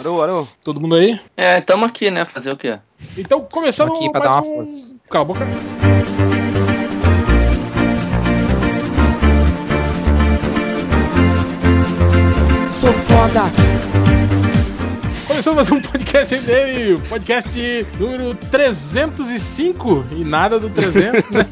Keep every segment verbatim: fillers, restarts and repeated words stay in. Alô, alô. Todo mundo aí? É, tamo aqui, né? Fazer o quê? Então, começando... Aqui pra dar uma força. Cala a boca. Sou foda. Começando mais um podcast aí dele. Podcast número trezentos e cinco. E nada do trezentos, né?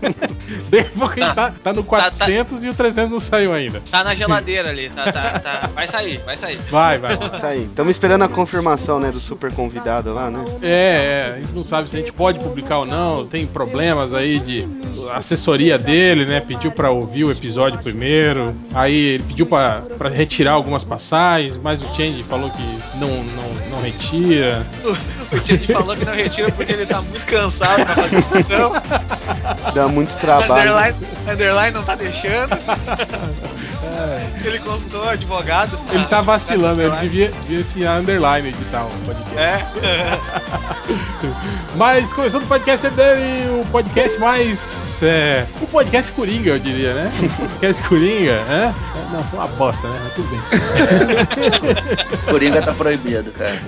Depois que tá, tá, tá no quatrocentos tá, tá, e o trezentos não saiu ainda. Tá na geladeira ali, tá, tá, tá. Vai sair, vai sair. Vai, vai. Vai sair. Estamos esperando a confirmação, né, do super convidado lá, né? É, é, a gente não sabe se a gente pode publicar ou não. Tem problemas aí de assessoria dele, né? Pediu pra ouvir o episódio primeiro. Aí ele pediu pra, pra retirar algumas passagens, mas o Change falou que não, não, não retira. O, o Change falou que não retira porque ele tá muito cansado na produção. Dá muito trabalho. Underline, underline não tá deixando. É. Ele consultou o advogado. Ele tá vacilando, ele devia, devia se underline editar o podcast. É. Mas começando o podcast dele, o podcast mais. É, o podcast Coringa, eu diria, né? O podcast Coringa, né? Não, foi uma bosta, né? Mas tudo bem. Coringa tá proibido, cara.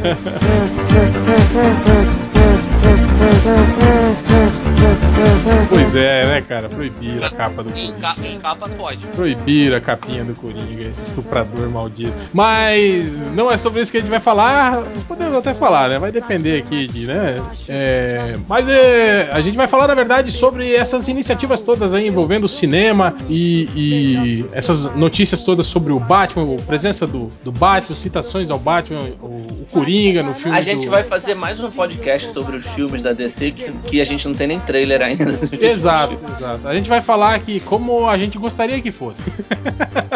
Pois é, né, cara? Proibir a capa do Coringa. Em capa pode. Proibir a capinha do Coringa, esse estuprador maldito. Mas não é sobre isso que a gente vai falar. Podemos até falar, né? Vai depender aqui de, né? É, mas é, a gente vai falar, na verdade, sobre essas iniciativas todas aí envolvendo o cinema e, e essas notícias todas sobre o Batman, a presença do, do Batman, citações ao Batman, o, o Coringa no filme. A gente do... vai fazer mais um podcast sobre os filmes da D C que, que a gente não tem nem trailer ainda. Exato, exato. A gente vai falar aqui como a gente gostaria que fosse.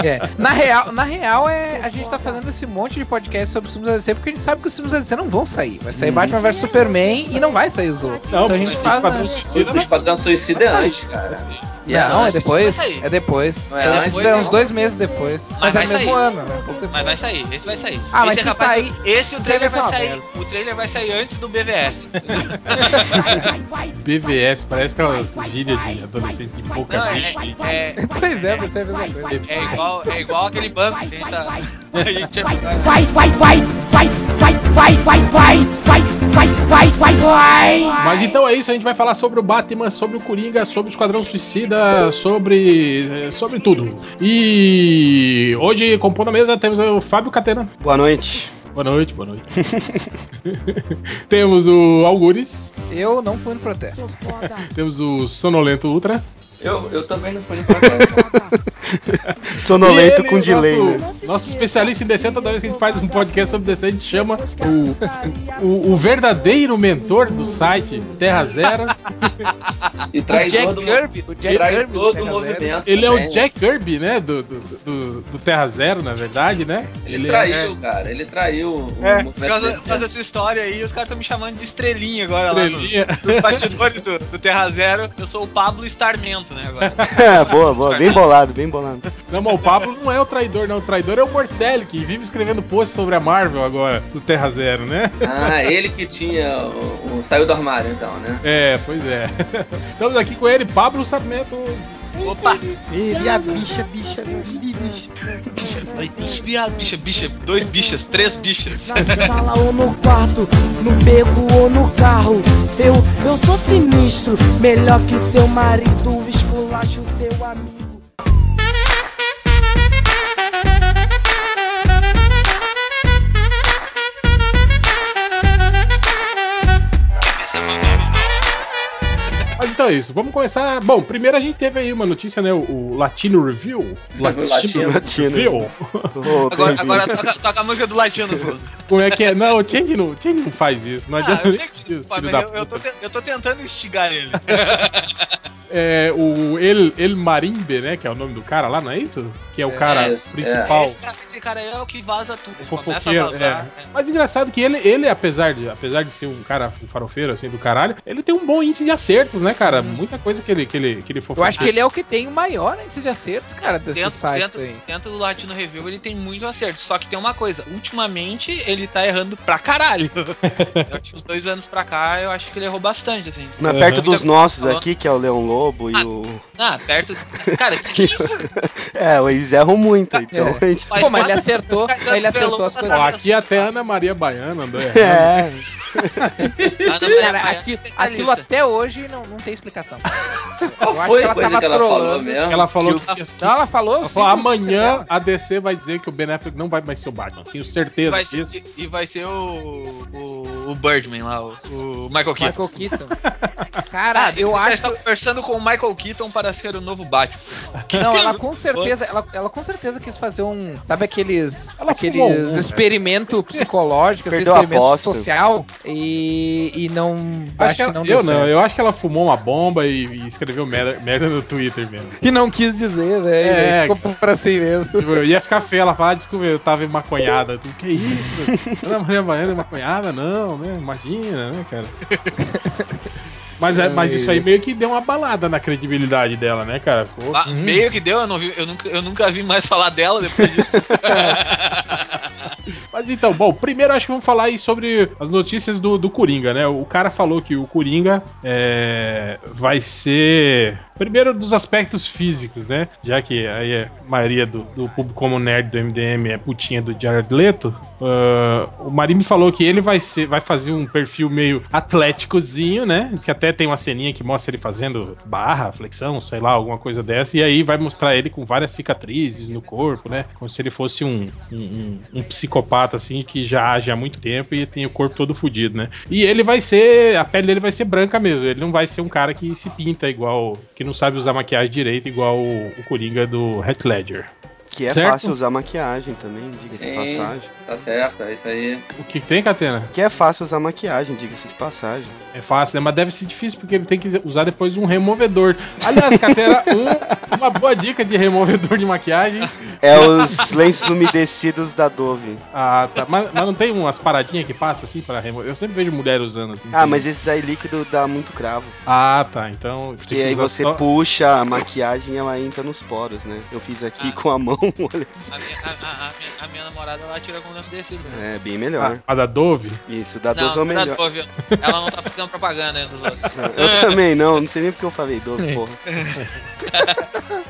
É. Na real, na real é, a gente tá fazendo esse monte de podcast sobre os filmes da D C porque a gente sabe que os filmes da D C não vão sair. Vai sair hum. Batman v Superman e não vai sair os outros. Não, então a gente faz... O Esquadrão Suicida é antes, cara. Yeah, não, não, é depois. É depois. Não é, não, esse é uns dois meses depois. Mas, mas é o mesmo sair. Ano. É um mas vai sair, esse vai sair. Ah, esse mas é se sair. De... Esse o trailer vai sair. Bela. O trailer vai sair antes do B V S. B V S, parece que é uma gíria de adolescente de boca. Não, é, é, pois é, você é a mesma coisa. É igual, é igual aquele banco que a gente tá. Vai, vai, vai, vai, vai, vai, vai, vai, vai. Vai, vai, vai, vai! Mas então é isso, a gente vai falar sobre o Batman, sobre o Coringa, sobre o Esquadrão Suicida, sobre. sobre tudo. E hoje, compondo a mesa, temos o Fábio Catena. Boa noite. Boa noite, boa noite. Temos o Algures. Eu não fui no protesto. Temos o Sonolento Ultra. Eu, eu também não fui no podcast. Sonolento ele, com nosso, delay, né? Nosso especialista em D C, toda vez que a gente faz um podcast sobre D C, a gente chama o, o, o verdadeiro mentor do site Terra Zero. E traz o Jack todo, Kirby, o Jack traz Kirby todo o movimento. Ele também. É o Jack Kirby, né? Do, do, do, do Terra Zero, na verdade, né? Ele, ele traiu, é... cara. Ele traiu o é, movimento. Por causa, por causa dessa história aí, os caras estão me chamando de estrelinha agora estrelinha. Lá. No, nos bastidores do, do Terra Zero, eu sou o Pablo Starmento. Né, agora. É, boa, boa, bem bolado, bem bolado. Não, mas o Pablo não é o traidor, não. O traidor é o Morcelli, que vive escrevendo posts sobre a Marvel agora, do Terra Zero, né? Ah, ele que tinha. O, o, saiu do armário, então, né? É, pois é. Estamos aqui com ele, Pablo Sarmento. Opa! Ei, bicha, bicha, bicha, bicha, bicha, bicha, bicha, dois bichas, três bichas. Na sala ou no quarto, no beco ou no carro, eu, eu sou sinistro, melhor que seu marido, esculacha o seu amigo. Então é isso, vamos começar. Bom, primeiro a gente teve aí uma notícia, né? O, o Latino Review. O Latino, Latino, Latino Review. Oh, agora agora toca, toca a música do Latino, pô. Como é que é? Não, o Change não, não faz isso. Não adianta. Ah, eu, sei que isso, faz, eu, eu, tô te, eu tô tentando instigar ele. É, o El, El Marimbe, né? Que é o nome do cara lá, não é isso? Que é o é, cara é, principal. É. Esse, cara, esse cara aí é o que vaza tudo. O fofoqueiro, a é. Mas engraçado que ele, ele apesar, de, apesar de ser um cara farofeiro, assim, do caralho, ele tem um bom índice de acertos, né, cara? cara, uhum. muita coisa que ele, que ele, que ele for Eu fazer. acho que ele é o que tem o maior índice de acertos, cara, desses dentro, sites dentro, aí. Dentro do Latino Review ele tem muito acerto, só que tem uma coisa, ultimamente ele tá errando pra caralho. Últimos dois anos pra cá eu acho que ele errou bastante, assim. Não, perto uhum. dos nossos aqui, que é o Leão Lobo ah, e o... Ah, perto... Cara, que isso? É, eles erram muito, é, então... É. Gente... Pô, mas ele acertou, ele acertou as coisas... Aqui até a Ana Maria Baiana andou errando. É... Cara, aqui, aquilo até hoje não, não tem explicação. Qual eu acho que ela tava que ela trolando. Falou ela falou que, que, que, não, ela falou, ela falou amanhã a D C vai dizer que o Ben Affleck não vai mais ser o Batman. Tenho certeza vai disso. Ser, e vai ser o, o, o Birdman lá, o, o Michael Keaton. Michael Keaton. Cara, ah, eu acho. Ela está conversando com o Michael Keaton para ser o novo Batman. Não, ela com certeza, ela, ela com certeza quis fazer um, sabe aqueles, ela aqueles experimentos psicológicos, experimentos social. E, e não acho, acho que, ela, que não deu eu certo. Não, eu acho que ela fumou uma bomba e, e escreveu merda, merda no Twitter mesmo. E não quis dizer, né? É, é, ficou pra si mesmo. Tipo, eu ia ficar feia, ela fala, ah, desculpa, eu tava maconhada. Tipo, que isso? Ana Maria Baiana é maconhada? Não, né? Imagina, né, cara? Mas, é, mas isso aí meio que deu uma balada na credibilidade dela, né, cara? Ficou... Ah, hum. Meio que deu, eu, não vi, eu, nunca, eu nunca vi mais falar dela depois disso. Mas então, bom, primeiro acho que vamos falar aí sobre as notícias do, do Coringa, né? O cara falou que o Coringa é, vai ser... Primeiro dos aspectos físicos, né? Já que aí a maioria do, do público como nerd do M D M é putinha do Jared Leto, uh, o Marim falou que ele vai, ser, vai fazer um perfil meio atléticozinho, né? Que até tem uma ceninha que mostra ele fazendo barra, flexão, sei lá, alguma coisa dessa. E aí vai mostrar ele com várias cicatrizes no corpo, né? Como se ele fosse um, um, um psicopata, assim, que já age há muito tempo e tem o corpo todo fodido, né? E ele vai ser... A pele dele vai ser branca mesmo. Ele não vai ser um cara que se pinta igual... Que não sabe usar maquiagem direito igual o, o Coringa do Heath Ledger. Que é certo? Fácil usar maquiagem também, diga-se de passagem. Tá certo, é isso aí. O que tem, Catena? Que é fácil usar maquiagem, diga-se de passagem. É fácil, né? Mas deve ser difícil, porque ele tem que usar depois um removedor. Aliás, Catena, um, uma boa dica de removedor de maquiagem. É os lenços umedecidos da Dove. Ah, tá. Mas, mas não tem umas paradinhas que passam assim pra remover? Eu sempre vejo mulher usando assim. Ah, assim. Mas esses aí líquido dá muito cravo. Ah, tá. Então. Porque aí você só... puxa a maquiagem e ela entra nos poros, né? Eu fiz aqui ah. com a mão. A minha, a, a, a, minha, a minha namorada ela tira com o lance desse, né? É, bem melhor. A, a da Dove? Isso, da Dove não, é o melhor. Da Dove, ela não tá fazendo propaganda dos outros. Eu também não, não sei nem porque eu falei Dove, porra.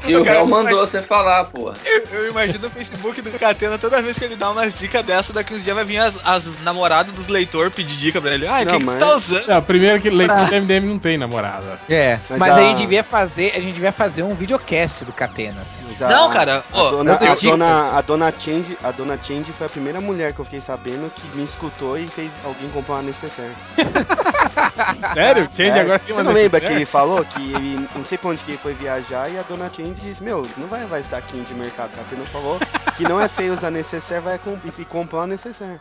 E o Cal mandou imagino, você falar, porra. Eu, eu imagino o Facebook do Catena toda vez que ele dá umas dicas dessa, daqui uns dias vai vir as, as namoradas dos leitores pedir dica pra ele. Ah, o que você mas... tá usando? Não, primeiro que leitor ah. M D M não tem namorada. É, mas, mas a... a gente devia fazer, a gente devia fazer um videocast do Catena, assim. A... Não, cara, ó. Dona, a, dona, a, dona Change, a dona Change foi a primeira mulher que eu fiquei sabendo que me escutou e fez alguém comprar uma necessaire. Sério? Change é, agora tem uma necessaire? Você não lembra que ele falou que ele, não sei pra onde que ele foi viajar e a dona Change disse, meu, não vai levar saquinho de mercado, tá? Ele não falou que não é feio usar necessaire, vai comp- e comprar uma necessaire.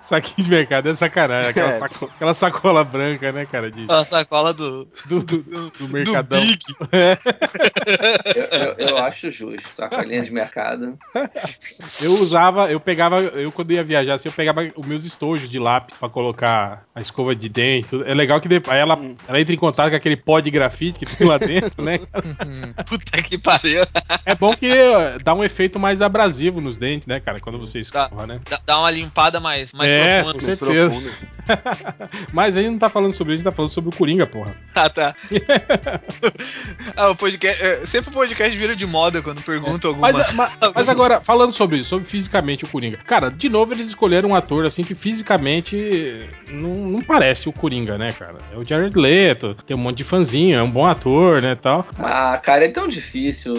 Saquinho de mercado é sacanagem, aquela, é. Sacola, aquela sacola branca, né, cara? De... A sacola do... Do, do, do, do mercadão. Do é. eu, eu, eu acho justo, sacolinha de mercado. Eu usava, eu pegava, eu quando ia viajar assim, eu pegava os meus estojos de lápis pra colocar a escova de dente. Tudo. É legal que depois ela, hum. ela entra em contato com aquele pó de grafite que tem lá dentro, né? Puta que pariu. É bom que dá um efeito mais abrasivo nos dentes, né, cara? Quando você escova, dá, né? Dá uma limpada mais, mais é, profunda. Com certeza. Mas a gente não tá falando sobre isso, a gente tá falando sobre o Coringa, porra. Ah, tá. Ah, o podcast, sempre o podcast vira de moda quando pergunta é. alguma coisa. Mas, mas, mas agora, falando sobre isso, sobre fisicamente o Coringa. Cara, de novo eles escolheram um ator assim que fisicamente não, não parece o Coringa, né, cara? É o Jared Leto, tem um monte de fãzinho, é um bom ator, né, tal. Ah, cara, é tão difícil.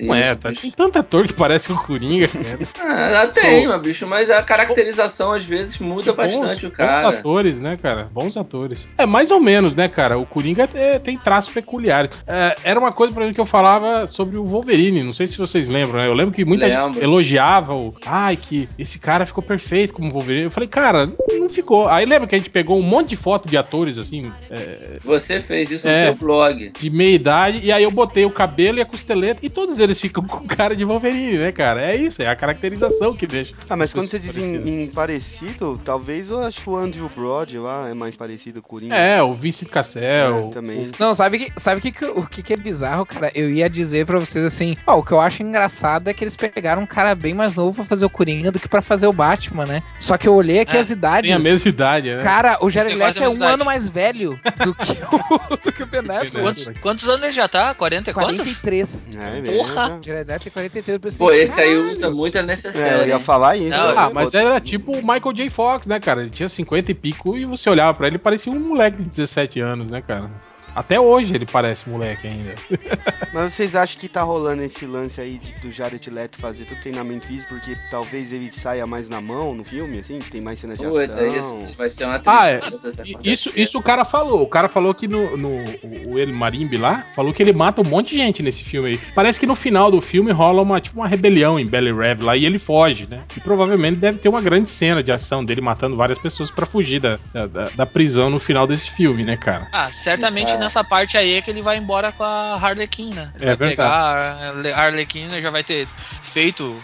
Não é, tá, tem tanto ator que parece o Coringa. Né? Ah, tem, mas, bicho, mas a caracterização às vezes muda bons, bastante o cara. Bons atores, né, cara? Bons atores. É, mais ou menos, né, cara? O Coringa é, tem traços peculiares. É, era uma coisa, por exemplo, que eu falava sobre o Wolverine, não sei se vocês lembram, né? Eu lembro que muita Lembro. gente elogiava o... Ai, que esse cara ficou perfeito como Wolverine. Eu falei, cara, não ficou. Aí lembra que a gente pegou um monte de foto de atores, assim... É, você fez isso é, no seu blog. De meia idade, e aí eu botei o cabelo e a costeleta, e todos eles ficam com cara de Wolverine, né, cara? É isso, é a caracterização que deixa. Ah, mas quando você diz em, em parecido, talvez eu acho o Andrew Brody lá é mais parecido com o Coringa. É, o Vincent Cassel. É, também. O... Não, sabe, que, sabe que, que, o que, que é bizarro, cara? Eu ia dizer pra vocês assim, ó, oh, o que eu acho engraçado é que eles pegaram um cara bem mais novo pra fazer o Coringa do que pra fazer o Batman, né? Só que eu olhei aqui é, as idades. Tem a mesma idade, né? Cara, o Jared Leto é um idade. ano mais velho do que o, do que o Ben Affleck. Quantos, quantos anos ele já tá? quarenta e quantos? quarenta e três. É, porra! O Jared Leto tem quarenta e três. Pensei, pô, esse aí usa muito a necessidade. É, eu ia falar isso. Não, ah, mas era tipo o Michael J. Fox, né, cara? Ele tinha cinquenta e pico e você olhava pra ele, parecia um moleque de dezessete anos, né, cara? Até hoje ele parece moleque ainda. Mas vocês acham que tá rolando esse lance aí de, do Jared Leto fazer todo treinamento físico, porque talvez ele saia mais na mão no filme, assim, que tem mais cena de Ué, ação? Vai ser uma ah, é. Isso, isso o cara falou. O cara falou que no, no o El Marimbi lá, falou que ele mata um monte de gente nesse filme aí. Parece que no final do filme rola uma, tipo, uma rebelião em Belly Rev lá e ele foge, né? E provavelmente deve ter uma grande cena de ação dele matando várias pessoas pra fugir da, da, da prisão no final desse filme, né, cara? Ah, certamente é. não. Nessa parte aí é que ele vai embora com a Arlequina. Ele é vai verdade. pegar a Arlequina, já vai ter feito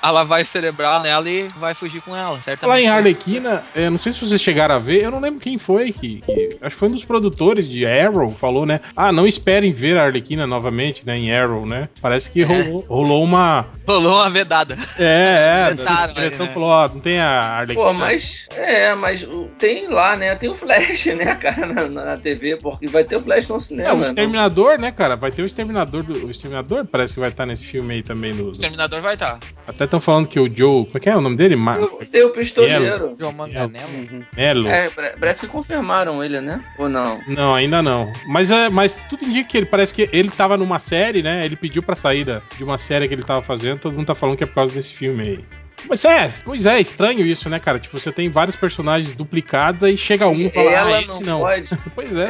a lavagem cerebral nela e vai fugir com ela. Lá em Arlequina, é, não sei se vocês chegaram a ver, eu não lembro quem foi que, que acho que foi um dos produtores de Arrow, falou, né? Ah, não esperem ver a Arlequina novamente, né? Em Arrow, né? Parece que rolou, é. rolou uma... Rolou uma vedada. É, é. Vedaram, a direção né? falou, ó, não tem a Arlequina. Pô, mas... É, mas tem lá, né? Tem o Flash, né, cara? Na, na T V, porque vai Vai ter o Flash no cinema. É, o Exterminador, não. né, cara? Vai ter o Exterminador. Do... O Exterminador parece que vai estar nesse filme aí também. No... O Exterminador vai estar. Até estão falando que o Joe... Como é que é o nome dele? Ma... Tem o Pistoleiro. Joe Manganiello. Nelo. É, parece que confirmaram ele, né? Ou não? Não, ainda não. Mas, é, mas tudo indica que ele parece que ele tava numa série, né? Ele pediu pra saída de uma série que ele tava fazendo. Todo mundo tá falando que é por causa desse filme aí. Mas é, pois é, estranho isso, né, cara? Tipo, você tem vários personagens duplicados, aí chega um e fala, ela ah, esse não. não. Pode. Pois é.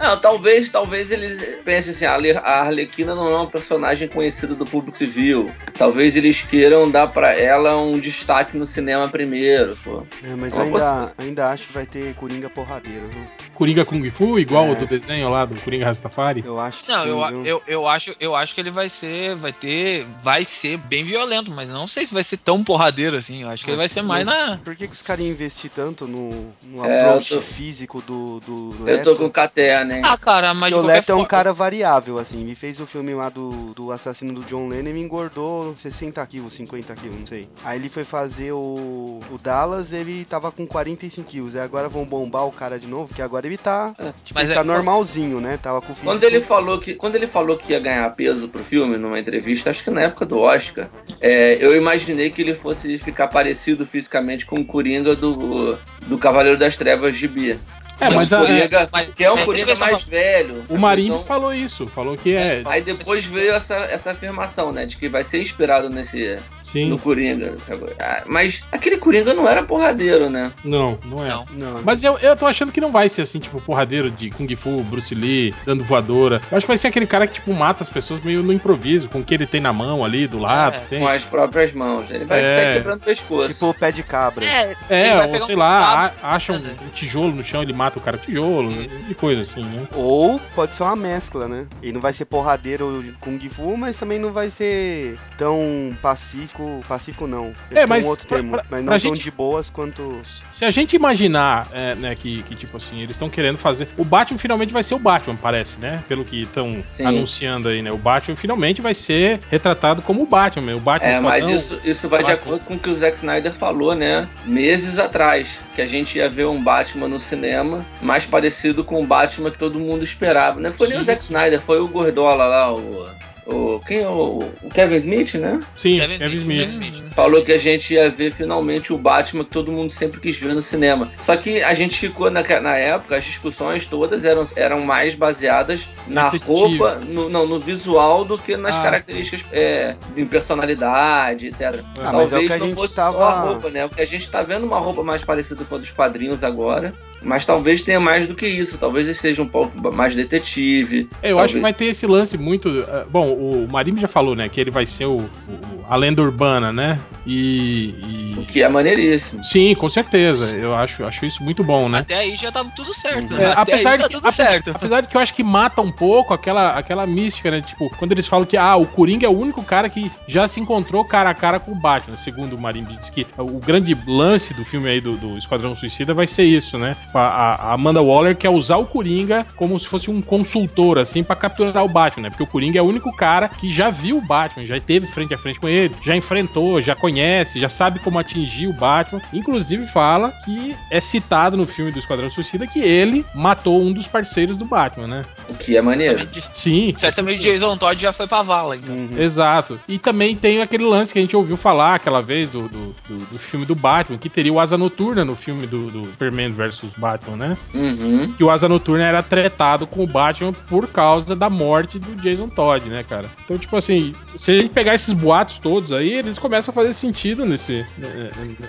Não, talvez, talvez eles pensem assim, a Arlequina não é uma personagem conhecida do público civil. Talvez eles queiram dar pra ela um destaque no cinema primeiro, pô. É, mas eu ainda, ainda acho que vai ter Coringa porradeiro, viu? Coringa Kung Fu, igual é. o do desenho lá do Coringa Rastafari? Eu acho que não, sim, eu, eu, eu, acho, eu acho que ele vai ser, vai ter, vai ser bem violento, mas não sei se vai ser tão porradeiro assim, eu acho que mas, ele vai ser mais na... Por que, que os caras investem tanto no, no é, approach tô... físico do, do Leto? Eu tô com o Caté, né? Ah, cara, mas... O Leto é um cara variável, assim, ele fez o filme lá do, do assassino do John Lennon e me engordou sessenta quilos, cinquenta quilos, não sei. Aí ele foi fazer o, o Dallas, ele tava com quarenta e cinco quilos, e agora vão bombar o cara de novo, que agora ele tá, tipo, ele tá é, normalzinho, né? Tava com o quando ele falou que Quando ele falou que ia ganhar peso pro filme, numa entrevista, acho que na época do Oscar, é, eu imaginei que ele fosse ficar parecido fisicamente com o Coringa do, do Cavaleiro das Trevas de Bia. É, mas, mas, a, Coringa, é, mas que é um Coringa mais velho. O Marinho então, falou isso, falou que é... Aí depois veio essa, essa afirmação, né? De que vai ser inspirado nesse... Sim. No Coringa, sabe? Mas aquele Coringa não era porradeiro, né? Não, não é. Não. Não. Mas eu, eu tô achando que não vai ser assim, tipo, porradeiro de Kung Fu, Bruce Lee, dando voadora. Eu acho que vai ser aquele cara que, tipo, mata as pessoas meio no improviso, com o que ele tem na mão ali, do lado. É, tem... Com as próprias mãos. Ele vai é. sair quebrando o pescoço. Tipo o pé de cabra. É, é ou sei um lá, a, acha um, um tijolo no chão, ele mata o cara com tijolo, né? De coisa assim, né? Ou pode ser uma mescla, né? Ele não vai ser porradeiro de Kung Fu, mas também não vai ser tão pacífico. Pacífico não, é, mas, um outro termo, pra, pra, mas não tão gente, de boas quanto... Se a gente imaginar, é, né, que, que tipo assim, eles estão querendo fazer... O Batman finalmente vai ser o Batman, parece, né? Pelo que estão anunciando aí, né? O Batman finalmente vai ser retratado como o Batman. O Batman é, mas não, isso, isso vai Batman. de acordo com o que o Zack Snyder falou, né? Meses atrás, que a gente ia ver um Batman no cinema mais parecido com o Batman que todo mundo esperava. Não foi Sim. nem o Zack Snyder, foi o Gordola lá, o... O, quem é o, o Kevin Smith, né? Sim, Kevin, Kevin Smith. Smith né? Falou que a gente ia ver finalmente o Batman que todo mundo sempre quis ver no cinema. Só que a gente ficou, na, na época, as discussões todas eram, eram mais baseadas na Efetivo. roupa, no, não, no visual, do que nas ah, características é, em personalidade, etcétera. Ah, Talvez é não fosse tava... só a roupa, né? Porque a gente tá vendo uma roupa mais parecida com a dos quadrinhos agora. Mas talvez tenha mais do que isso. Talvez ele seja um pouco mais detetive. É, eu talvez... acho que vai ter esse lance muito... Uh, bom, o Marim já falou, né? Que ele vai ser o, o, a lenda urbana, né? E, e o que é maneiríssimo. Sim, com certeza. Eu acho, acho isso muito bom, né? Até aí já tá tudo certo, né? É, apesar de, tá tudo certo. Apesar de que eu acho que mata um pouco aquela, aquela mística, né? Tipo, quando eles falam que ah, o Coringa é o único cara que já se encontrou cara a cara com o Batman. Segundo o Marinho diz que o grande lance do filme aí do, do Esquadrão Suicida vai ser isso, né? A, a Amanda Waller quer usar o Coringa como se fosse um consultor, assim, pra capturar o Batman, né? Porque o Coringa é o único cara que já viu o Batman, já esteve frente a frente com ele, já enfrentou, já conhece, já sabe como atingir o Batman. Inclusive fala que é citado no filme do Esquadrão Suicida que ele matou um dos parceiros do Batman, né? O que é maneiro. Sim. Certamente o Jason Todd já foi pra vala, então. Uhum. Exato. E também tem aquele lance que a gente ouviu falar aquela vez do, do, do, do filme do Batman, que teria o Asa Noturna no filme do, do Superman versus Batman, né? Uhum. Que o Asa Noturna era tretado com o Batman por causa da morte do Jason Todd, né, cara? Então, tipo assim, se a gente pegar esses boatos todos aí, eles começam a fazer sentido nesse,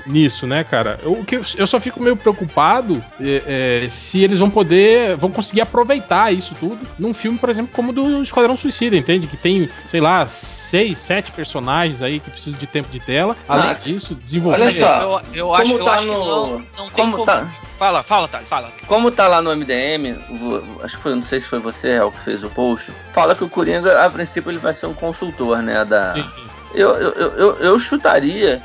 nisso, né, cara? Eu, eu só fico meio preocupado é, é, se eles vão poder, vão conseguir aproveitar isso tudo num filme, por exemplo, como o do Esquadrão Suicida, entende? Que tem, sei lá, seis, sete personagens aí que precisam de tempo de tela. Além ah, disso, desenvolver... Olha só, eu, eu como acho, eu tá acho no... que não, não tem como... como... Tá... Fala, fala, Thales, fala. Como tá lá no M D M, acho que foi, não sei se foi você, Hel, que fez o post, fala que o Coringa, a princípio, ele vai ser um consultor, né, da... Sim, sim. Eu, eu, eu, eu chutaria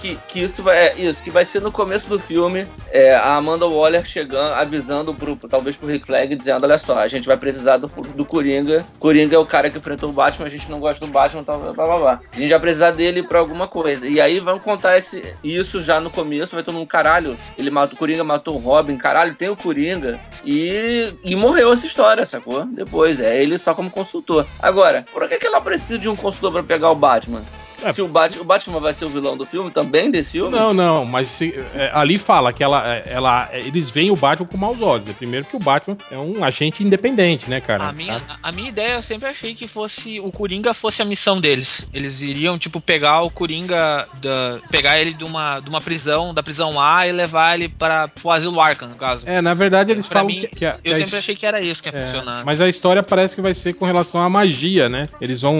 que, que isso vai é, isso que vai ser no começo do filme, é, a Amanda Waller chegando, avisando pro, talvez pro Rick Flag, dizendo, olha só, a gente vai precisar do, do Coringa. Coringa é o cara que enfrentou o Batman, a gente não gosta do Batman, tal, blá, blá, blá. A gente vai precisar dele pra alguma coisa. E aí vão contar esse, isso já no começo, vai todo mundo, caralho, ele matou o Coringa, matou o Robin, caralho, tem o Coringa. E, e morreu essa história, sacou? Depois, é ele só como consultor. Agora, por que, que ela precisa de um consultor pra pegar o Batman? É. Se o, Bat- o Batman vai ser o vilão do filme também, desse filme? Não, não, mas se, é, ali fala que ela, ela, eles veem o Batman com maus olhos. Primeiro que o Batman é um agente independente, né, cara? A minha, a minha ideia, eu sempre achei que fosse o Coringa fosse a missão deles. Eles iriam, tipo, pegar o Coringa, da, pegar ele de uma, de uma prisão, da prisão A, e levar ele para o asilo Arkham, no caso. É, na verdade eles pra falam mim, que, que a, eu a, sempre a, achei que era isso que ia é, funcionar. Mas a história parece que vai ser com relação à magia, né? Eles vão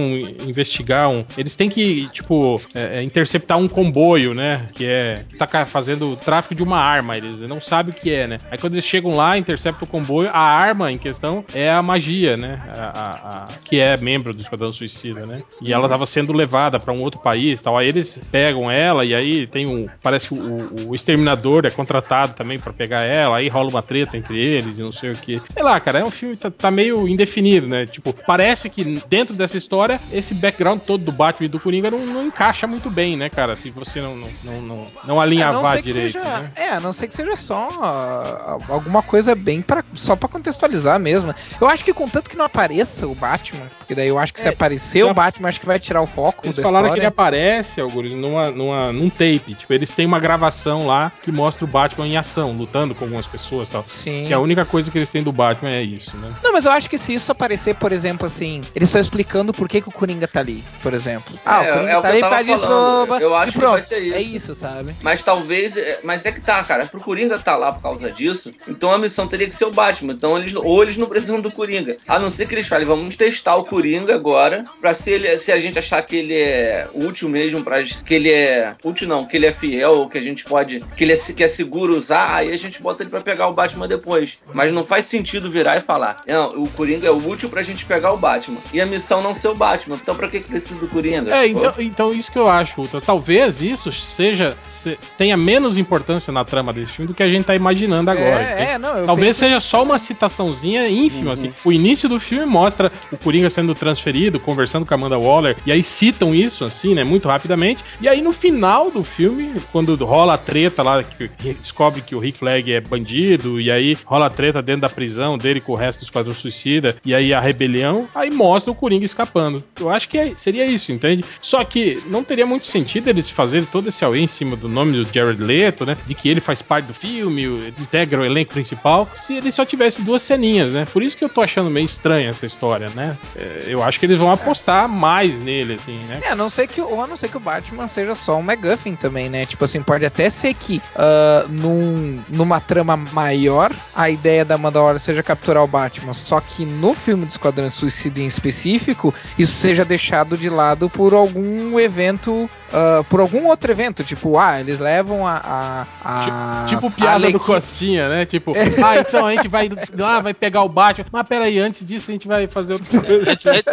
investigar um... Eles têm que tipo, é, é, interceptar um comboio, né, que é, que tá fazendo tráfico de uma arma, eles não sabem o que é, né, aí quando eles chegam lá, interceptam o comboio, a arma em questão é a magia, né, a, a, a, que é membro do Esquadrão Suicida, né, e ela tava sendo levada pra um outro país, tal, aí eles pegam ela e aí tem um, parece que o, o Exterminador é contratado também pra pegar ela, aí rola uma treta entre eles e não sei o que, sei lá, cara, é um filme que tá, tá meio indefinido, né, tipo, parece que dentro dessa história, esse background todo do Batman e do Coringa não, não encaixa muito bem, né, cara? Se você não, não, não, não, não alinhavar direito. Seja, né? É, a não ser que seja só uh, alguma coisa bem pra, só pra contextualizar mesmo. Eu acho que contanto que não apareça o Batman, porque daí eu acho que é, se aparecer já... o Batman, acho que vai tirar o foco eles da história. Eles falaram que ele aparece, Algures, numa, numa, num tape. Tipo, eles têm uma gravação lá que mostra o Batman em ação, lutando com algumas pessoas e tal. Sim. Que a única coisa que eles têm do Batman é isso, né? Não, mas eu acho que se isso aparecer, por exemplo, assim, eles estão explicando por que, que o Coringa tá ali, por exemplo. Ah, é, o É, é o que eu tava falando. No... Eu acho que vai ser isso. É isso, sabe? Mas talvez... Mas é que tá, cara. Pro Coringa tá lá por causa disso, então a missão teria que ser o Batman. Então eles... Ou eles não precisam do Coringa. A não ser que eles falem, vamos testar o Coringa agora, pra se, ele... se a gente achar que ele é útil mesmo, pra... que ele é... Útil não, que ele é fiel, que a gente pode... Que ele é, que é seguro usar, aí a gente bota ele pra pegar o Batman depois. Mas não faz sentido virar e falar, não, o Coringa é útil pra gente pegar o Batman. E a missão não ser o Batman. Então pra que precisa do Coringa? É, então... Então isso que eu acho, Ultra. Talvez isso seja se, tenha menos importância na trama desse filme do que a gente tá imaginando agora. É, é, não, talvez seja que... só uma citaçãozinha ínfima, uhum. Assim. O início do filme mostra o Coringa sendo transferido, conversando com a Amanda Waller, e aí citam isso, assim, né, muito rapidamente. E aí no final do filme, quando rola a treta lá, que descobre que o Rick Flag é bandido, e aí rola a treta dentro da prisão dele com o resto dos Esquadrão Suicida, e aí a rebelião, aí mostra o Coringa escapando. Eu acho que é, seria isso, entende? Só que não teria muito sentido eles fazerem todo esse auê em cima do nome do Jared Leto, né? De que ele faz parte do filme, integra o elenco principal, se ele só tivesse duas ceninhas, né? Por isso que eu tô achando meio estranha essa história, né? É, eu acho que eles vão apostar é. mais nele, assim, né? É, a não ser que, ou a não ser que o Batman seja só um MacGuffin também, né? Tipo assim, pode até ser que uh, num, numa trama maior a ideia da Amanda Waller seja capturar o Batman, só que no filme do Esquadrão Suicida em específico, isso seja deixado de lado por algum algum evento, uh, por algum outro evento, tipo, ah, eles levam a... a, a tipo piada a Arlequ... do Costinha, né? Tipo, ah, então a gente vai lá, vai pegar o Batman, mas peraí, antes disso a gente vai fazer outra coisa. Antes, antes,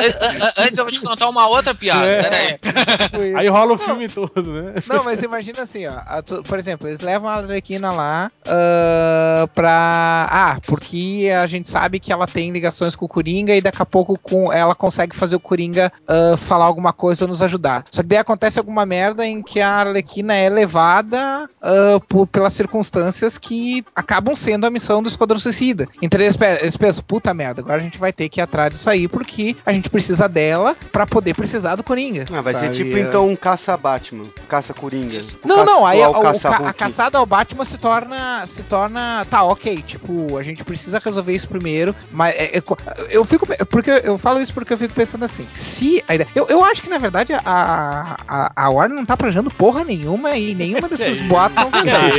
antes eu vou te contar uma outra piada, é. peraí. Aí rola o não, filme todo, né? Não, mas imagina assim, ó, a, por exemplo, eles levam a Arlequina lá uh, pra... Ah, porque a gente sabe que ela tem ligações com o Coringa e daqui a pouco com, ela consegue fazer o Coringa uh, falar alguma coisa ou nos ajudar. Só que daí acontece alguma merda em que a Arlequina é levada uh, por, pelas circunstâncias que acabam sendo a missão do Esquadrão Suicida. Então eles, eles pensam, puta merda, agora a gente vai ter que ir atrás disso aí porque a gente precisa dela pra poder precisar do Coringa. Ah, vai sabe? ser tipo então um caça-Batman, caça-Coringa. Não, caça, não, aí o, o, ca, a caçada ao Batman se torna, se torna, tá, ok, tipo, a gente precisa resolver isso primeiro, mas é, é, eu fico, porque eu falo isso porque eu fico pensando assim, se a ideia, eu, eu acho que na verdade a, a, a Warner não tá planejando porra nenhuma e nenhuma desses boatos são verdade.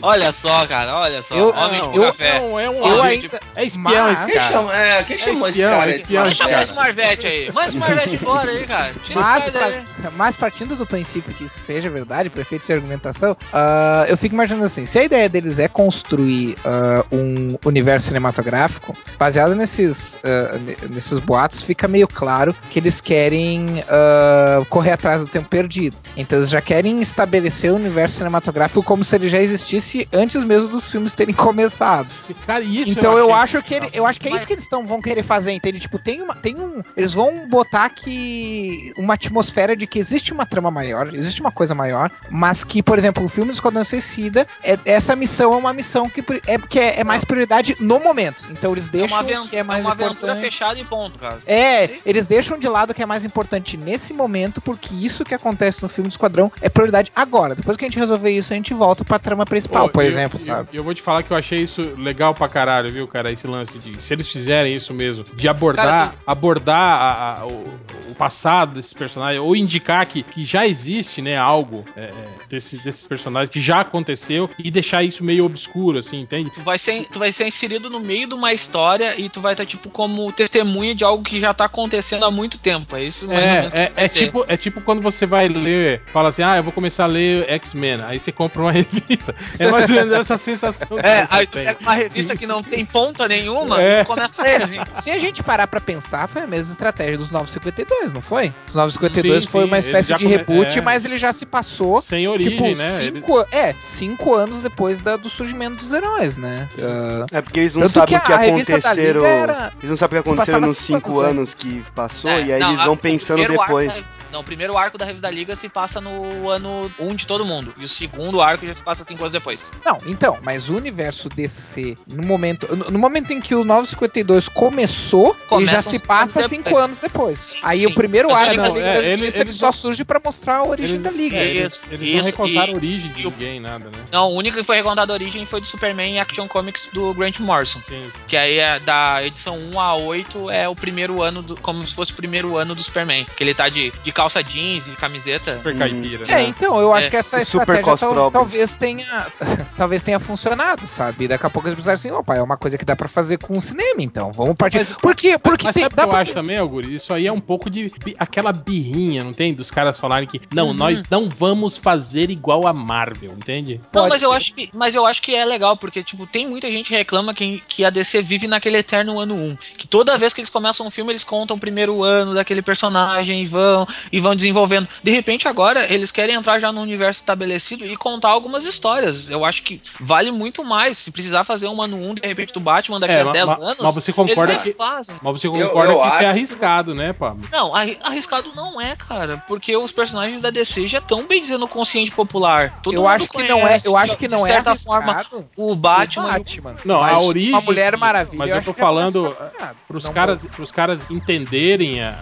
Olha só, cara, olha só, eu, homem não, de eu, café. Não, é um eu homem ainda, de... É espião esse cara. Chama, é, quem é chamou esse cara? É espião, esse cara. Manda esse Marvete aí, manda esse Marvete embora aí, cara. Mas, pra, mas partindo do princípio que isso seja verdade, pra efeito de argumentação, uh, eu fico imaginando assim, se a ideia deles é construir uh, um universo cinematográfico, baseado nesses, uh, nesses boatos, fica meio claro que eles querem uh, correr atrás do tempo perdido. Então eles já querem estabelecer o universo cinematográfico como se ele já existisse antes mesmo dos filmes terem começado. Cara, isso então eu, eu, acho que ele, eu acho que é isso que eles tão, vão querer fazer, entende? Tipo, tem uma, tem um, eles vão botar que uma atmosfera de que existe uma trama maior, existe uma coisa maior, mas que, por exemplo, o filme do Esquadrão Suicida, é, essa missão é uma missão que é, que é, é mais prioridade no momento. Então eles deixam é uma aventura, que é mais uma importante. Aventura fechada e ponto, cara. É, é eles deixam de lado o que é mais importante nesse momento, porque isso que acontece no filme do Esquadrão é prioridade agora. Depois que a gente resolver isso, a gente volta pra trama principal, oh, por eu, exemplo, eu, sabe? Eu, eu vou te falar que eu achei isso legal pra caralho, viu, cara? Esse lance de, se eles fizerem isso mesmo, de abordar, cara, tu... abordar a, a, o, o passado desses personagens, ou indicar que, que já existe, né, algo é, desse, desses personagens que já aconteceu e deixar isso meio obscuro, assim, entende? Tu vai ser, tu vai ser inserido no meio de uma história e tu vai estar, tá, tipo, como testemunha de algo que já tá acontecendo há muito tempo. É isso mais é, ou menos é, é, tipo, é tipo quando você vai ler, fala assim, ah, eu vou começar a ler X-Men, aí você compra uma revista. É mais ou menos essa sensação. É, aí tu pega uma revista que não tem ponta nenhuma é. e começa a ler. Se, se a gente parar pra pensar, foi a mesma estratégia dos novecentos e cinquenta e dois, não foi? Os novecentos e cinquenta e dois sim, foi sim, uma espécie de come... reboot, é. mas ele já se passou sem origem, tipo, né? Cinco, ele... É, cinco anos depois da, do surgimento dos heróis, né? Uh, é porque eles não sabem o que, que aconteceram. Era... Eles não sabem o que aconteceu nos cinco anos que passou é, e aí não, eles vão a, pensando depois. Arco, não, o primeiro arco da revista da Liga se passa no ano um de todo mundo. E o segundo arco já se passa cinco anos depois. Não, então, mas o universo D C, no momento, no, no momento em que o novecentos e cinquenta e dois começou, começam ele já se passa cinco depois. anos depois. Aí sim, o primeiro arco Liga da Liga é, da Justiça ele, ele só surge pra mostrar a origem ele, da Liga. É, eles eles isso, não recontaram a origem de ninguém, nada, né? Não, o único que foi recontado a origem foi de Superman e Action Comics do Grant Morrison. Sim, sim. Que aí é da edição um a oito é o primeiro ano, do, como se fosse o primeiro ano do Superman. Que ele tá de, de calça jeans, de camiseta. Super caipira. É, né? então, eu acho é. que essa estratégia tal, talvez, tenha, talvez tenha funcionado, sabe? Daqui a pouco eles pensaram assim, opa, é uma coisa que dá pra fazer com o cinema, então. Vamos partir. Mas, Por quê? Porque mas tem, sabe o que eu acho pensar. também, Auguri? Isso aí é um pouco de aquela birrinha, não tem? Dos caras falarem que não, uhum. nós não vamos fazer igual a Marvel, entende? Não, Pode mas ser. eu acho que mas eu acho que é legal, porque, tipo, tem muita gente que reclama que, que a D C vive naquele eterno ano um. Que toda vez que eles começam um filme, eles contam o primeiro ano daquele personagem e vão, e vão desenvolvendo. De repente, agora, eles querem entrar já no universo estabelecido e contar algumas histórias. Eu acho que vale muito mais. Se precisar fazer um ano um, de repente, do Batman daqui é, a dez anos, mas você concorda que, fazem. Mas você concorda eu, eu que isso é arriscado, que... né, Pablo? Não, arriscado não é, cara. Porque os personagens da D C já estão bem dizendo consciente popular. Todo eu mundo acho conhece, que não é, eu acho que não de certa é forma, o Batman. O Batman. Não, a origem. A Mulher Maravilha. Mas eu, eu tô falando pros caras, pros caras entenderem a,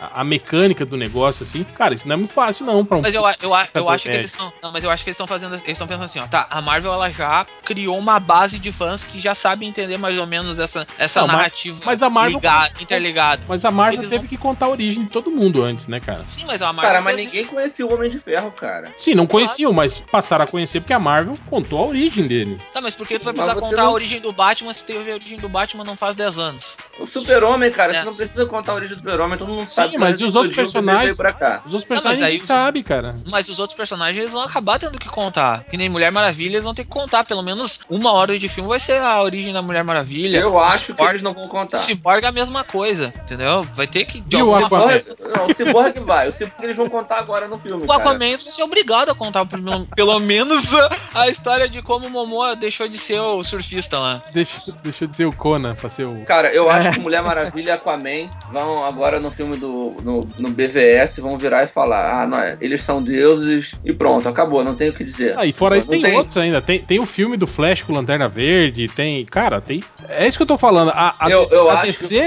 a, a mecânica do negócio, assim, cara, isso não é muito fácil, não. Pra um mas eu, eu, eu acho que eles estão. Não, mas eu acho que eles estão fazendo. Eles estão pensando assim, ó, tá, a Marvel ela já criou uma base de fãs que já sabe entender mais ou menos essa, essa não, narrativa mas, mas a Marvel, ligada, interligada. Mas a Marvel eles teve não... que contar a origem de todo mundo antes, né, cara? Sim, mas a Marvel. Cara, mas ninguém conhecia o Homem de Ferro, cara. Sim, não conheciam, mas passaram a conhecer porque a Marvel contou a origem dele. Tá, mas por que tu vai precisar contar não... a origem do Batman se teve a origem do Batman não faz dez anos? O Super-Homem, cara, é. Você não precisa contar a origem do Super-Homem, todo mundo sabe. Sim, mas e os outros personagens? Pra cá. Os outros personagens não, os... sabe, cara. Mas os outros personagens eles vão acabar tendo que contar. Que nem Mulher Maravilha, eles vão ter que contar. Pelo menos uma hora de filme vai ser a origem da Mulher Maravilha. Eu o acho Ciborgue, que eles não vão contar. O Ciborgue é a mesma coisa, entendeu? Vai ter que... E o Aquaman? Não, o Ciborgue que vai. O Ciborgue eles vão contar agora no filme, o Aquaman eles vão ser obrigados a contar pelo, pelo menos a, a história de como o Momoa deixou de ser o surfista lá. Deixou, deixou de ser o Conan pra ser o... Cara, eu acho que Mulher Maravilha e Aquaman vão agora no filme do no, no B V S, vão virar e falar, ah, não, eles são deuses e pronto, acabou, não tem o que dizer. Ah, e fora isso tem, tem outros ainda, tem, tem o filme do Flash com Lanterna Verde, tem, cara, tem, é isso que eu tô falando, a, a, eu, eu a D C,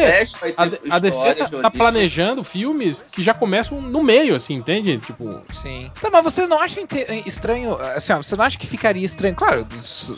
a, a D C tá, tá planejando filmes que já começam no meio, assim, entende? Tipo... Sim. Tá, mas você não acha estranho, assim, ó, você não acha que ficaria estranho, claro,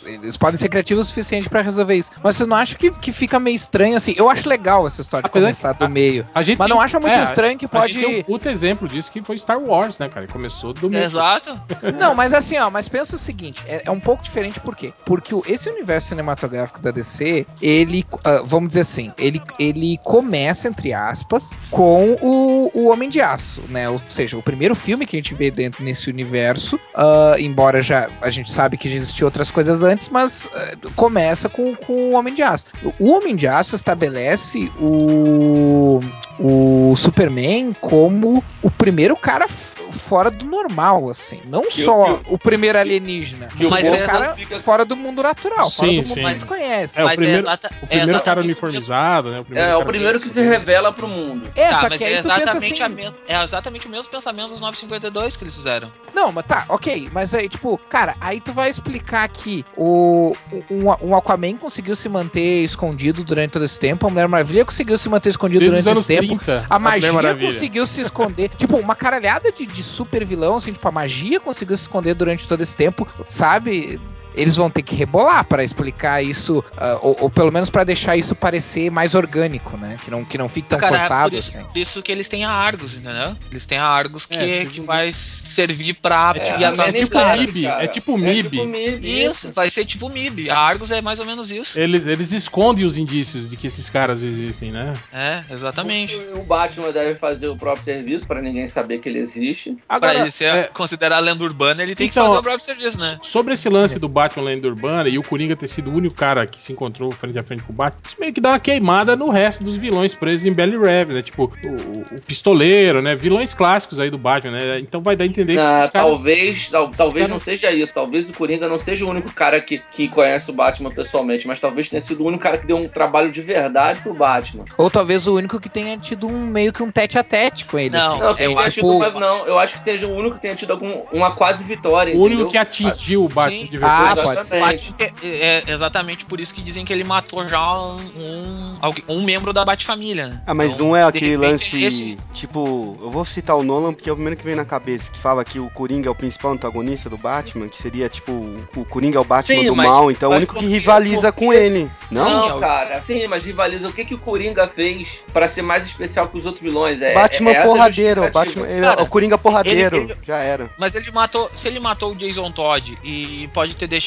eles podem ser criativos o suficiente pra resolver isso, mas você não acha que, que fica meio estranho, assim, eu acho legal essa história de apesar começar que, do a, meio, a gente mas tem, não acha muito é, estranho que pode... Tem um puto exemplo disso que foi Star Wars, né, cara, começou do meio. Exato. Não, mas assim, ó, mas pensa o seguinte, é, é um pouco diferente por quê? Porque esse universo cinematográfico da D C, ele, uh, vamos dizer assim, ele, ele começa, entre aspas, com o, o Homem de Aço, né, ou seja, o primeiro filme que a gente vê dentro nesse universo, uh, embora já a gente sabe que já existiam outras coisas antes, mas uh, começa com, com o Homem de Aço. O Homem de Aço estabelece o, o Superman como o primeiro cara fora do normal, assim. Não que só que o primeiro alienígena, que mas o cara fica... fora do mundo natural, sim, fora do mundo que a gente conhece. É o primeiro, é o primeiro é cara uniformizado, né? O primeiro é, é o primeiro que, que se revela pro mundo. É, tá, só que aí é tu pensa assim... Me... É exatamente o mesmo pensamento dos nove cinquenta e dois que eles fizeram. Não, mas tá, ok. Mas aí, tipo, cara, aí tu vai explicar que o um, um Aquaman conseguiu se manter escondido durante todo esse tempo, a Mulher Maravilha conseguiu se manter escondido desde durante esse tempo, trinta, a magia conseguiu se esconder. Tipo, uma caralhada de, de super vilão, assim, tipo, a magia conseguiu se esconder durante todo esse tempo, sabe? Eles vão ter que rebolar para explicar isso, uh, ou, ou pelo menos para deixar isso parecer mais orgânico, né? Que não, que não fique tão cara, forçado por isso, assim. Por isso que eles têm a Argus, entendeu? Eles têm a Argus que, é, que vai servir pra... É, é, é, tipo M I B, é tipo o M I B. É tipo M I B. Isso, vai ser tipo o M I B. A Argus é mais ou menos isso. Eles, eles escondem os indícios de que esses caras existem, né? É, exatamente. O, o Batman deve fazer o próprio serviço para ninguém saber que ele existe. Agora, pra ele ser é, considerado lenda urbana, ele tem então, que fazer o próprio serviço, né? Sobre esse lance é. do Batman Batman lenda urbana e o Coringa ter sido o único cara que se encontrou frente a frente com o Batman, isso meio que dá uma queimada no resto dos vilões presos em Belly Rev, né? Tipo, o, o pistoleiro, né? Vilões clássicos aí do Batman, né? Então vai dar a entender ah, que os Talvez, caras, tal, talvez caras... não seja isso. Talvez o Coringa não seja o único cara que, que conhece o Batman pessoalmente, mas talvez tenha sido o único cara que deu um trabalho de verdade pro Batman. Ou talvez o único que tenha tido um meio que um tete-a-tete com ele. Não, assim. não, é, eu acho tipo... tido, não, eu acho que seja o único que tenha tido algum, uma quase vitória. O único entendeu? que atingiu o Batman Sim. de verdade. Ah, Exatamente. É, é exatamente por isso que dizem que ele matou já um, um, um membro da Bat-família. Ah, mas então, um é aquele lance, esse... tipo, eu vou citar o Nolan porque é o primeiro que vem na cabeça, que fala que o Coringa é o principal antagonista do Batman, que seria, tipo, o Coringa é o Batman sim, do mas, mal, então é o único que rivaliza porque... com ele, não? Não, cara, sim, mas rivaliza. O que, que o Coringa fez pra ser mais especial que os outros vilões? É, Batman é porradeiro, é Batman, ele, cara, o Coringa porradeiro, ele, ele, já era. Mas ele matou, se ele matou o Jason Todd e pode ter deixado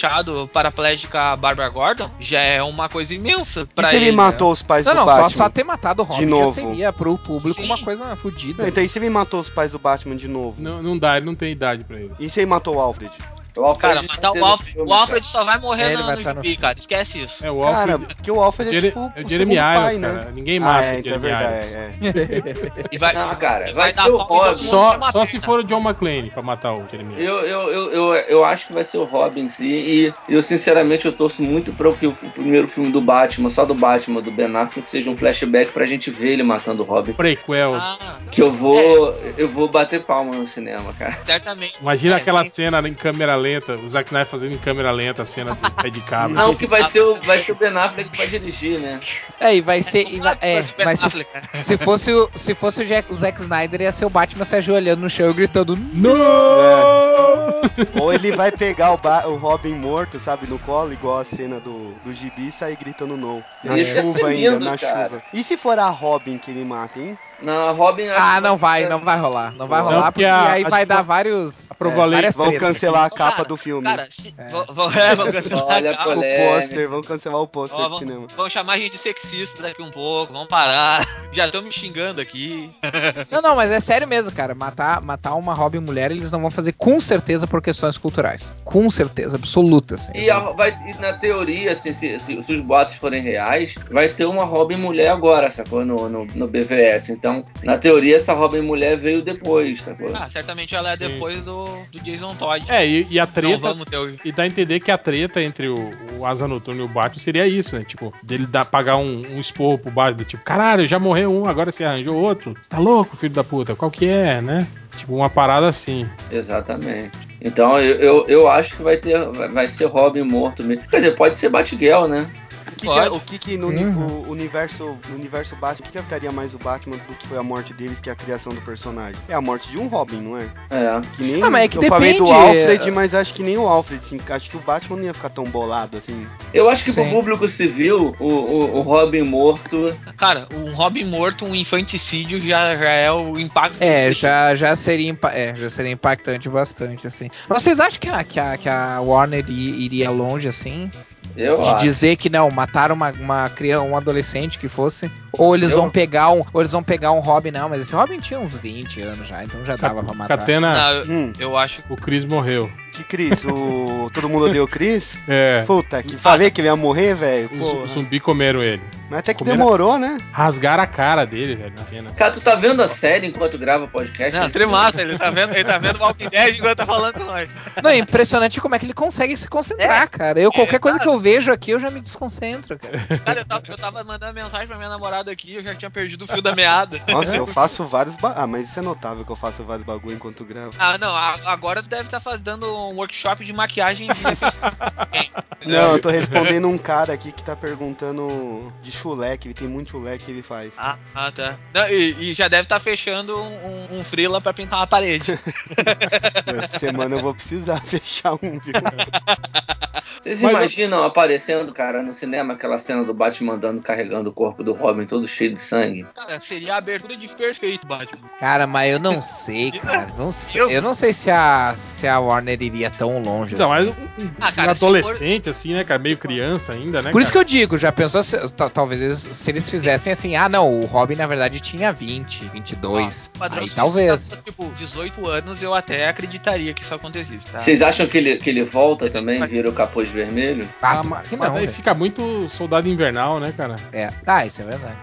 paraplégica a Barbara Gordon, já é uma coisa imensa pra e se ele. Se ele matou os pais não, do não, Batman... Não, só, só ter matado o Robin de novo. Já seria pro público Sim. uma coisa fodida. Então, e se ele matou os pais do Batman de novo? Não, não dá, ele não tem idade pra ele. E se ele matou o Alfred? O Alfred cara, matar o Alfred, filme, o Alfred só vai morrer é, no, vai no gibi, no... cara. Esquece isso. É, o Alfred, cara, porque o Alfred é tipo o Jeremy Irons, né? Cara. Ninguém mata ah, é, o Jeremy Irons. É, é. E vai, não, cara, e vai, vai ser dar o Robin. Só, só se for o John McClane pra matar o Jeremy Irons. Eu, eu, eu, eu, eu acho que vai ser o Robin, sim. E eu, sinceramente, eu torço muito pra que o primeiro filme do Batman, só do Batman, do Ben Affleck, seja um flashback pra gente ver ele matando o Robin. Prequel. Ah, que eu vou, é. eu vou bater palma no cinema, cara. Certamente. Imagina é, aquela é, cena em câmera lenta. O Zack Snyder fazendo em câmera lenta a cena do pé de cabra. Não, que vai ser o, vai ser o Ben Affleck que vai dirigir, né? É, e vai ser... E vai, é, mas se, se fosse, o, se fosse o, Jack, o Zack Snyder, ia ser o Batman se ajoelhando no chão e gritando... Não! É. Ou ele vai pegar o, ba- o Robin morto, sabe, no colo, igual a cena do, do gibi, e sair gritando não. Na é. chuva é lindo, ainda, na cara. chuva. E se for a Robin que ele mata, hein? Não, a Robin... Ah, não vai, não vai rolar. Não vai não, rolar, porque a, aí a, vai a, dar vários... É, vão cancelar aqui. a capa cara, do filme. Cara, é. vão, vão, é, vão cancelar Olha a o pôster, vão cancelar o pôster do cinema. Vão chamar a gente de sexista daqui um pouco, vão parar. Já estão me xingando aqui. Não, não, mas é sério mesmo, cara. Matar, matar uma Robin mulher, eles não vão fazer com certeza por questões culturais. Com certeza, absoluta. Assim. E, a, vai, e na teoria, assim, se, se, se os boatos forem reais, vai ter uma Robin mulher agora, sacou? No, no, no B V S, então. Então, na teoria, essa Robin Mulher veio depois, tá bom? Ah, certamente ela é Sim. depois do, do Jason Todd. É, e, e a treta... Ter... E dá a entender que a treta entre o, o Asa Noturna e o Batman seria isso, né? Tipo, dele dar, pagar um, um esporro pro Batman, tipo, caralho, já morreu um, agora você arranjou outro. Você tá louco, filho da puta? Qual que é, né? Tipo, uma parada assim. Exatamente. Então, eu, eu, eu acho que vai ter, vai ser Robin morto mesmo. Quer dizer, pode ser Batgirl, né? Que que é, o que que no uhum. o universo, no universo Batman, o que que afetaria mais o Batman do que foi a morte deles, que é a criação do personagem? É a morte de um Robin, não é? É. Que nem, ah, mas é que eu depende. falei do Alfred, mas acho que nem o Alfred, assim, acho que o Batman não ia ficar tão bolado, assim. Eu acho que Sim. pro público civil, o, o, o Robin morto... Cara, um Robin morto, um infanticídio já, já é o impacto... É, já, já, seria impa- é já seria impactante bastante, assim. Mas vocês acham que a, que a, que a Warner iria longe, assim? Eu de acho. dizer que não, mataram uma, uma criança, um adolescente que fosse, ou eles eu... vão pegar um, ou eles vão pegar um Robin, não, mas esse Robin tinha uns vinte anos já, então já dava Cat- pra matar. Catena, não, hum. eu acho que o Chris morreu. Que Chris? O... Todo mundo odeia o Chris? É. Puta, que falei que ele ia morrer, velho. Os zumbi comeram ele. Mas até que comeram... demorou, né? Rasgaram a cara dele, velho, na cena. Cara, tu tá vendo a série enquanto grava o podcast? Não, tremassa, ele tá vendo, ele tá vendo o Walking Dead enquanto tá falando com nós. Não, é impressionante como é que ele consegue se concentrar, é. cara. Eu, qualquer é, coisa cara. que eu vejo aqui, eu já me desconcentro, cara. Cara, eu tava, eu tava mandando mensagem pra minha namorada aqui, eu já tinha perdido o fio da meada. Nossa, eu faço vários... Ba... Ah, mas isso é notável que eu faço vários bagulho enquanto gravo. Ah, não, agora tu deve estar tá dando um workshop de maquiagem de Não, eu tô respondendo um cara aqui que tá perguntando de chulé, que ele tem muito chulé que ele faz. Ah, ah tá. Não, e, e já deve tá fechando um, um frila pra pintar uma parede. Essa semana eu vou precisar fechar um, viu? Vocês Mas imaginam eu... aparecendo, cara, no cinema, aquela cena do Batman andando, carregando o corpo do Robin todo cheio de sangue? Cara, seria a abertura de perfeito, Batman. Cara, mas eu não sei, cara. Não sei, eu não sei se a, se a Warner iria tão longe. Não, assim. mas um, ah, cara, um adolescente, for... assim, né, cara, meio criança ainda, né? Por cara? isso que eu digo, já pensou, se, t- talvez eles, se eles fizessem assim, ah, não, o Robin, na verdade, tinha vinte, vinte e dois, ah, aí talvez. Tava, tipo, dezoito anos, eu até acreditaria que isso acontecesse, tá? Vocês acham que ele, que ele volta ele também, vira que... o capuz vermelho? Ah, mas que não, mas aí véio. fica muito Soldado Invernal, né, cara? É, ah, isso é verdade.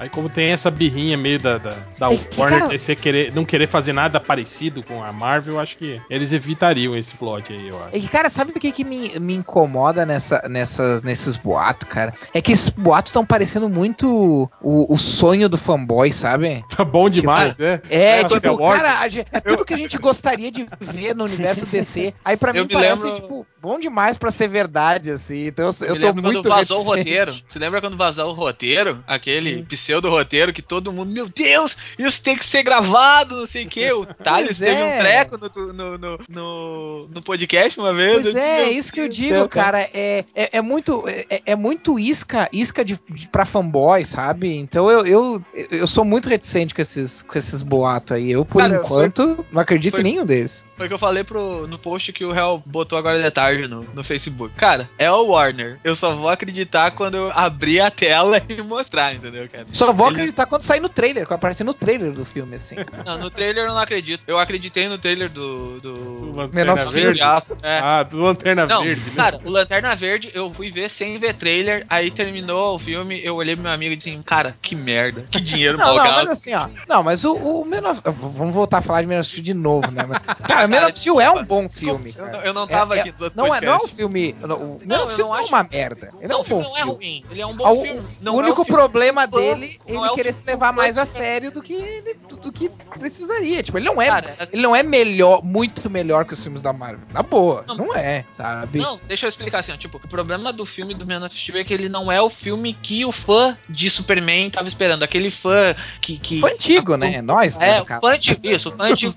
Aí como tem essa birrinha meio da, da, da é que, Warner cara... de querer, não querer fazer nada parecido com a Marvel, eu acho que eles evitariam esse plot aí, eu acho. É que, cara, sabe o que, que me, me incomoda nessa, nessas, nesses boatos, cara? É que esses boatos estão parecendo muito o, o sonho do fanboy, sabe? Tá bom demais, tipo, né? É, é tipo, cara, a, é tudo eu... que a gente gostaria de ver no universo D C. Aí pra eu mim parece, lembro... tipo, bom demais pra ser verdade, assim. Então eu, eu, eu tô muito vazou o roteiro. Você lembra quando vazou o roteiro? Aquele pseudo-roteiro que todo mundo, meu Deus, isso tem que ser gravado, não sei o que. O Thales teve é. um treco no, no, no, no, no podcast uma vez. Pois disse, é, isso que eu digo, Deus, cara. cara. É, é, é, muito, é, é muito isca, isca de, de, pra fanboy, sabe? Então eu, eu, eu sou muito reticente com esses, com esses boatos aí. Eu, por cara, enquanto, foi, não acredito foi, em nenhum deles. Foi o que eu falei pro, no post que o Hel botou agora de tarde no, no Facebook. Cara, é o Warner. Eu só vou acreditar quando eu abrir a tela e mostrar, entendeu? Só vou acreditar quando sair no trailer, quando aparecer no trailer do filme, assim. Não, no trailer eu não acredito. Eu acreditei no trailer do... Do, do Lanterna Verde? É. Ah, do Lanterna não, Verde. Não, cara, o Lanterna Verde eu fui ver sem ver trailer, aí terminou o filme, eu olhei pro meu amigo e disse, cara, que merda, que dinheiro mal gasto. Não, mas assim, ó, não, mas o, o Man of... Vamos voltar a falar de Man of Steel de novo, né? Mas, cara, Man of Steel é um bom filme, cara. Eu não, eu não tava é, aqui dos outros não é, não é um filme... Não, o Man of Steel não é uma merda. Ele não, é um bom filme. Não é ruim, ele é um bom o, filme. O único é um filme. problema dele, ele querer se levar mais a sério do que, do, do que precisaria. Tipo, ele não é, cara, ele não é melhor, muito melhor que os filmes da Marvel. Na boa, não, não é, sabe? Não, deixa eu explicar assim, ó, tipo, o problema do filme do Man of Steel é que ele não é o filme que o fã de Superman tava esperando. Aquele fã que... que fã antigo, a, né? Nós, é, né, fã antigo, isso, fã antigo.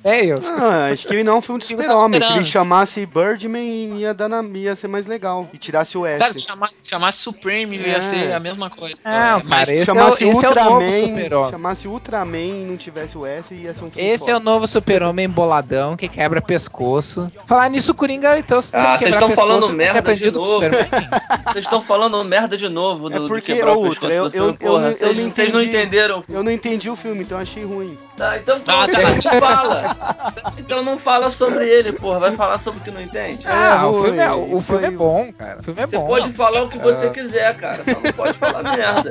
Ah, acho que ele não é um filme de super-homem. Se ele chamasse Birdman, ia, dar na, ia ser mais legal. E tirasse o S. Cara, se chamasse, chamasse Supreme, é. ia ser a mesma coisa. Não, cara, mas esse chamasse é o, esse Ultraman, é o novo super-homem. Chamasse Ultraman e não tivesse o S, ia ser um filme Esse foda. É o novo super-homem boladão que quebra pescoço. Falar nisso, Coringa, então... Você ah, vocês estão falando merda de novo. Vocês estão falando merda de novo. Do, é porque do o outro, eu, eu, eu, eu, eu não entendi. Vocês não entenderam. Eu não entendi o filme, então achei ruim. Ah, então não ah, tá, fala. Então não fala sobre ele, porra. Vai falar sobre o que não entende. Ah, ah o, filme é, o filme é bom, cara. O filme é você bom. Você pode falar o que você ah. quiser, cara. Só não pode falar merda.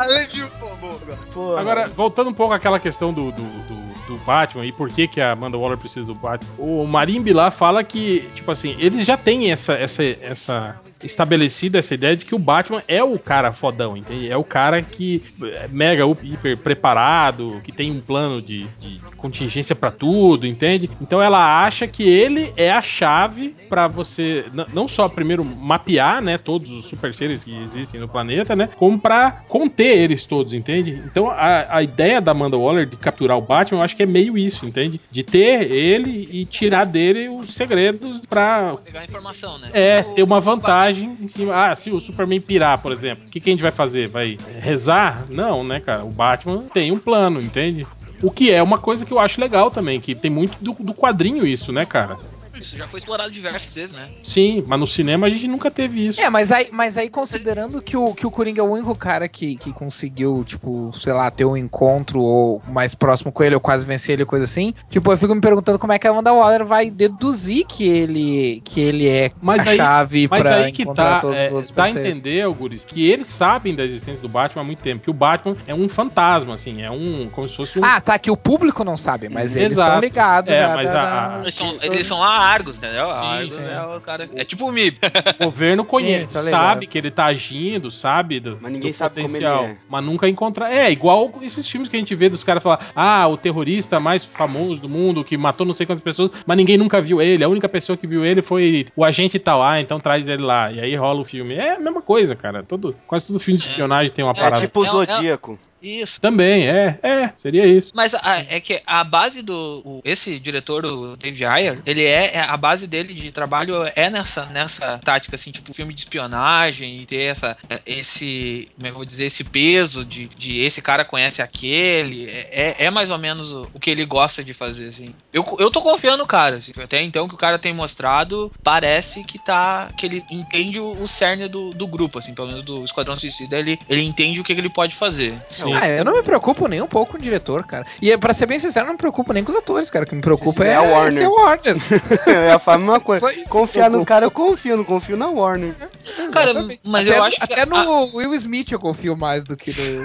Além de... Pô, agora, voltando um pouco àquela questão do... do, do... do Batman e por que que a Amanda Waller precisa do Batman. O Marimbi lá fala que, tipo assim, eles já têm essa, essa, essa estabelecida essa ideia de que o Batman é o cara fodão, entende? É o cara que é mega, hiper preparado, que tem um plano de, de contingência pra tudo, entende? Então ela acha que ele é a chave pra você, não só primeiro mapear, né, todos os super seres que existem no planeta, né, como pra conter eles todos, entende? Então a, a ideia da Amanda Waller de capturar o Batman, eu acho que é meio isso, entende? De ter ele e tirar dele os segredos pra... pegar a informação, né? É, ter uma vantagem em cima. Ah, se o Superman pirar, por exemplo, o que, que a gente vai fazer? Vai rezar? Não, né, cara? O Batman tem um plano, entende? O que é uma coisa que eu acho legal também, que tem muito do, do quadrinho isso, né, cara? Isso já foi explorado diversas vezes, né? Sim, mas no cinema a gente nunca teve isso. É, mas aí, mas aí considerando que o, que o Coringa é o único cara que, que conseguiu, tipo, sei lá, ter um encontro ou mais próximo com ele, ou quase vencer ele, coisa assim, tipo, eu fico me perguntando como é que a Amanda Waller vai deduzir que ele, que ele é mas a aí, chave mas pra aí que encontrar tá, todos é, os outros tá parceiros. Dá a entender, Guris, que eles sabem da existência do Batman há muito tempo, que o Batman é um fantasma, assim, é um, como se fosse um... Ah, tá, que o público não sabe, mas eles estão ligados. É, já, mas da, a, da... Eles, são, eles são lá Argus, entendeu? Sim, Argus, sim. É, o cara... é tipo o M I B. O governo conhece, sim, sabe que ele tá agindo, sabe? Do, mas ninguém do sabe potencial, como ele é. Mas nunca encontra. É, igual esses filmes que a gente vê dos caras falar: ah, o terrorista mais famoso do mundo, que matou não sei quantas pessoas, mas ninguém nunca viu ele. A única pessoa que viu ele foi o agente tal, ah, então traz ele lá. E aí rola o filme. É a mesma coisa, cara. Todo, quase todo filme de espionagem tem uma parada. É tipo o Zodíaco. Isso. Também, é, é, seria isso. Mas a, é que a base do... O, esse diretor, o David Ayer, ele é... A base dele de trabalho é nessa, nessa tática, assim, tipo, filme de espionagem e ter essa... Esse... Como é que eu vou dizer? Esse peso de, de esse cara conhece aquele. É, é mais ou menos o, o que ele gosta de fazer, assim. Eu, eu tô confiando no cara, assim. Até então, que o cara tem mostrado, parece que tá... Que ele entende o, o cerne do, do grupo, assim. Pelo menos do Esquadrão Suicida, ele, ele entende o que, que ele pode fazer. Sim. Ah, eu não me preocupo nem um pouco com o diretor, cara. E pra ser bem sincero, eu não me preocupo nem com os atores, cara. O que me preocupa é, é a Warner. É, Warner. É a mesma coisa. Confiar no cara, eu confio. Não confio na Warner. Cara, exatamente. Mas até, eu acho até que... Até no a... Will Smith eu confio mais do que no...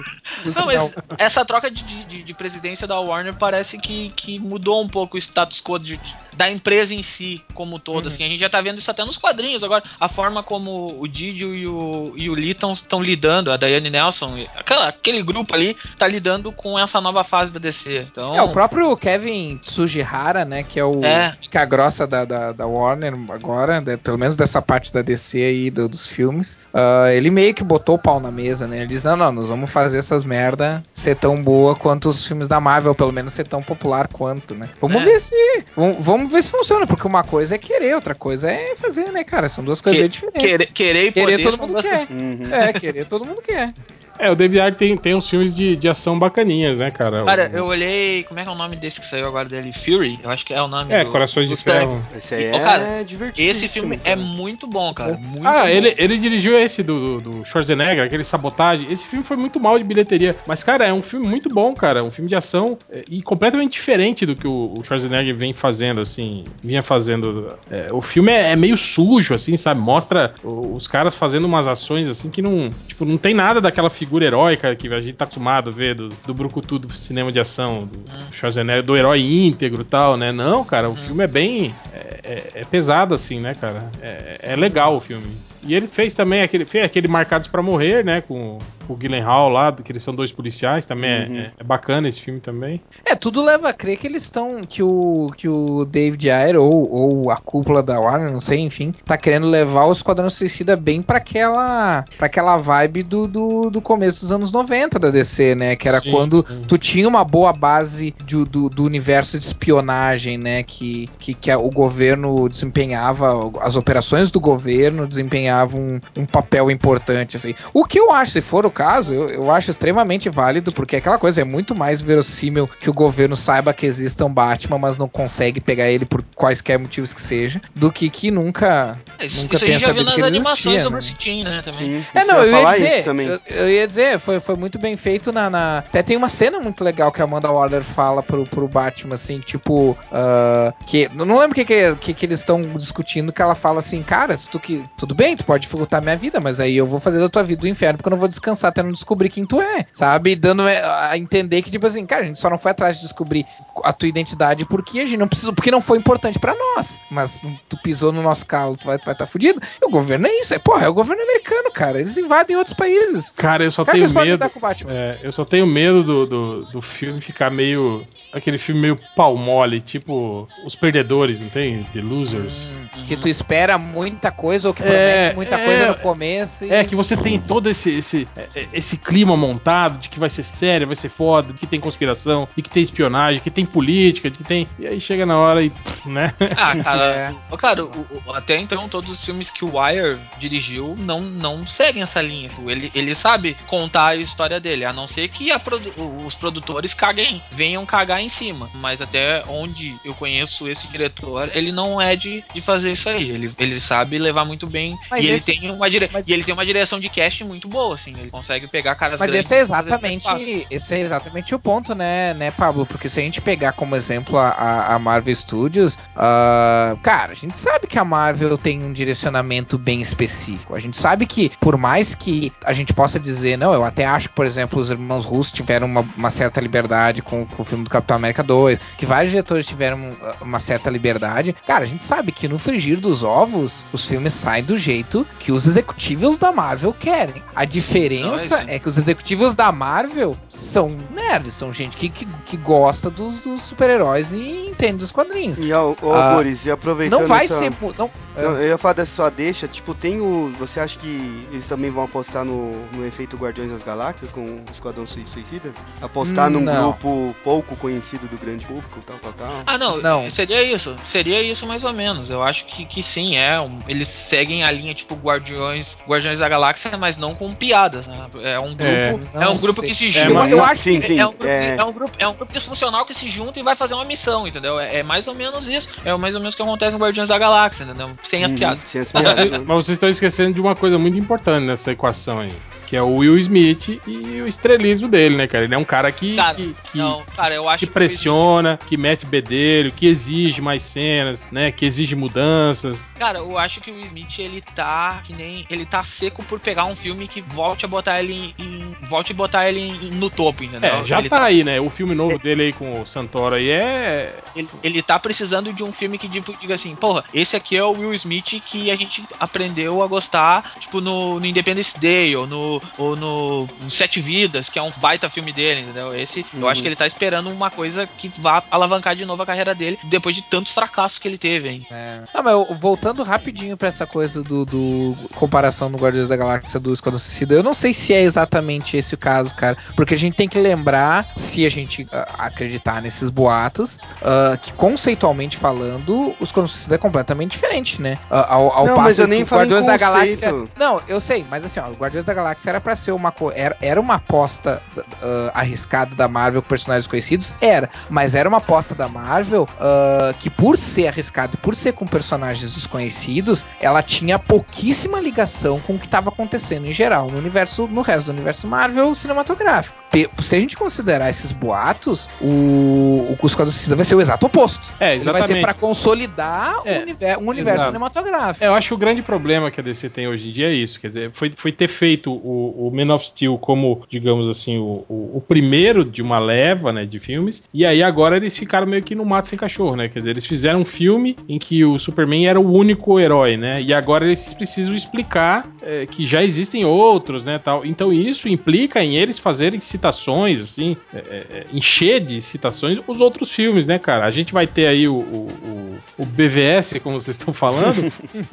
Não, mas essa troca de, de, de presidência da Warner parece que, que mudou um pouco o status quo de... da empresa em si, como todo, uhum. Assim, a gente já tá vendo isso até nos quadrinhos agora, a forma como o Didio e o, e o Lee estão lidando, a Diane Nelson, aquela, aquele grupo ali tá lidando com essa nova fase da D C, então... É, o próprio Kevin Sugihara, né, que é o é. Fica grossa da, da, da Warner agora, de, pelo menos dessa parte da D C aí, do, dos filmes, uh, ele meio que botou o pau na mesa, né, ele diz, não, não, nós vamos fazer essas merda ser tão boa quanto os filmes da Marvel, pelo menos ser tão popular quanto, né, vamos é. ver se... Vamos, vamos Vamos ver se funciona, porque uma coisa é querer, outra coisa é fazer, né, cara? São duas coisas que, diferentes. Querer, querer e poder. Querer todo mundo quer. Uhum. É, querer todo mundo quer. É, o David Ayer tem, tem uns filmes de, de ação bacaninhas, né, cara? Cara, o... eu olhei... Como é que é o nome desse que saiu agora dele? Fury? Eu acho que é o nome é, do... É, Corações do de Ferro. Esse aí e, é, oh, cara, é divertido. Esse filme cara. É muito bom, cara. Muito ah, bom. Ele, ele dirigiu esse do, do, do Schwarzenegger, aquele Sabotagem. Esse filme foi muito mal de bilheteria. Mas, cara, é um filme muito bom, cara. Um filme de ação e completamente diferente do que o, o Schwarzenegger vem fazendo, assim. Vinha fazendo... É, o filme é, é meio sujo, assim, sabe? Mostra os caras fazendo umas ações, assim, que não... Tipo, não tem nada daquela figura heróica que a gente tá acostumado a ver do, do brucutu do cinema de ação do hum. Schwarzenegger, do herói íntegro e tal, né? Não, cara, o hum. filme é bem é, é, é pesado, assim, né, cara? É, é legal o filme. E ele fez também aquele, fez aquele Marcados pra Morrer, né? Com, com o Gyllenhaal lá, que eles são dois policiais. Também uhum. é, é bacana esse filme também. É, tudo leva a crer que eles estão... Que o, que o David Ayer ou, ou a cúpula da Warner, não sei, enfim, tá querendo levar o Esquadrão Suicida bem pra aquela, pra aquela vibe do, do, do começo dos anos noventa da D C, né? Que era sim, quando sim. tu tinha uma boa base de, do, do universo de espionagem, né? Que, que, que a, o governo desempenhava... As operações do governo desempenhavam Um, um papel importante, assim. O que eu acho, se for o caso, eu, eu acho extremamente válido, porque aquela coisa é muito mais verossímil que o governo saiba que exista um Batman, mas não consegue pegar ele por quaisquer motivos que seja, do que que nunca, é, isso, nunca isso tenha sabido que ele existia, né? Sobre o Steam, né, também. Sim, é, não, eu, eu, ia dizer, eu, eu ia dizer, foi, foi muito bem feito na, na... Até tem uma cena muito legal que a Amanda Waller fala pro, pro Batman, assim, tipo, uh, que... Não lembro o que que, que que eles estão discutindo, que ela fala assim, cara, se tu que... Tudo bem, pode dificultar minha vida, mas aí eu vou fazer da tua vida do inferno, porque eu não vou descansar até não descobrir quem tu é, sabe? Dando a entender que, tipo assim, cara, a gente só não foi atrás de descobrir a tua identidade porque a gente não precisou, porque não foi importante pra nós, mas tu pisou no nosso calo, tu vai estar vai tá fudido. E o governo é isso, é porra, é o governo americano, cara, eles invadem outros países. Cara, eu só cara, tenho medo é, eu só tenho medo do, do, do filme ficar meio, aquele filme meio pau mole, tipo Os Perdedores, não tem? The Losers. Hum, que tu espera muita coisa ou que promete é... muita é, coisa no começo. E... É, que você tem todo esse, esse, esse clima montado de que vai ser sério, vai ser foda, de que tem conspiração, de que tem espionagem, de que tem política, de que tem... E aí chega na hora e... né? Ah, cara, é. cara o, o, até então todos os filmes que o Ayer dirigiu não, não seguem essa linha. Ele, ele sabe contar a história dele, a não ser que a produ- os produtores caguem, venham cagar em cima. Mas até onde eu conheço esse diretor, ele não é de, de fazer isso aí. Ele, ele sabe levar muito bem... Mas e, ele esse... tem uma dire... mas... e ele tem uma direção de casting muito boa, assim, ele consegue pegar caras mas grandes. Mas esse é exatamente, esse é exatamente o ponto, né, né, Pablo? Porque se a gente pegar como exemplo a, a Marvel Studios, uh, cara, a gente sabe que a Marvel tem um direcionamento bem específico. A gente sabe que, por mais que a gente possa dizer, não, eu até acho que, por exemplo, os irmãos Russo tiveram uma, uma certa liberdade com, com o filme do Capitão América dois, que vários diretores tiveram uma certa liberdade. Cara, a gente sabe que no frigir dos ovos, os filmes saem do jeito que os executivos da Marvel querem. A diferença Não, é, é que os executivos da Marvel são nerds, são gente que, que, que gosta dos, dos super-heróis e entende os quadrinhos. E ó, ó ah, Boris, e aproveitando. Não vai essa... ser. Não, eu... eu ia falar dessa sua deixa, tipo, tem o. Você acha que eles também vão apostar no, no efeito Guardiões das Galáxias com o Esquadrão Suicida? Apostar hum, num não. grupo pouco conhecido do grande público, tal, tal, tal. Ah, não, não. Seria isso. Seria isso mais ou menos. Eu acho que, que sim, é. Eles seguem a linha. Tipo Guardiões, Guardiões da Galáxia, mas não com piadas, né? É um grupo, é, é um grupo que se junta. É, eu acho sim, sim, é, um grupo, é... é um grupo, é um grupo disfuncional que se junta e vai fazer uma missão, entendeu? É, é mais ou menos isso. É mais ou menos o que acontece no Guardiões da Galáxia, entendeu? Sem as uhum, piadas. Sem as piadas. Mas, mas vocês estão esquecendo de uma coisa muito importante nessa equação aí. Que é o Will Smith e o estrelismo dele, né, cara? Ele é um cara que, cara, que, que, não, cara, eu acho que, que pressiona, que mete bedelho, que exige mais cenas, né? Que exige mudanças. Cara, eu acho que o Will Smith, ele tá que nem... Ele tá seco por pegar um filme que volte a botar ele em... Volte a botar ele em, no topo, entendeu? É, já ele tá, tá aí, né? O filme novo é, dele aí com o Santoro aí é... Ele, ele tá precisando de um filme que diga assim, porra, esse aqui é o Will Smith que a gente aprendeu a gostar, tipo, no, no Independence Day ou no ou no Sete Vidas, que é um baita filme dele, entendeu? Esse, uhum. eu acho que ele tá esperando uma coisa que vá alavancar de novo a carreira dele, depois de tantos fracassos que ele teve, hein? É. Não, mas voltando rapidinho pra essa coisa do, do comparação do Guardiões da Galáxia do Esquadrão Suicida, eu não sei se é exatamente esse o caso, cara, porque a gente tem que lembrar, se a gente uh, acreditar nesses boatos, uh, que conceitualmente falando, o Esquadrão Suicida é completamente diferente, né? Uh, ao ao não, passo mas eu nem que o Guardiões da Galáxia... Não, eu sei, mas assim, ó, o Guardiões da Galáxia era pra ser uma co- era, era uma aposta uh, arriscada da Marvel com personagens conhecidos, era, mas era uma aposta da Marvel uh, que por ser arriscada e por ser com personagens desconhecidos, ela tinha pouquíssima ligação com o que estava acontecendo em geral no universo, no resto do universo Marvel cinematográfico. se a gente considerar esses boatos, o, o Esquadrão Suicida vai ser o exato oposto. É, exatamente. Ele vai ser pra consolidar é, o universo, um universo exato. cinematográfico. É, eu acho que o grande problema que a D C tem hoje em dia é isso. Quer dizer, foi, foi ter feito o, o Man of Steel como, digamos assim, o, o, o primeiro de uma leva, né, de filmes. E aí agora eles ficaram meio que no mato sem cachorro, né? Quer dizer, eles fizeram um filme em que o Superman era o único herói, né? E agora eles precisam explicar é, que já existem outros, né, tal. Então isso implica em eles fazerem citações, assim, é, é, encher de citações os outros filmes, né, cara? A gente vai ter aí o, o, o B V S, como vocês estão falando.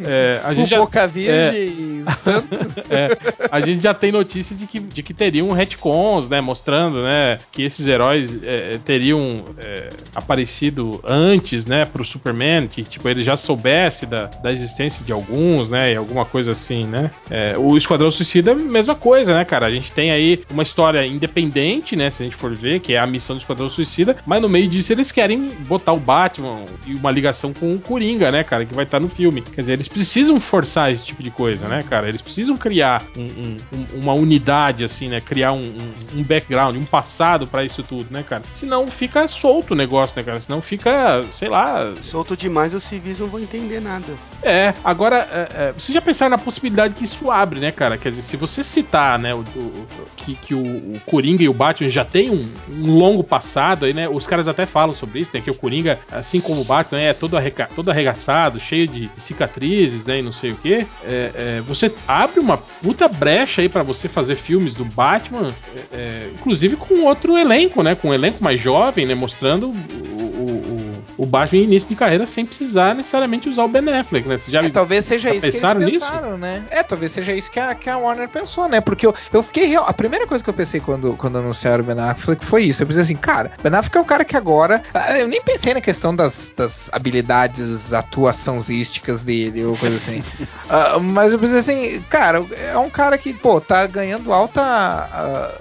É, a gente o já, Boca Virgem é, Santo. É, a gente já tem notícia de que, de que teriam retcons, né, mostrando, né, que esses heróis é, teriam é, aparecido antes, né, pro Superman, que, tipo, ele já soubesse da, da existência de alguns, né, e alguma coisa assim, né? É, o Esquadrão Suicida é a mesma coisa, né, cara? A gente tem aí uma história independente, né, se a gente for ver, que é a missão do Esquadrão Suicida, mas no meio disso eles querem botar o Batman e uma ligação com o Coringa, né, cara, que vai estar no filme. Quer dizer, eles precisam forçar esse tipo de coisa, né, cara? Eles precisam criar um, um, uma unidade, assim, né, criar um, um background, um passado pra isso tudo, né, cara? Senão fica solto o negócio, né, cara? Senão fica, sei lá... Solto demais, os civis não vão entender nada. É, agora, é, é, vocês já pensaram na possibilidade que isso abre, né, cara? Quer dizer, se você citar, né, o, o, que, que o, o Coringa e o Batman já tem um, um longo passado aí, né? Os caras até falam sobre isso, né? Que o Coringa, assim como o Batman, é todo, arrega- todo arregaçado, cheio de cicatrizes, né? E não sei o quê. É, é, você abre uma puta brecha aí pra você fazer filmes do Batman, é, é, inclusive com outro elenco, né? Com um elenco mais jovem, né? Mostrando o, o, o o Batman em início de carreira sem precisar necessariamente usar o Ben Affleck, né? Já, é, talvez seja isso que eles pensaram, nisso? Né? É, talvez seja isso que a, que a Warner pensou, né? Porque eu, eu fiquei... Real... A primeira coisa que eu pensei quando, quando anunciaram o Ben Affleck foi isso. Eu pensei assim, cara, Ben Affleck é o cara que agora... Eu nem pensei na questão das, das habilidades atuaçãozísticas dele ou coisa assim. uh, mas eu pensei assim, cara, é um cara que, pô, tá ganhando alta...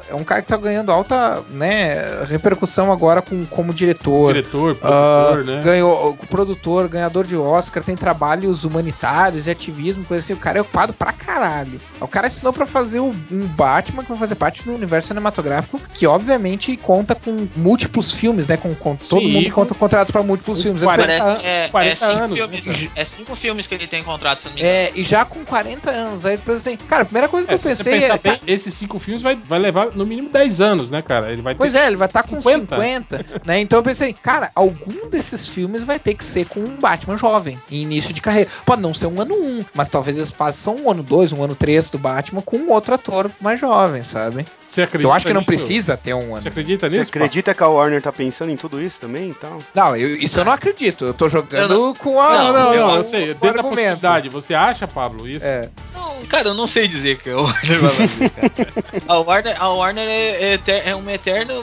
Uh, é um cara que tá ganhando alta, né, repercussão agora com, como diretor. Diretor, produtor, uh, né? Ganhou produtor, ganhador de Oscar, tem trabalhos humanitários e ativismo, coisa assim. O cara é ocupado pra caralho. O cara assinou pra fazer um Batman que vai fazer parte do universo cinematográfico, que obviamente conta com múltiplos filmes, né? Com, com todo Sim, mundo conta com contrato pra múltiplos filmes. quarenta, é, quarenta é cinco anos. Filmes, né? É cinco filmes que ele tem contrato, se não me engano. É, e já com quarenta anos. Aí depois assim, cara, a primeira coisa que é, eu pensei é. Bem, esses cinco filmes vai, vai levar no mínimo dez anos, né, cara? Ele vai ter pois é, ele vai estar tá com cinquenta, né? Então eu pensei, cara, algum desses esses filmes vai ter que ser com um Batman jovem em início de carreira, pode não ser um ano um, mas talvez eles façam um ano dois, um ano três do Batman com outro ator mais jovem, sabe? Eu acho que não nisso? Precisa ter um ano. Você acredita nisso? Você acredita que a Warner tá pensando em tudo isso também? Então? Não, eu, isso eu não acredito. Eu tô jogando eu não... com a... Não, não, não. Um, eu sei. Dentro da possibilidade. Você acha, Pablo, isso? É. Não, cara, eu não sei dizer que a Warner vai fazer, cara. A Warner, a Warner é, é, é uma eterna...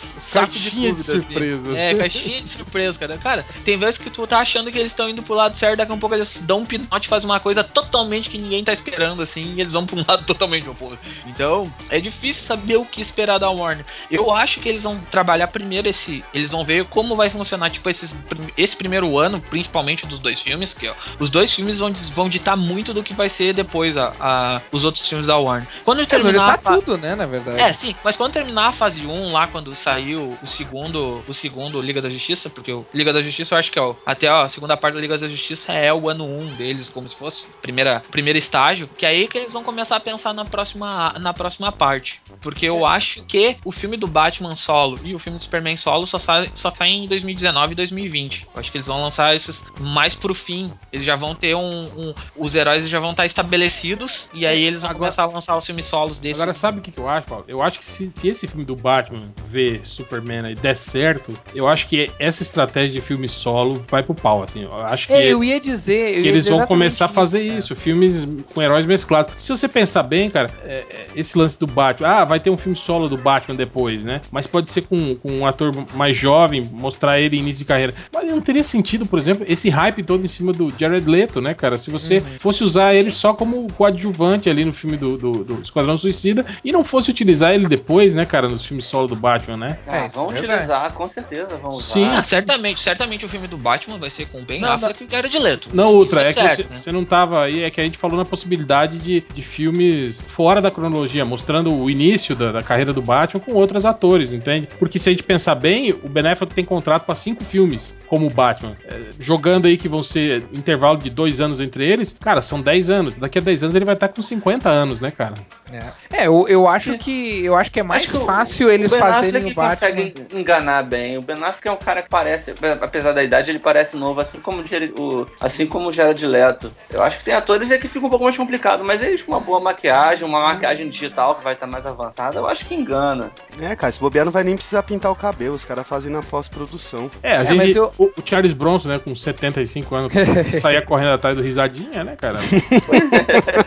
Saco caixinha de, tudo, de surpresa. Assim. É, caixinha de surpresa, cara. Cara, tem vezes que tu tá achando que eles estão indo pro lado certo, daqui a um pouco eles dão um pinote, fazem uma coisa totalmente que ninguém tá esperando, assim, e eles vão pra um lado totalmente oposto. Então, é difícil saber o que esperar da Warner. Eu acho que eles vão trabalhar primeiro esse... Eles vão ver como vai funcionar, tipo, esses, esse primeiro ano, principalmente dos dois filmes, que ó, os dois filmes vão, vão ditar muito do que vai ser depois a, a, os outros filmes da Warner. Quando terminar... É, tá tudo, né, na verdade. É, sim, mas quando terminar a fase um, lá, quando saiu o, o segundo, o segundo Liga da Justiça, porque o Liga da Justiça, eu acho que ó, até ó, a segunda parte da Liga da Justiça é o ano um deles, como se fosse primeira, primeiro estágio, que aí que eles vão começar a pensar na próxima, na próxima parte. Porque eu acho que o filme do Batman solo e o filme do Superman solo só saem só sai em dois mil e dezenove e dois mil e vinte. Eu acho que eles vão lançar esses mais pro fim. Eles já vão ter um... um os heróis já vão estar estabelecidos e aí eles vão agora, começar a lançar os filmes solos desses. Agora, sabe o que, que eu acho, Paulo? Eu acho que se, se esse filme do Batman ver Superman aí der certo, eu acho que essa estratégia de filme solo vai pro pau, assim. Eu acho que... Eu ia dizer... Eu ia eles dizer vão começar a fazer isso, isso. Filmes com heróis mesclados. Se você pensar bem, cara, é, é, esse lance do Batman... Ah, vai ter um filme solo do Batman depois, né? Mas pode ser com, com um ator mais jovem, mostrar ele início de carreira. Mas não teria sentido, por exemplo, esse hype todo em cima do Jared Leto, né, cara? Se você uhum. fosse usar ele só como coadjuvante ali no filme do, do, do Esquadrão Suicida e não fosse utilizar ele depois, né, cara, nos filmes solo do Batman, né? né? Ah, é, vão utilizar, com certeza vão usar. Sim, ah, certamente, certamente o filme do Batman vai ser com Ben Affleck e o Jared Leto. Não, Ultra, é, é certo, que você, né? Você não tava aí, é que a gente falou na possibilidade de, de filmes fora da cronologia, mostrando o início da, da carreira do Batman com outros atores, entende? Porque se a gente pensar bem, o Ben Affleck tem contrato para cinco filmes como o Batman, é, jogando aí que vão ser intervalo de dois anos entre eles, cara, são dez anos, daqui a dez anos ele vai estar com cinquenta anos, né, cara? É, é eu, eu acho é. que eu acho que é mais acho fácil o, eles o fazerem o Batman. Consegue enganar bem, o Ben Affleck é um cara que parece, apesar da idade, ele parece novo, assim como o, assim como o Jared Leto. Eu acho que tem atores é que fica um pouco mais complicado, mas eles com uma boa maquiagem, uma maquiagem digital que vai estar mais avançada, eu acho que engana. É, cara, esse bobear não vai nem precisar pintar o cabelo, os caras fazem na pós-produção. É, a é, gente, mas eu... o, o Charles Bronson, né, com setenta e cinco anos, saía correndo atrás do risadinha, né, cara?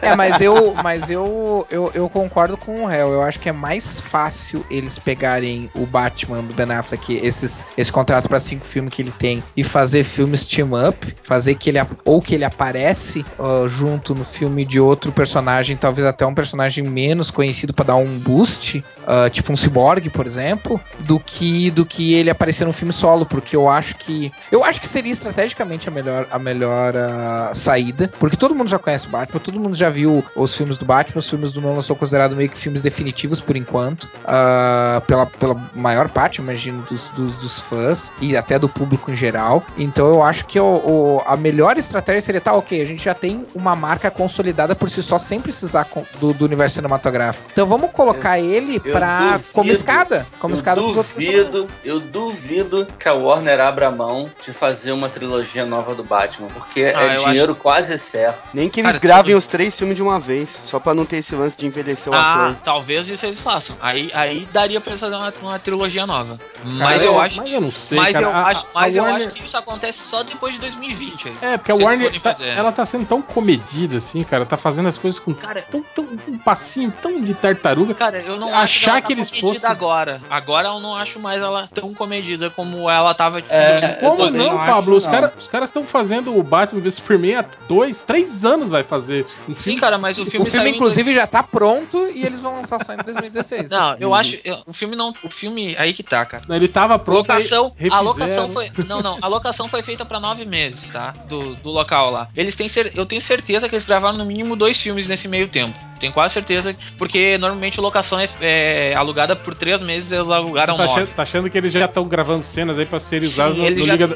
É, mas eu, mas eu, eu, eu concordo com o réu, eu acho que é mais fácil eles pegarem o Batman do Ben Affleck, esses, esse contrato pra cinco filmes que ele tem, e fazer filmes team-up, fazer que ele, ou que ele aparece uh, junto no filme de outro personagem, talvez até um personagem menos conhecido pra dar um boost, uh, tipo um ciborgue, por exemplo, do que, do que ele aparecer num filme solo, porque eu acho que eu acho que seria estrategicamente a melhor, a melhor uh, saída, porque todo mundo já conhece o Batman, todo mundo já viu os filmes do Batman, os filmes do Nolan são considerados meio que filmes definitivos por enquanto, uh, pela, pela maior parte, imagino, dos, dos, dos fãs e até do público em geral. Então eu acho que o, o, a melhor estratégia seria, tá, ok, a gente já tem uma marca consolidada por si só, sem precisar do, do universo cinematográfico, então vamos colocar eu, ele eu pra, duvido, como escada, como eu escada duvido, pros outros. Eu duvido que a Warner abra a mão de fazer uma trilogia nova do Batman, porque ah, é dinheiro acho... quase certo. Nem que eles Cara, gravem tudo... os três filmes de uma vez, só pra não ter esse lance de envelhecer o ah, ator. Ah, talvez isso eles façam. Aí, aí daria pra fazer uma, uma trilogia nova. Mas cara, eu, eu acho mas que... eu não sei, mas cara. Eu a, acho, mas a eu Warner... acho que isso acontece só depois de dois mil e vinte. Aí, é, porque a Warner, tá, ela tá sendo tão comedida, assim, cara. Tá fazendo as coisas com cara, tão, tão, um passinho tão de tartaruga. Cara, eu não acho que ela tá que eles comedida fosse... agora. Agora eu não acho mais ela tão comedida como ela tava... Tipo, é, como não, Pablo? Os caras estão fazendo o Batman v Superman há dois, três anos vai fazer. Um Sim, filme... cara, mas o filme... O filme, inclusive, dois... já tá pronto e eles vão lançar só em dois mil e dezesseis. Não, eu uhum. acho... Eu, o filme não... O filme... Aí que tá, cara. Não, ele tava pronto locação, aí, a locação foi... Não, não. A locação foi feita pra nove meses, tá? Do, do local lá. Eles têm... Eu tenho certeza que eles gravaram no mínimo dois filmes nesse meio tempo. Tenho quase certeza, porque normalmente locação é, é alugada por três meses, eles alugaram tá nove. Achando, tá achando que eles já estão gravando cenas aí pra serem usadas já...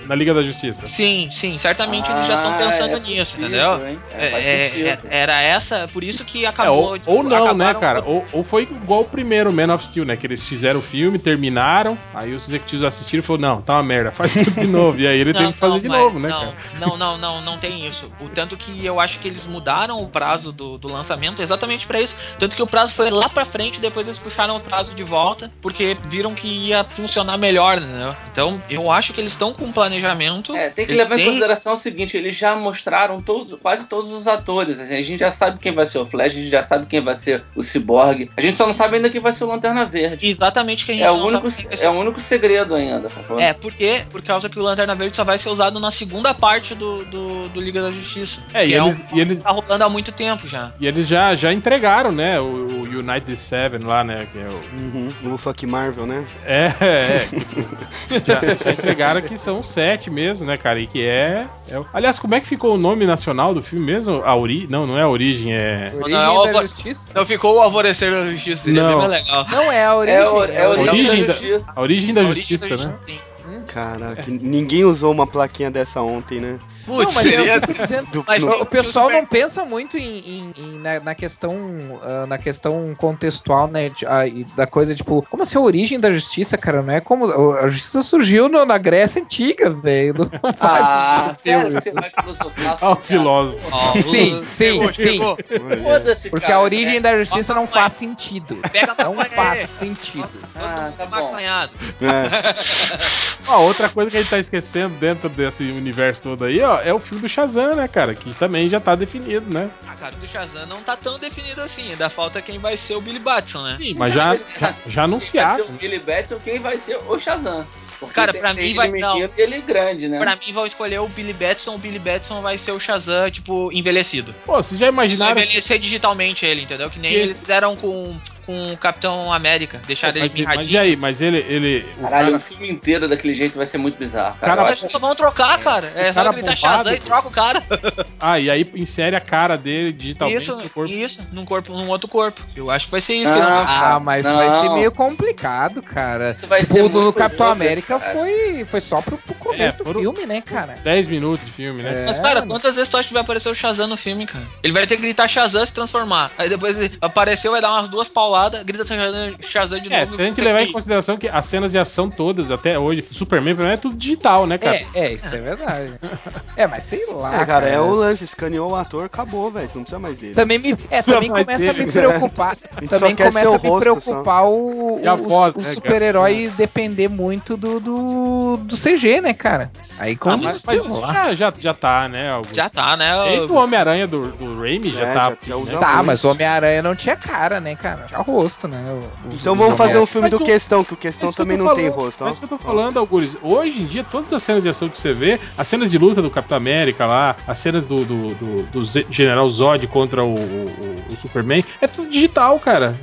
na Liga da Justiça? Sim, sim, certamente ah, eles já estão pensando é possível, nisso, entendeu? É, é, é, era essa, por isso que acabou... É, ou, tipo, ou não, né, cara? Ou, ou foi igual o primeiro Man of Steel, né, que eles fizeram o filme, terminaram, aí os executivos assistiram e falaram, não, tá uma merda, faz tudo de novo, e aí ele não, tem que fazer não, de mas, novo, né, não, cara? Não, não, não, não tem isso. O tanto que eu acho que eles mudaram o prazo do, do lançamento exatamente pra isso, tanto que o prazo foi lá pra frente, depois eles puxaram o prazo de volta porque viram que ia funcionar melhor, né? Então eu acho que eles estão com um planejamento. É, tem que levar têm... em consideração o seguinte, eles já mostraram todo, quase todos os atores, assim, a gente já sabe quem vai ser o Flash, a gente já sabe quem vai ser o Ciborgue, a gente só não sabe ainda quem vai ser o Lanterna Verde. Exatamente, que a gente é não único, sabe quem é o único segredo ainda, sacou? É, porque por causa que o Lanterna Verde só vai ser usado na segunda parte do, do, do Liga da Justiça. É, e, é eles, um, e eles... tá rolando há muito tempo já. E eles já, já entregaram, né, o, o United Seven lá, né, que é o... Uhum, o Fuck Marvel, né? É, é. já, já entregaram que são sete mesmo, né, cara, e que é... é... Aliás, como é que ficou o nome nacional do filme mesmo? A ori... Não, não é a origem, é... Origem não, não é da Justiça? Não, ficou o Alvorecer da Justiça, seria não. bem mais legal. Não, é a origem. É a, or... é a origem, origem da Justiça. Da... A origem da, a origem justiça, da Justiça, né? Sim. Caraca, é. Ninguém usou uma plaquinha dessa ontem, né? Putz, mas, mas o pessoal não pensa muito em, em, em, na, na, questão, uh, na questão contextual, né? De, uh, da coisa, tipo, como assim a origem da justiça, cara? Não é como. A justiça surgiu no, na Grécia antiga, velho. Não faz ah, filme. Você vai filosofar. Ó, o filósofo. Oh, sim, sim, chegou, sim. Chegou. Porque a origem é. da justiça não faz sentido. Não faz sentido. Ah, tá bom. É. Ó, outra coisa que a gente tá esquecendo dentro desse universo todo aí, ó, é o filme do Shazam, né, cara? Que também já tá definido, né? Ah, cara, o do Shazam não tá tão definido assim. Ainda falta quem vai ser o Billy Batson, né? Sim, mas já, já, já anunciado. Quem vai ser o Billy Batson, quem vai ser o Shazam. Porque cara, pra mim vai não. Ele grande, né? Pra mim vão escolher o Billy Batson. O Billy Batson vai ser o Shazam, tipo, envelhecido. Pô, vocês já imaginaram? Vai envelhecer digitalmente ele, entendeu? Que nem eles fizeram com... com o Capitão América, deixar ele mirradinho. Mas e aí, mas ele... ele o Caralho, cara... o filme inteiro daquele jeito vai ser muito bizarro, cara. cara acho... Só vão trocar, cara. É, só gritar Shazam e troca o cara. Ah, e aí insere a cara dele digitalmente isso, no corpo. Isso, num, corpo, num outro corpo. Eu acho que vai ser isso. Ah, que não... ah mas não. vai ser meio complicado, cara. Isso vai ser o do Capitão América cara. foi foi só pro, pro começo é, do filme, né, cara? dez minutos de filme, né? É, mas, cara, mano. Quantas vezes tu acha que vai aparecer o Shazam no filme, cara? Ele vai ter que gritar Shazam e se transformar. Aí depois ele apareceu, vai dar umas duas pauladas, grita Shazam de novo. É, se a gente levar em consideração que as cenas de ação todas, até hoje, Superman, pra mim, é tudo digital, né, cara? É, é isso é verdade. É, mas sei lá, é, cara, cara. É o lance, escaneou o ator, acabou, velho, você não precisa mais dele. Também me, é, também começa dele, a me preocupar, é. também começa a me rosto, preocupar só. o, o, voz, o, né, o super-herói depender muito do, do, do C G, né, cara? Aí como ah, mas já, já, já tá, né? Augusto? Já tá, né? O... E o Homem-Aranha do, do Raimi já é, tá. Já, já né? Tá, muito. Mas o Homem-Aranha não tinha cara, né, cara? Tinha rosto, né? O, o, então vamos fazer um filme mas do Questão, que o Questão também não tem rosto. Mas o que eu tô falando, Algures, hoje em dia, todas as cenas de ação que você vê, as cenas de luta do Capitão América lá, as cenas do, do, do, do General Zod contra o, o, o Superman, é tudo digital, cara.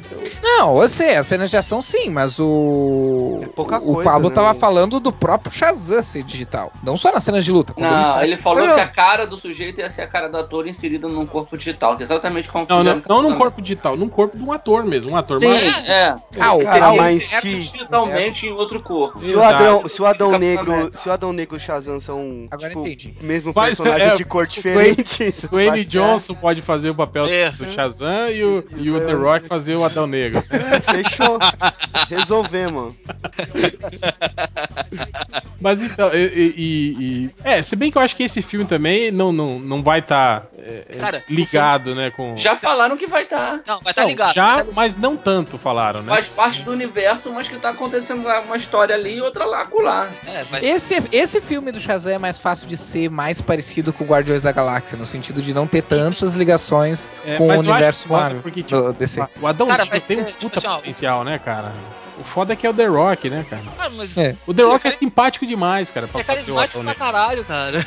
Não, eu sei, as cenas de ação sim, mas o... É pouca coisa, o Pablo né? tava falando do próprio Shazam ser digital, não só nas cenas de luta. Não, ele, sai, ele falou que a cara do sujeito ia ser a cara do ator inserida num corpo digital, que é exatamente como... Não, não, não num corpo digital, num corpo de um ator mesmo, um ator... Sim, mais... é. Ah, o cara é digitalmente em outro corpo. Se o Adão, se o Adão Negro se o Adão Negro e o Shazam são... Agora tipo, entendi. Mesmo mas, personagem é, de cor diferente. O Dwayne Johnson pode fazer o papel é. do Shazam e o, e o The Rock fazer o Adão Negro. É, fechou. Resolvemos. Mas então, e, e, e... É, se bem que eu acho que esse filme também não, não, não vai estar tá, é, ligado, né? Com... Já falaram que vai estar. Tá. Não, vai estar tá ligado. Já, tá... mas não tanto falaram, né? Faz parte do universo, mas que tá acontecendo lá uma história ali e outra lá, acolá. É, mas... esse, esse filme do Shazam é mais fácil de ser mais parecido com Guardiões da Galáxia, no sentido de não ter tantas ligações é, com o universo Marvel. Tipo, o Adão cara, tipo, tem ser, um puta tipo, potencial, ó, né, cara? O foda é que é o The Rock, né, cara? Ah, mas é. O The Rock é, é simpático demais, cara. Pra é carismático pra caralho, cara.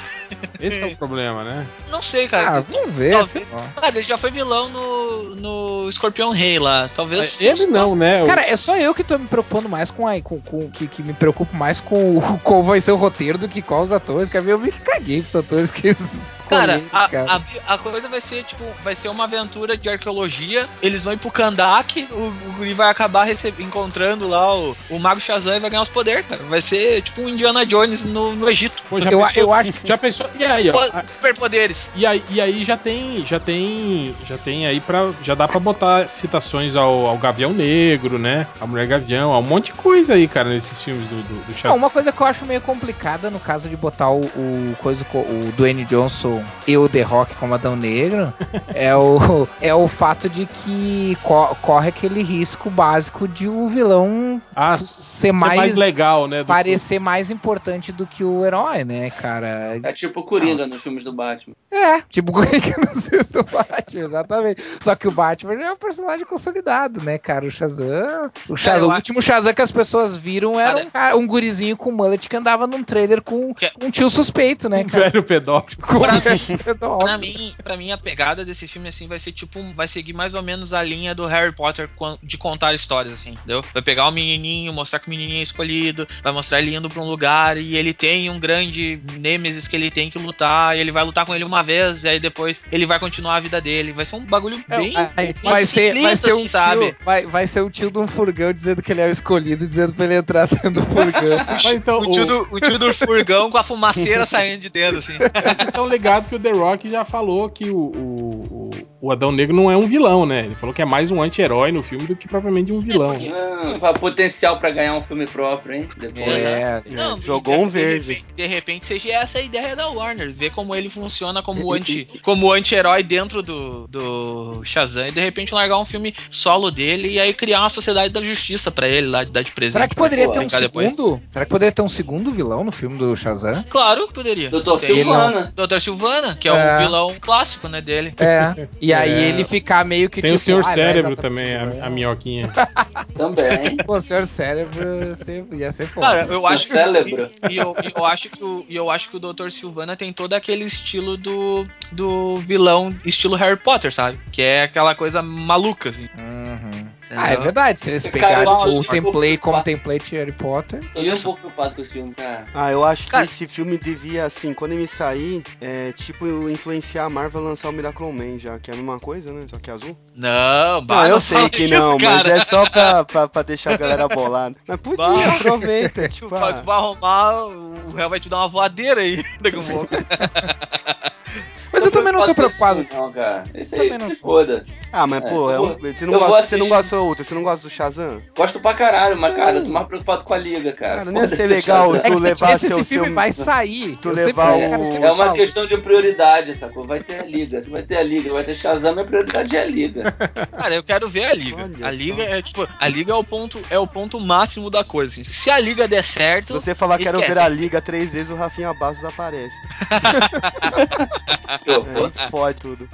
Esse é o problema, né? Não sei, cara. Ah, vamos ver. Talvez... Cara, ele já foi vilão no, no Escorpião Rei lá. Talvez. Ele não, né? Cara, é só eu que tô me preocupando mais com a. Com, com, que, que me preocupo mais com qual vai ser o roteiro do que com os atores. Cara, eu me caguei pros atores que eles escolheram. Cara, cara. A, a, a coisa vai ser, tipo, vai ser uma aventura de arqueologia. Eles vão ir pro Kandak, o Guri vai acabar receb... encontrando lá o, o Mago Shazam e vai ganhar os poderes, cara. Vai ser tipo um Indiana Jones no, no Egito. Pô, já eu, pensou, eu acho que. Já pensou E aí, ó, superpoderes. E aí, e aí já tem, já tem, já tem aí para, já dá para botar citações ao, ao Gavião Negro, né? A Mulher Gavião, a um monte de coisa aí, cara, nesses filmes do, do, do Shazam. Uma coisa que eu acho meio complicada no caso de botar o, o coisa o Dwayne Johnson e o The Rock como Adão Negro é o é o fato de que co- corre aquele risco básico de o um vilão ah, tipo, ser, ser mais, mais legal, né? Parecer filme. Mais importante do que o herói, né, cara? É tipo Tipo Coringa ah. nos filmes do Batman. É, tipo Coringa nos filmes do Batman, exatamente. Só que o Batman já é um personagem consolidado, né, cara? O Shazam... O, Shazam, é, o último Shazam que as pessoas viram era um, cara, um gurizinho com mullet que andava num trailer com que... um tio suspeito, né, cara? Um velho pedófilo. Pra mim, pra mim, a pegada desse filme, assim, vai ser tipo... Vai seguir mais ou menos a linha do Harry Potter de contar histórias, assim, entendeu? Vai pegar o menininho, mostrar que o menininho é escolhido, vai mostrar ele indo pra um lugar e ele tem um grande nêmesis que ele tem que lutar, e ele vai lutar com ele uma vez, e aí depois ele vai continuar a vida dele. Vai ser um bagulho bem... É, vai, ser, vai, ser um assim, tio, sabe? Vai, vai ser o tio de um furgão dizendo que ele é o escolhido, dizendo pra ele entrar dentro do furgão. Então, o, tio do, o tio do furgão com a fumaceira saindo de dentro, assim. Vocês estão ligados que o The Rock já falou que o, o, o Adão Negro não é um vilão, né? Ele falou que é mais um anti-herói no filme do que propriamente um vilão. É, né? Não, potencial pra ganhar um filme próprio, hein? Depois, é, né? Não, jogou um verde. De repente seja essa a ideia da Warner, ver como ele funciona como anti, como anti-herói dentro do, do Shazam e de repente largar um filme solo dele e aí criar uma sociedade da justiça pra ele lá, dar de presente. Será que poderia ter um segundo? Depois. Será que poderia ter um segundo vilão no filme do Shazam? Claro que poderia. Doutor Silvana. Doutor Silvana, que é, é um vilão clássico, né, dele. É. E aí é. ele ficar meio que... Tem tipo, o Senhor ah, Cérebro é também, a, a minhoquinha. Também. Pô, o Senhor Cérebro sempre, ia ser foda. Cara, eu acho que, Cérebro. E, e, eu, e eu acho que o, e eu acho que o Doutor Silvana tem todo aquele estilo do, do vilão, estilo Harry Potter, sabe? Que é aquela coisa maluca, assim. Uhum. Entendeu? Ah, é verdade, se eles pegaram o template como template de Harry Potter. Eu tô um pouco preocupado com esse filme, cara. Ah, eu acho cara. que esse filme devia, assim, quando ele sair, é, tipo, influenciar a Marvel a lançar o Miracle Man já, que é a mesma coisa, né? Só que é azul. Não, bah, não eu não sei que isso, não, cara. Mas é só pra, pra, pra deixar a galera bolada. Mas podia, bah, aproveita. Tipo, ah. Tu vai arrumar, o réu vai te dar uma voadeira aí. Daqui um pouco. Mas eu, eu também não tô preocupado. Não, cara. Esse aí também não se foda. Ah, mas é, pô, é um... você, não gosta, você não gosta outro, você não gosta do Shazam? Gosto pra caralho, mas cara, eu tô mais preocupado com a Liga, cara. Cara, não ia ser legal tu é levar esse, seu, esse filme seu... vai sair. Tu levar o... É, é uma questão de prioridade, sacou? Vai ter a Liga, você vai ter a Liga, vai ter Shazam, minha prioridade é a Liga. Cara, eu quero ver a Liga. Olha a Liga só. é tipo, a Liga é o ponto, é o ponto máximo da coisa, assim. Se a Liga der certo... Se você falar quero ver a Liga três vezes, o Rafinha Bastos aparece. É, fode tudo.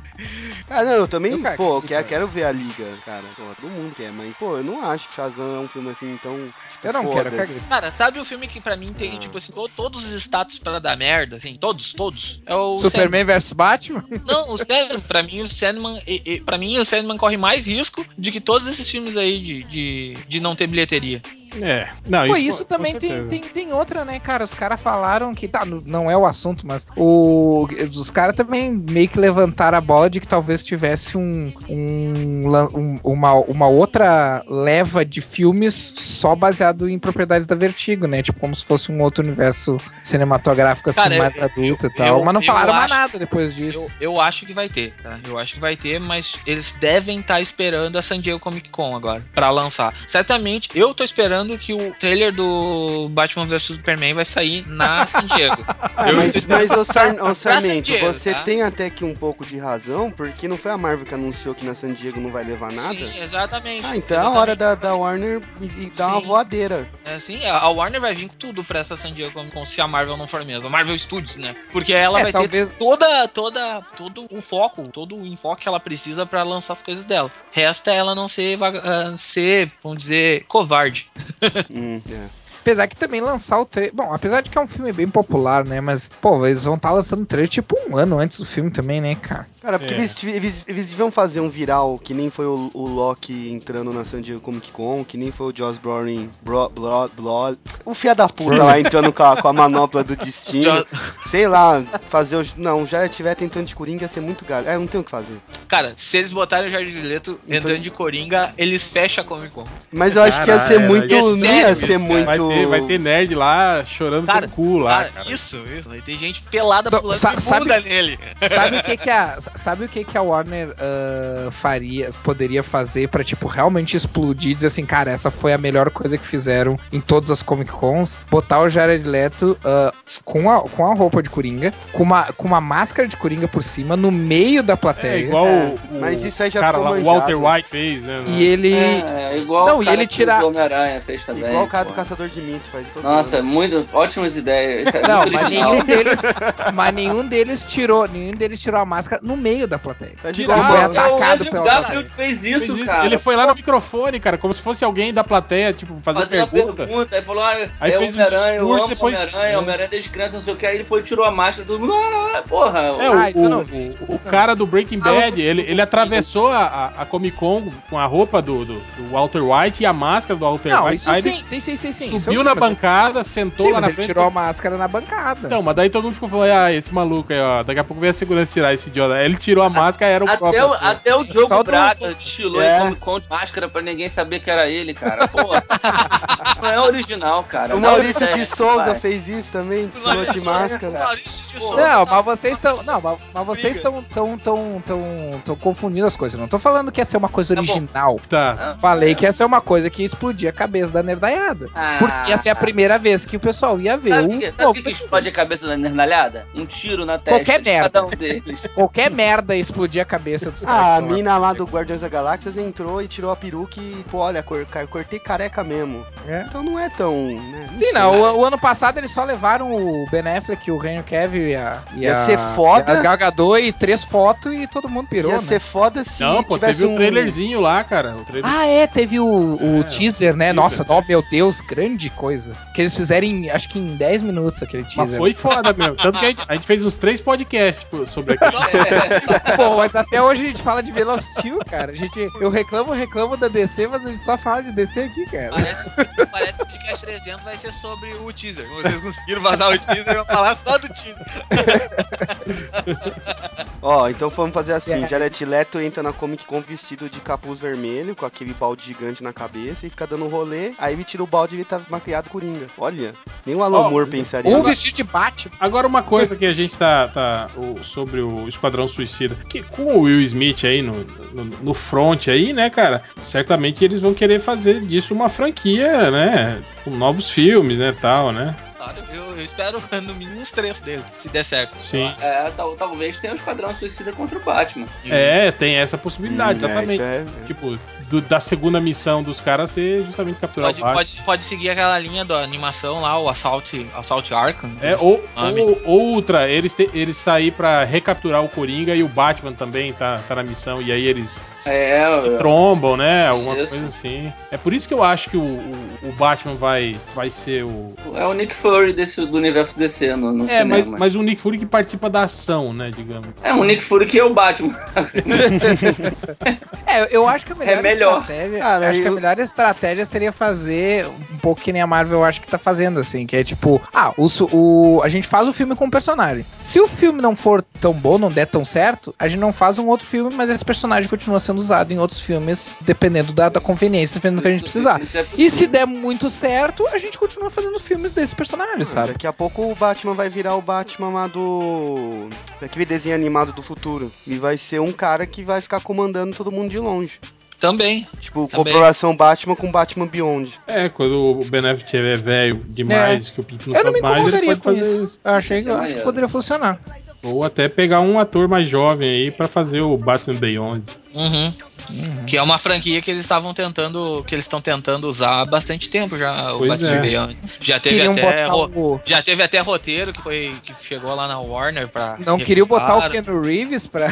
Cara, não, eu também, eu, pô, que, eu quero ver a Liga, cara. Pô, todo mundo quer, mas, pô, eu não acho que Shazam é um filme assim tão... Tipo, eu não quero, eu quero. Cara, sabe o filme que pra mim tem, ah. tipo assim, todos os status pra dar merda, assim, todos, todos? É o Superman versus Batman? Não, o Sandman, pra mim, o Sandman, e, e, pra mim, o Sandman corre mais risco de que todos esses filmes aí de, de, de não ter bilheteria. É, não, pô, isso, isso também tem, tem, tem outra, né, cara? Os caras falaram que, tá, não é o assunto, mas o, os caras também meio que levantaram a bola de que talvez tivesse um, um, um, uma, uma outra leva de filmes só baseado em propriedades da Vertigo, né? Tipo, como se fosse um outro universo cinematográfico, assim, cara, mais eu, adulto eu, e tal. Eu, mas não falaram mais nada depois disso. Eu, eu acho que vai ter, tá? Eu acho que vai ter, mas eles devem estar tá esperando a San Diego Comic Con agora, pra lançar. Certamente, eu tô esperando que o trailer do Batman v Superman vai sair na San Diego. Ah, eu... Mas, mas ô, Sar... ô Sarmento, Diego, você tá? tem até que um pouco de razão, porque não foi a Marvel que anunciou que na San Diego não vai levar nada? Sim, exatamente. Ah, então é a hora da, da Warner e dar uma voadeira. É, sim, a Warner vai vir com tudo pra essa San Diego Comic Con se a Marvel não for mesmo. A Marvel Studios, né? Porque ela é, vai talvez... ter toda, toda, todo o foco, todo o enfoque que ela precisa pra lançar as coisas dela. Resta ela não ser, uh, ser vamos dizer, covarde. mm, yeah. Apesar que também lançar o trailer... Bom, apesar de que é um filme bem popular, né? Mas, pô, eles vão estar tá lançando o trailer tipo um ano antes do filme também, né, cara? Cara, porque é. eles, eles, eles deviam fazer um viral que nem foi o, o Loki entrando na San Diego Comic Con, que nem foi o Joss Brolin... Bro, bro, bro, o fia da puta lá entrando com a, com a manopla do destino. Sei lá, fazer o... Não, já estiver tentando de Coringa ia ser muito galho. É, não tem o que fazer. Cara, se eles botarem o Jared Leto entrando de Coringa, eles fecham a Comic Con. Mas eu acho Caralho, que ia ser muito... Ia não ia ser isso, muito... Cara. Vai ter nerd lá chorando pelo cu lá. Cara, cara, isso, isso. Vai ter gente pelada so, pulando sa- de bunda sabe, nele. Sabe o que que a, sabe o que que a Warner uh, faria, poderia fazer pra, tipo, realmente explodir e dizer assim, cara, essa foi a melhor coisa que fizeram em todas as Comic Cons? Botar o Jared Leto uh, com, a, com a roupa de Coringa, com uma, com uma máscara de Coringa por cima, no meio da plateia. É igual é, o, mas isso aí já cara, ficou lá, o Walter White fez, né? E ele... É, é igual Não, o cara e ele tira... do Homem-Aranha fez também. Igual o cara do Caçador de Mito, faz todo Nossa, mundo. muito ótimas ideias. É não, muito mas, nenhum deles, mas nenhum deles tirou, nenhum deles tirou a máscara no meio da plateia. Tirou, ele foi eu, atacado eu, pelo Garfield fez isso, fez isso, cara. Ele foi lá no microfone, cara, como se fosse alguém da plateia, tipo, fazer Fazia pergunta. pergunta. Aí falou, ah, aí é fez Homem-Aranha, um discurso, eu amo depois... Homem-Aranha, Homem-Aranha desde criança, não sei o que. Aí ele foi tirou a máscara, todo mundo, ah, porra. É, o, ah, isso o, eu não vi. O cara do Breaking Bad, ah, ele, ele atravessou a, a Comic Con com a roupa do, do, do Walter White e a máscara do Walter não, White. Não, isso sim, sim, sim, sim. sim. Subiu é na bancada, sentou Sim, lá na frente. Tirou a máscara na bancada. Não, mas daí todo mundo ficou falando, ah, esse maluco aí, ó. Daqui a pouco vem a segurança tirar esse idiota. Aí ele tirou a, a máscara e era o até próprio. O, até o Diogo Braga destilou é. em Comic Con de máscara pra ninguém saber que era ele, cara. Pô, não é original, cara. O Maurício é, de Souza vai. fez isso também, destilou de máscara. Maurício de Souza. Não, mas vocês estão. Não, mas, mas vocês estão tão, tão, tão, tão confundindo as coisas. Não tô falando que ia ser uma coisa original. Tá. Tá. Falei é. que ia ser uma coisa que ia explodir a cabeça da nerdaiada. Ah. Porque ia ser a primeira vez que o pessoal ia ver. Sabe o que, sabe que, que explode a cabeça da nerdalhada? Um tiro na testa Qualquer de merda. cada um deles. Qualquer merda explodir a cabeça dos caras. Ah, a mina lá do Guardiões da Galáxia entrou e tirou a peruca e, pô, olha, cor, cortei careca mesmo. É. Então não é tão... Né? Não Sim, não. O, o ano passado eles só levaram o Ben Affleck, o Henry Cavill e a... E ia a, ser foda. E a Gal Gadot e três fotos e todo mundo pirou, Ia né? ser foda se não, pô, tivesse teve um... o trailerzinho lá, cara. O trailer... Ah, é. Teve o, o é, teaser, né? O teaser. Nossa, ó, meu Deus, grande coisa. Que eles fizeram, em, acho que em dez minutos aquele teaser. Mas foi foda mesmo. Tanto que a gente, a gente fez uns três podcasts sobre aquilo. Pô, mas até hoje a gente fala de Man of Steel, cara. A gente, eu reclamo, reclamo da D C, mas a gente só fala de D C aqui, cara. Parece, parece que o podcast trezentos vai ser sobre o teaser. Vocês conseguiram vazar o teaser, eu vou falar só do teaser. Ó, oh, então vamos fazer assim. Jared Leto entra na Comic Con vestido de capuz vermelho, com aquele balde gigante na cabeça e fica dando um rolê. Aí ele tira o balde e ele tá maquiado Coringa. Olha, nem o Alan oh, Moore pensaria. Um vestido de Batman. Agora uma coisa que a gente tá, tá o, sobre o Esquadrão Suicida, que com o Will Smith aí no, no, no front aí, né, cara, certamente eles vão querer fazer disso uma franquia, né, com novos filmes, né, tal, né. Eu, eu espero no mínimo uns três dele, se der certo. Sim. É, tal, talvez tenha o Esquadrão Suicida contra o Batman. É, tem essa possibilidade, hum, exatamente. É, é. Tipo, do, da segunda missão dos caras ser justamente capturar pode, o Batman. Pode, pode seguir aquela linha da animação lá, o Assault, Assault Arkham. É, ou, ou outra, eles, te, eles sair pra recapturar o Coringa e o Batman também tá, tá na missão, e aí eles é, se, se trombam, né? Alguma isso. coisa assim. É por isso que eu acho que o, o, o Batman vai, vai ser o... É o Nick Fury. Desse, do universo D C no, no é, cinema. Mas, mas o Nick Fury que participa da ação, né, digamos. É, o Nick Fury que é o Batman. É, eu acho que a melhor, é melhor. estratégia... Cara, acho eu... que a melhor estratégia seria fazer um pouco que nem a Marvel acho que tá fazendo, assim, que é tipo, ah, o, o, a gente faz o filme com o personagem. Se o filme não for tão bom, não der tão certo, a gente não faz um outro filme, mas esse personagem continua sendo usado em outros filmes, dependendo da, da conveniência, dependendo do que a gente precisar. E se der muito certo, a gente continua fazendo filmes desse personagem. Ah, sabe? Daqui a pouco o Batman vai virar o Batman lá do... daquele desenho animado do futuro. E vai ser um cara que vai ficar comandando todo mundo de longe. Também. Tipo, comparação Batman com Batman Beyond. É, quando o Ben Affleck é velho demais, é. que o Pinto não sabe mais, ele pode fazer isso. isso. Eu achei que, eu acho que poderia funcionar. Ou até pegar um ator mais jovem aí pra fazer o Batman Beyond. Uhum. Uhum. Que é uma franquia que eles estavam tentando, que eles estão tentando usar há bastante tempo já. Pois o Batman é. já teve queriam até ro- o... já teve até roteiro que foi que chegou lá na Warner para não queriam botar o Keanu Reeves para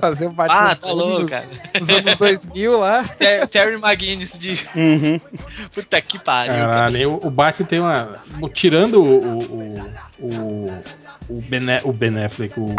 fazer o Batman. Ah, tá louco, cara. Nos anos dois mil lá. Ter- Terry McGinnis de uhum. Puta que pariu. Caralho, o, o Batman tem uma tirando o o, o, o, Bene- o Ben Affleck, o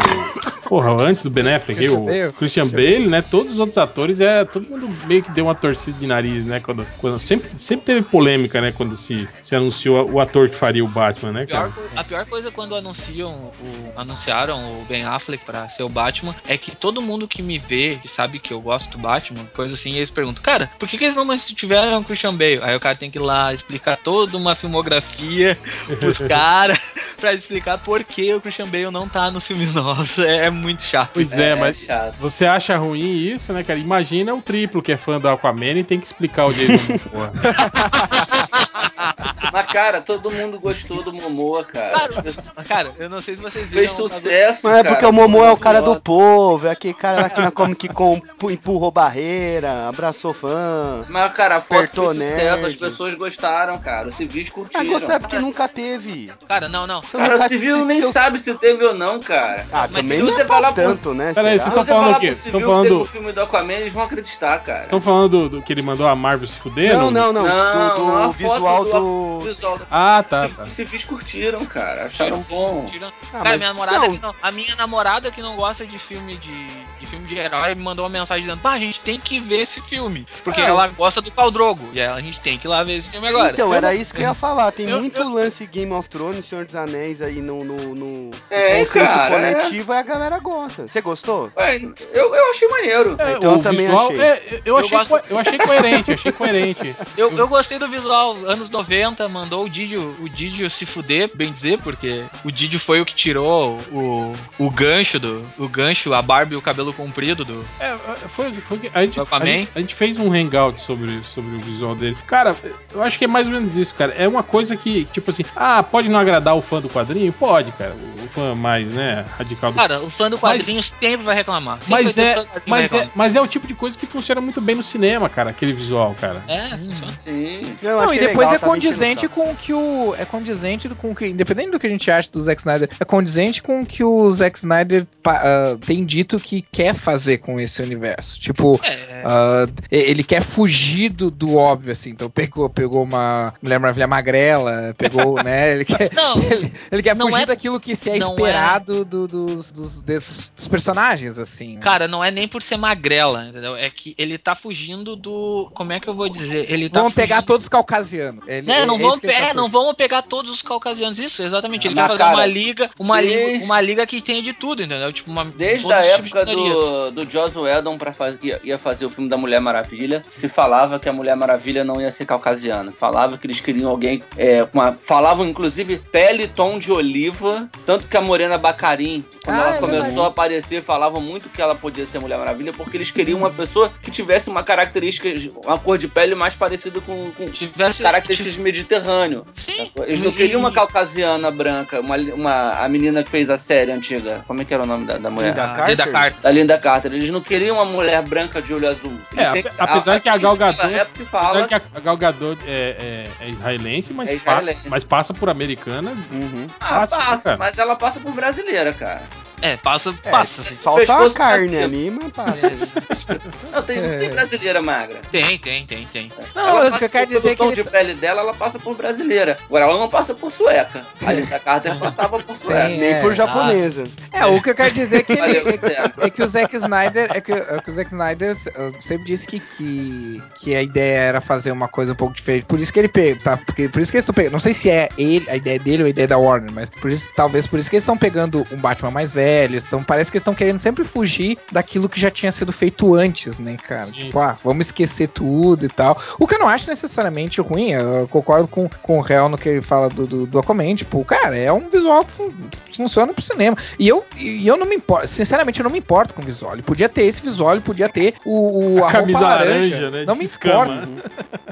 porra, antes do Ben Affleck, eu, o Christian Bale, né? Todos os outros atores, é, todo mundo meio que deu uma torcida de nariz, né? Quando, quando, sempre, sempre teve polêmica, né? Quando se, se anunciou o ator que faria o Batman, né, cara? A pior, a pior coisa quando anunciam o, anunciaram o Ben Affleck pra ser o Batman é que todo mundo que me vê, que sabe que eu gosto do Batman, coisa assim, eles perguntam, cara, por que, que eles não mais tiveram o Christian Bale? Aí o cara tem que ir lá explicar toda uma filmografia pros caras pra explicar por que o Christian Bale não tá nos filmes novos. É muito chato. Pois é, é mas chato. Você acha ruim isso, né, cara? Imagina o triplo que é fã do Aquaman e tem que explicar o Jason Todd. Mas, cara, todo mundo gostou do Momoa, cara. Claro. Mas, cara, eu não sei se vocês viram. Fez sucesso, cara. Mas é porque cara, o Momoa é o cara do, do povo, é aquele cara aqui na Comic Con empurrou barreira, apertou fã. Mas, cara, a foto fez sucesso, as pessoas gostaram, cara. O civis curtiram. Mas você sabe que nunca teve. Cara, não, não. Você cara, o civil nem seu... sabe se teve ou não, cara. Ah, mas também não você falar tanto, por... né? Peraí, vocês estão falando o quê? Vocês estão falando do filme do Aquaman, eles vão acreditar, cara. Estão falando do que ele mandou a Marvel se fuder? Não, não, não. não do do não, visual do... do visual. Ah, tá. Os civis curtiram, cara. Acharam bom. Curtiram. Ah, cara, minha namorada não... Não, a minha namorada que não gosta de filme de, de filme de herói me mandou uma mensagem dizendo, pá, a gente tem que ver esse filme. Porque é. ela gosta do Khal Drogo. E a gente tem que ir lá ver esse filme agora. Então, era isso que eu ia falar. Tem eu, muito eu... lance Game of Thrones, Senhor dos Anéis aí no, no, no... É, consenso cara, coletivo é... a galera gosta. Você gostou? Ué, eu, eu achei maneiro. É, então eu também visual, achei. É, eu, eu, achei gosto... co- eu achei coerente, eu achei coerente. eu, eu gostei do visual, anos noventa, mandou o Didio, o Didio se fuder, bem dizer, porque o Didio foi o que tirou o, o gancho, do, o gancho, a barba e o cabelo comprido do... É, foi, foi a, gente, a, gente, a gente fez um hangout sobre, sobre o visual dele. Cara, eu acho que é mais ou menos isso, cara. É uma coisa que, tipo assim, ah, pode não agradar o fã do quadrinho? Pode, cara. O fã mais, né, radical do... Cara, o fã do quadrinho mas, sempre vai reclamar. Sempre mas, vai é, mas, reclamar. É, mas é o tipo de coisa que funciona muito bem no cinema, cara, aquele visual, cara. É, funciona. Sim. Não, não e depois legal, é condizente condizente com o que o... É condizente com o que... Independente do que a gente acha do Zack Snyder, é condizente com o que o Zack Snyder uh, tem dito que quer fazer com esse universo. Tipo, é. uh, ele quer fugir do, do óbvio, assim. Então pegou, pegou uma Mulher Maravilha magrela, pegou, né? Ele quer, não, ele, ele quer fugir é, daquilo que se é esperado é. Do, do, dos, dos, dos personagens, assim. Cara, não é nem por ser magrela, entendeu? É que ele tá fugindo do... Como é que eu vou dizer? Ele tá Vamos fugindo... pegar todos os caucasianos. Ele, é, não é vamos, pe- é, não vamos pegar todos os caucasianos. Isso, exatamente. É, ele quer fazer cara, uma liga, uma, desde... liga, uma liga que tenha de tudo, entendeu? Tipo uma, desde a época do, do Joss Whedon pra fazer, ia, ia fazer o filme da Mulher Maravilha, se falava que a Mulher Maravilha não ia ser caucasiana. Falava que eles queriam alguém... É, com uma, falavam, inclusive, pele tom de oliva. Tanto que a Morena Baccarin, quando ah, ela é começou verdade. a aparecer, falavam muito que ela podia ser Mulher Maravilha, porque eles queriam uma pessoa que tivesse uma característica, uma cor de pele mais parecida com, com tivesse, características tivesse... de Mediterrâneo. Sim. Eles não queriam uma caucasiana branca, uma, uma, a menina que fez a série antiga. Como é que era o nome da, da mulher? Linda Carter. Linda Carter. Da Linda Carter. Eles não queriam uma mulher branca de olho azul. Eles é, sempre, apesar a, que a Gal Gadot, se fala, apesar que a Gal Gadot é, é, é israelense, mas, é israelense. Pa, mas passa por americana. Uhum. Ah, passa, passa mas ela passa por brasileira, cara. É, passa, é, passa. Falta uma carne tá ali, mas passa. É. Não, tem, é. tem brasileira magra. Tem, tem, tem, tem. Não, ela o que eu quero dizer é que... O tom de pele dela, ela passa por brasileira. Agora, ela não passa por sueca. A Linda Carter passava por sueca. Sim, nem é. por japonesa. Ah. É, o que eu quero dizer é que, ele, é, é que o Zack Snyder... É que, é que o Zack Snyder sempre disse que, que, que a ideia era fazer uma coisa um pouco diferente. Por isso que ele pega, tá? Porque, por isso que eles estão pegando... Não sei se é ele, a ideia dele ou a ideia da Warner, mas por isso, talvez por isso que eles estão pegando um Batman mais velho. Então parece que eles estão querendo sempre fugir daquilo que já tinha sido feito antes, né, cara? Sim. Tipo, ah, vamos esquecer tudo e tal. O que eu não acho necessariamente ruim, eu concordo com, com o Real no que ele fala do, do, do Aquaman. Tipo, cara, é um visual que fun- funciona pro cinema. E eu, e eu não me importo, sinceramente, eu não me importo com o visual. Ele podia ter esse visual, ele podia ter o, o, a, a roupa laranja. laranja né, não me importo.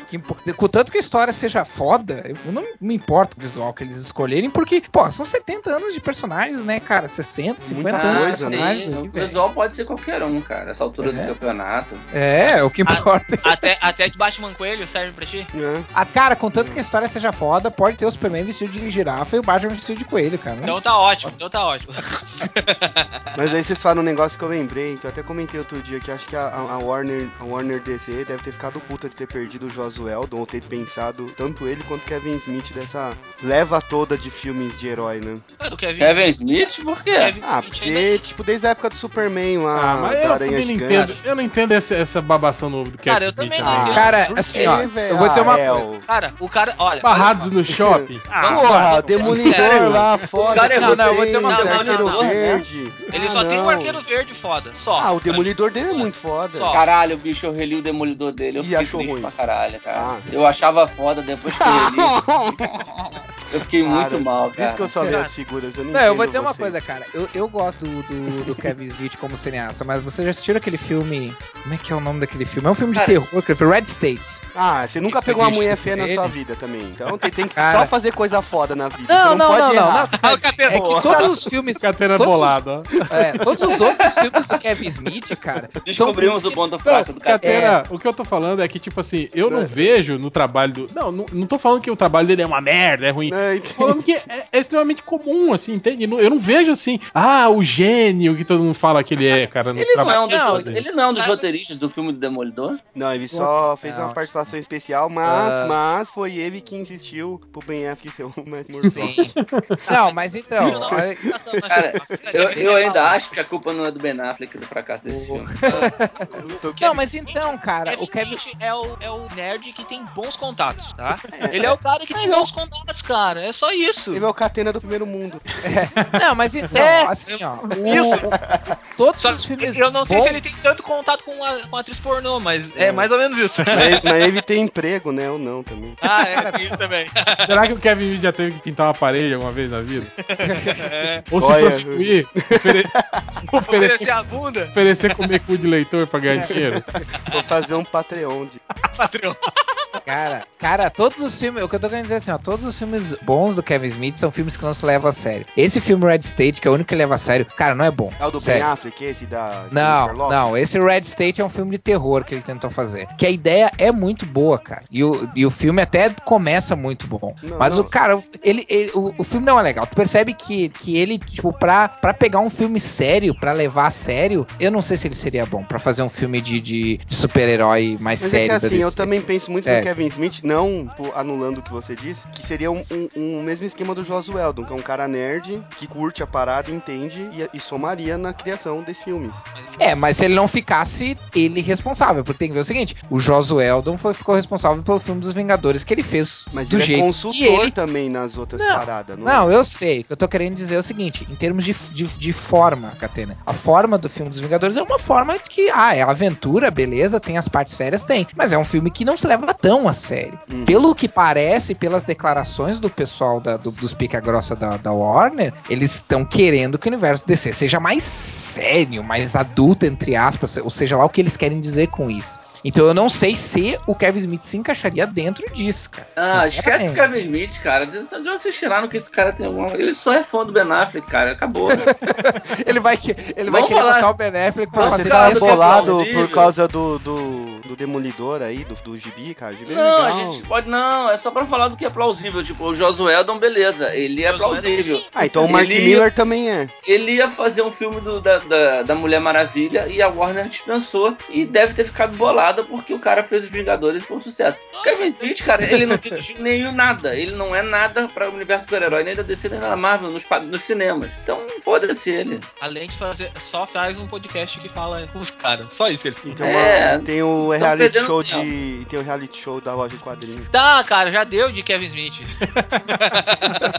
Que, contanto que a história seja foda, eu não me importo com o visual que eles escolherem, porque, pô, são setenta anos de personagens, né, cara? sessenta, cinquenta anos Coisa, né? Sim, aí, o visual pode ser qualquer um, cara. Essa altura é. do campeonato. É, o que importa. A, até, até de Batman Coelho serve pra ti? É. A, cara, contanto é. que a história seja foda, pode ter o Superman vestido de girafa e o Batman vestido de coelho, cara. Então tá ótimo, então tá ótimo. Mas aí vocês falam um negócio que eu lembrei, que eu até comentei outro dia, que acho que a, a, Warner, a Warner D C deve ter ficado puta de ter perdido o Joss Whedon, ou ter pensado tanto ele quanto o Kevin Smith dessa leva toda de filmes de herói, né? Cara, o Kevin, Kevin Smith? Por quê? Kevin Ah, porque, tipo, desde a época do Superman lá, ah, mas da eu Aranha Gigante. Não entendo, eu não entendo essa, essa babação do Kevin. Cara, eu também não entendo. Ah, cara, assim, ó, eu vou dizer uma ah, coisa. Cara, o cara, olha... Barrados no shopping. Ah, porra, Demolidor lá, foda. Cara, não, não, eu vou dizer uma coisa. Arqueiro Verde. Ele só tem o Arqueiro Verde foda, só. Ah, o Demolidor dele é muito foda. Caralho, bicho, eu reli o Demolidor dele. Eu fiquei triste pra caralho, cara. Eu achava foda depois que eu reli. Eu fiquei muito mal, cara. Por isso que eu só vi as figuras, eu não entendo. Não, eu vou dizer uma coisa, cara. Eu, eu gosto do, do, do Kevin Smith como cineasta, mas vocês já assistiram aquele filme... Como é que é o nome daquele filme? É um filme cara, de terror, que é Red States. Ah, você nunca pegou uma mulher feia na sua vida também. Então tem, tem que cara. só fazer coisa foda na vida. Não, não, não, pode não, não, não. É que todos os filmes... Catena bolada. É, todos os outros filmes do Kevin Smith, cara... Descobrimos o ponto fraco do Catena. É. O que eu tô falando é que, tipo assim, eu não, não vejo no trabalho do... Não, não, não tô falando que o trabalho dele é uma merda, é ruim. Não, tô falando que é, é extremamente comum, assim, entende? Eu não vejo, assim... Ah, o gênio que todo mundo fala que ele é, cara. No ele, não é um dos, não, ele não é um dos roteiristas do filme do Demolidor? Não, ele só fez não. uma participação especial, mas, uh... mas foi ele que insistiu pro Ben Affleck ser o Matt Murdock. Sim. Não, mas então... Não, eu... Cara, eu, eu ainda acho que a culpa não é do Ben Affleck do fracasso desse filme. Não, mas então, cara... O Kevin é o, é o nerd que tem bons contatos, tá? É. Ele é o cara que tem é. bons contatos, cara. É só isso. Ele é o Catena do primeiro mundo. É. Não, mas então... É. Assim, ó. Isso. Todos Só, os filmes. Eu não sei bons... se ele tem tanto contato com a, com a atriz pornô, mas é, é mais ou menos isso. Mas, mas ele tem emprego, né? Ou não também. Ah, é, tem isso também. Será que o Kevin já teve que pintar uma parede alguma vez na vida? É. Ou se Olha, prostituir? Ofere... Oferecer, oferecer a bunda? Oferecer comer cu de leitor pra ganhar dinheiro? Vou fazer um Patreon. De... Patreon. Cara, cara, todos os filmes, o que eu tô querendo dizer assim, ó, todos os filmes bons do Kevin Smith são filmes que não se levam a sério. Esse filme Red State, que é o único que leva a sério, cara, não é bom. É o do Ben Affleck, esse da... Não, não, esse Red State é um filme de terror que ele tentou fazer, que a ideia é muito boa, cara, e o, e o filme até começa muito bom, não, mas não, o cara, ele, ele, o, o filme não é legal, tu percebe que, que ele, tipo, pra, pra pegar um filme sério, pra levar a sério, eu não sei se ele seria bom, pra fazer um filme de, de, de super-herói mais mas sério. É que assim, eu também penso muito é. no Kevin Smith, não anulando o que você disse, que seria um, um, um mesmo esquema do Joss Whedon, que é um cara nerd, que curte a parada, entende, e, e somaria na criação desses filmes. É, mas se ele não ficasse, ele responsável, porque tem que ver o seguinte, o Joss Whedon foi, ficou responsável pelo filme dos Vingadores que ele fez, mas do ele jeito é consultor que ele... também nas outras não, paradas. Não, não é? Eu sei, o que eu tô querendo dizer é o seguinte, em termos de, de, de forma, Catena, a forma do filme dos Vingadores é uma forma que, ah, é aventura, beleza, tem as partes sérias, tem, mas é um filme que não se leva tão a sério. Hum. Pelo que parece, pelas declarações do pessoal da, do, dos pica grossa da, da Warner, eles estão querendo que o universo D C seja mais sério, mais adulto, entre aspas, ou seja lá o que eles querem dizer com isso. Então eu não sei se o Kevin Smith se encaixaria dentro disso, cara. Ah, esquece o Kevin Smith, cara. De onde vocês tiraram que esse cara tem alguma... Ele só é fã do Ben Affleck, cara. Acabou. Né? ele vai, que... ele vai querer botar o Ben Affleck pra fazer um bolado por causa do... do... do Demolidor aí, do, do Gibi, cara. Gibi não, é legal. A gente pode... Não, é só pra falar do que é plausível. Tipo, o Joss Whedon, beleza, ele é plausível. Ah, então o Mark ele, Miller também é. Ele ia fazer um filme do, da, da, da Mulher Maravilha e a Warner dispensou e deve ter ficado bolada porque o cara fez os Vingadores e foi um sucesso. O Kevin Smith, cara, ele não dirigiu nenhum nada. Ele não é nada pra o universo do herói, nem da D C, nem da Marvel, nos, nos cinemas. Então, foda-se ele. Além de fazer, só faz um podcast que fala com os caras. Só isso ele fez. Então, é... tem o reality show de... Tem o reality show da loja de quadrinhos. Tá, cara, já deu de Kevin Smith.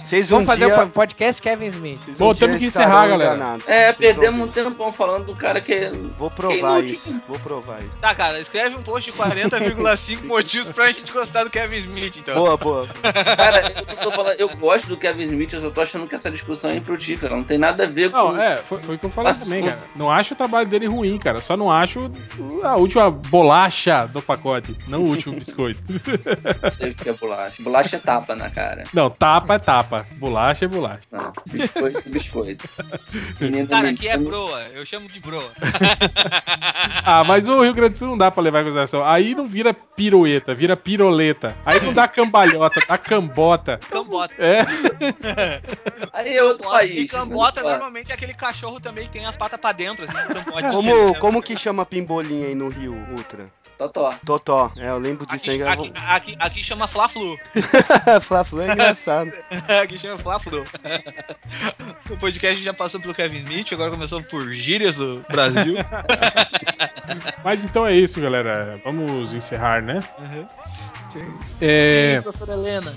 Vocês vão um fazer o um podcast Kevin Smith. Um Bom, temos que encerrar, galera. Enganados. É, Vocês perdemos um tempão falando do cara que... Vou provar que isso. Vou provar isso. Tá, cara, escreve um post de quarenta vírgula cinco motivos pra gente gostar do Kevin Smith, então. Boa, boa. Cara, eu, tô falando, eu gosto do Kevin Smith, eu só tô achando que essa discussão é infrutífera. Não tem nada a ver com... Não, é, foi, foi o que eu falei também, cara. Não acho o trabalho dele ruim, cara. Só não acho a última bolada bolacha do pacote, não o último biscoito. Não sei o que é bolacha. Bolacha é tapa na cara. Não, tapa é tapa. Bolacha é bolacha. Não, biscoito é biscoito. Cara, aqui é broa. Eu chamo de broa. Ah, mas o Rio Grande do Sul não dá pra levar em consideração. Aí não vira pirueta, vira piroleta. Aí não dá cambalhota, dá cambota. Cambota. É. Aí é outro país. E cambota normalmente é aquele cachorro também que tem as patas pra dentro, assim. Como, como que chama pimbolinha aí no Rio, Ultra? Totó. Totó, é, eu lembro disso aí. Aqui, aqui, aqui, aqui chama Fla-Flu. Fla-Flu é engraçado. Aqui chama Fla-Flu. O podcast já passou pelo Kevin Smith, agora começou por gírias do Brasil. Mas então é isso, galera. Vamos encerrar, né? Uhum. Sim. É... Sim, professora Helena.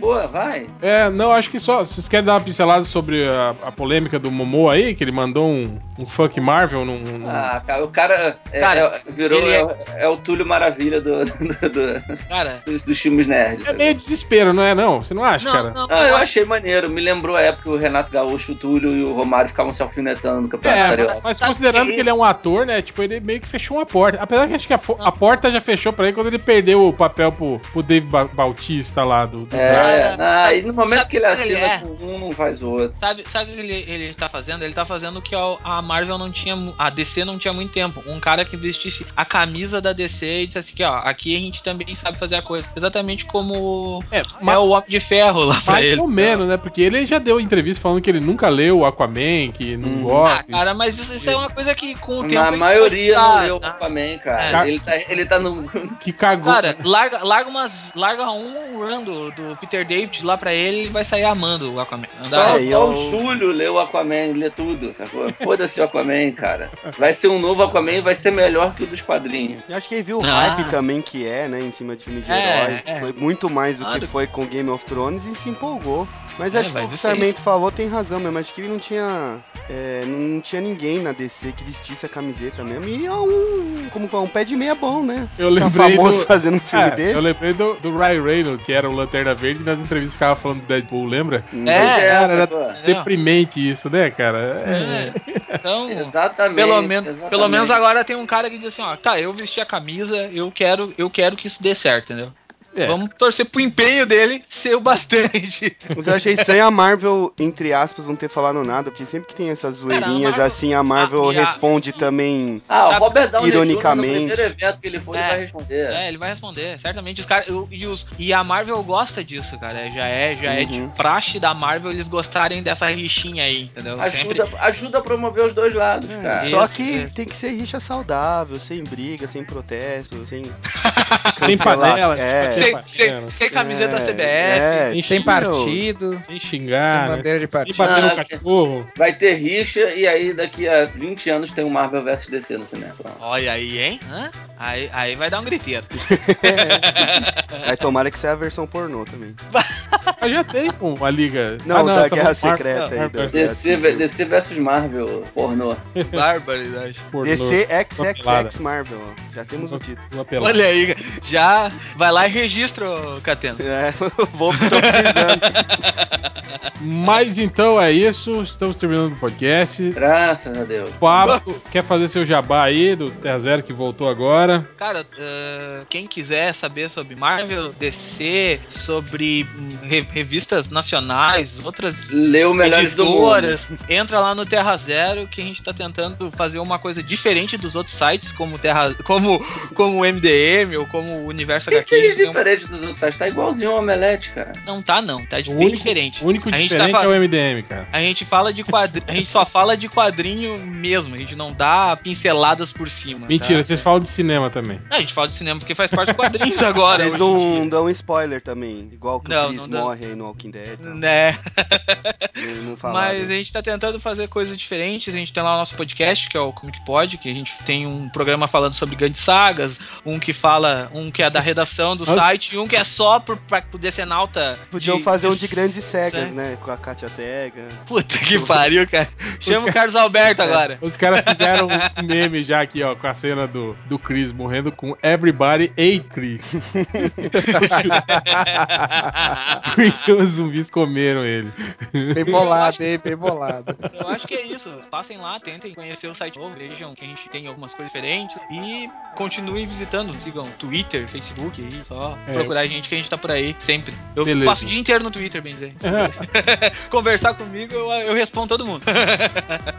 Boa, vai. É, não, acho que só. Vocês querem dar uma pincelada sobre a, a polêmica do Momoa aí? Que ele mandou um, um funk Marvel num, num... Ah, cara, o cara, é, cara é, virou. É... É, é o Túlio Maravilha do, do, do, cara, dos, dos filmes nerds. É meio desespero, não é? Não? Você não acha, não, cara? Não, não, ah, eu achei maneiro. Me lembrou a época que o Renato Gaúcho, o Túlio e o Romário ficavam se alfinetando no Campeonato Carioca. É, mas considerando que ele é um ator, né? Tipo, ele meio que fechou uma porta. Apesar que acho que a, a porta já fechou pra ele quando ele perdeu o papel pro, pro Dave Bautista lá do. do é. É, ah, e no momento sabe que ele assina ele é. com um, não faz outro. Sabe, sabe o que ele, ele tá fazendo? Ele tá fazendo o que a Marvel não tinha, a D C não tinha muito tempo. Um cara que vestisse a camisa da D C e disse assim, ó, aqui a gente também sabe fazer a coisa. Exatamente como é, mas, é o Homem de Ferro lá pra mais ele. Mais ou menos, né? Porque ele já deu entrevista falando que ele nunca leu o Aquaman, que não hum. gosta. Ah, cara, mas isso, isso é uma coisa que com o tempo... Na maioria tá, não leu o Aquaman, cara. É. Ele, tá, ele tá no... Que cagou. Cara, larga, larga, umas, larga um run do, do Peter David lá pra ele, ele vai sair amando o Aquaman. Só, é, só o Júlio lê o Aquaman, lê tudo, sacou? Foda-se o Aquaman, cara. Vai ser um novo Aquaman e vai ser melhor que o dos quadrinhos. Eu acho que ele viu o ah. hype também que é, né, em cima de filme de é, herói. É. Foi muito mais do claro. que foi com Game of Thrones e se empolgou. Mas é, acho que o que o Sarmento falou tem razão mesmo. Acho que ele não tinha é, não tinha ninguém na D C que vestisse a camiseta mesmo. E é um, como, um pé de meia bom, né? Eu lembrei tá famoso do... fazendo um filme é, desse. Eu lembrei do, do Ryan Reynolds, que era o Lanterna Verde. Que nas entrevistas ficava falando do Deadpool, lembra? É, cara, era, era deprimente isso, né, cara? É. É. Então, exatamente, pelo, men- exatamente. pelo menos agora tem um cara que diz assim, ó, tá, eu vesti a camisa, eu quero, eu quero que isso dê certo, entendeu? É. Vamos torcer pro empenho dele ser o bastante. Mas eu achei estranho a Marvel, entre aspas, não ter falado nada, porque sempre que tem essas zoeirinhas, Cara, a Marvel, assim, a Marvel a, responde a, também. Ah, o Robert Downey ironicamente. No primeiro evento que ele for, é, ele vai responder. É, ele vai responder, certamente. Os cara, e, os, e a Marvel gosta disso, cara. Já é, já uhum. é de praxe da Marvel eles gostarem dessa rixinha aí, entendeu? Ajuda, sempre... ajuda a promover os dois lados, é, cara. Só isso, que é. tem que ser rixa saudável, sem briga, sem protesto, sem. Sem panela. É. Sem, sem, sem camiseta é, C B F, é, sem, sem partido, sem xingar, sem bandeira de partido, sem bater ah, no cachorro. Vai ter rixa e aí daqui a vinte anos tem um Marvel versus D C no cinema. Olha aí, hein? Hã? Aí, aí vai dar um griteiro. É. Aí tomara que seja a versão pornô também. Mas já tem com a Liga. Não, ah, não da Guerra Secreta. Mar... aí, da D C, Guerra D C versus Marvel pornô. Barbaridade. Pornô. D C XXX Marvel. Já temos o título. Olha aí, já vai lá e registro, Catena. É, vou, tô precisando. Mas então é isso, estamos terminando o podcast. Graças a Deus. Pablo, quer fazer seu jabá aí do Terra Zero que voltou agora? Cara, uh, quem quiser saber sobre Marvel, D C, sobre re- revistas nacionais, outras Leu melhores editoras, do mundo. Entra lá no Terra Zero que a gente tá tentando fazer uma coisa diferente dos outros sites, como Terra, como, como M D M ou como o Universo H Q. Diferente dos outros sites, tá igualzinho o Omelete, cara. Não tá não, tá bem único, diferente. O único a gente diferente tá fal... é o M D M, cara. A gente fala de quadrinho, a gente só fala de quadrinho mesmo, a gente não dá pinceladas por cima. Mentira, tá? Vocês falam de cinema também. Não, a gente fala de cinema porque faz parte dos quadrinhos agora. Vocês não dão spoiler também, igual que não, o Chris morre aí no Walking Dead. Então. Né? Não Mas né? a gente tá tentando fazer coisas diferentes, a gente tem lá o nosso podcast, que é o Como Que Pode, que a gente tem um programa falando sobre grandes sagas, um que fala, um que é da redação do site, um que é só por, pra poder ser nauta. Podiam de, fazer um de grandes cegas, né? né? Com a Kátia Cega. Puta que pariu, cara. Chama os o Carlos Alberto é. agora. Os caras fizeram um meme já aqui, ó, com a cena do, do Chris morrendo com Everybody Hey Chris. Porque os zumbis comeram ele. Bem bolado, hein? Bem bolado. Eu acho que é isso. Passem lá, tentem conhecer o site novo, vejam que a gente tem algumas coisas diferentes e continuem visitando. Sigam Twitter, Facebook aí, só É, procurar a gente que a gente tá por aí sempre. Eu beleza. Passo o dia inteiro no Twitter, bem dizer. Conversar comigo, eu, eu respondo todo mundo.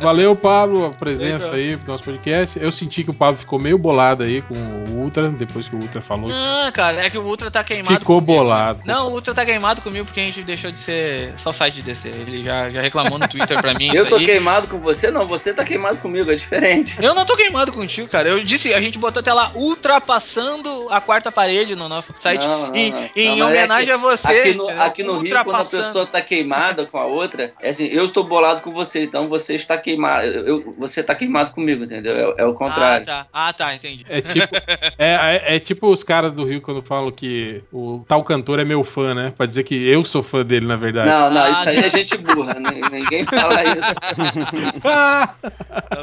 Valeu, Pablo, a presença então. aí pro nosso podcast. Eu senti que o Pablo ficou meio bolado aí com o Ultra, depois que o Ultra falou. Não, cara, é que o Ultra tá queimado. Ficou comigo. bolado. Não, o Ultra tá queimado comigo porque a gente deixou de ser só site de D C. Ele já, já reclamou no Twitter pra mim. Eu tô aí. queimado com você? Não, você tá queimado comigo, é diferente. Eu não tô queimado contigo, cara. Eu disse, a gente botou até lá ultrapassando a quarta parede no nosso site, não, não, e, não, em homenagem é que, a você aqui no, aqui no Rio, quando a pessoa tá queimada com a outra, é assim, eu tô bolado com você, então você está queimado, eu, você tá queimado comigo, entendeu? É, é o contrário. Ah, tá, ah, tá, entendi. É tipo, é, é, é tipo os caras do Rio quando falam que o tal cantor é meu fã, né? Pra dizer que eu sou fã dele, na verdade. Não, não, ah, isso aí é gente burra, ninguém fala isso. Então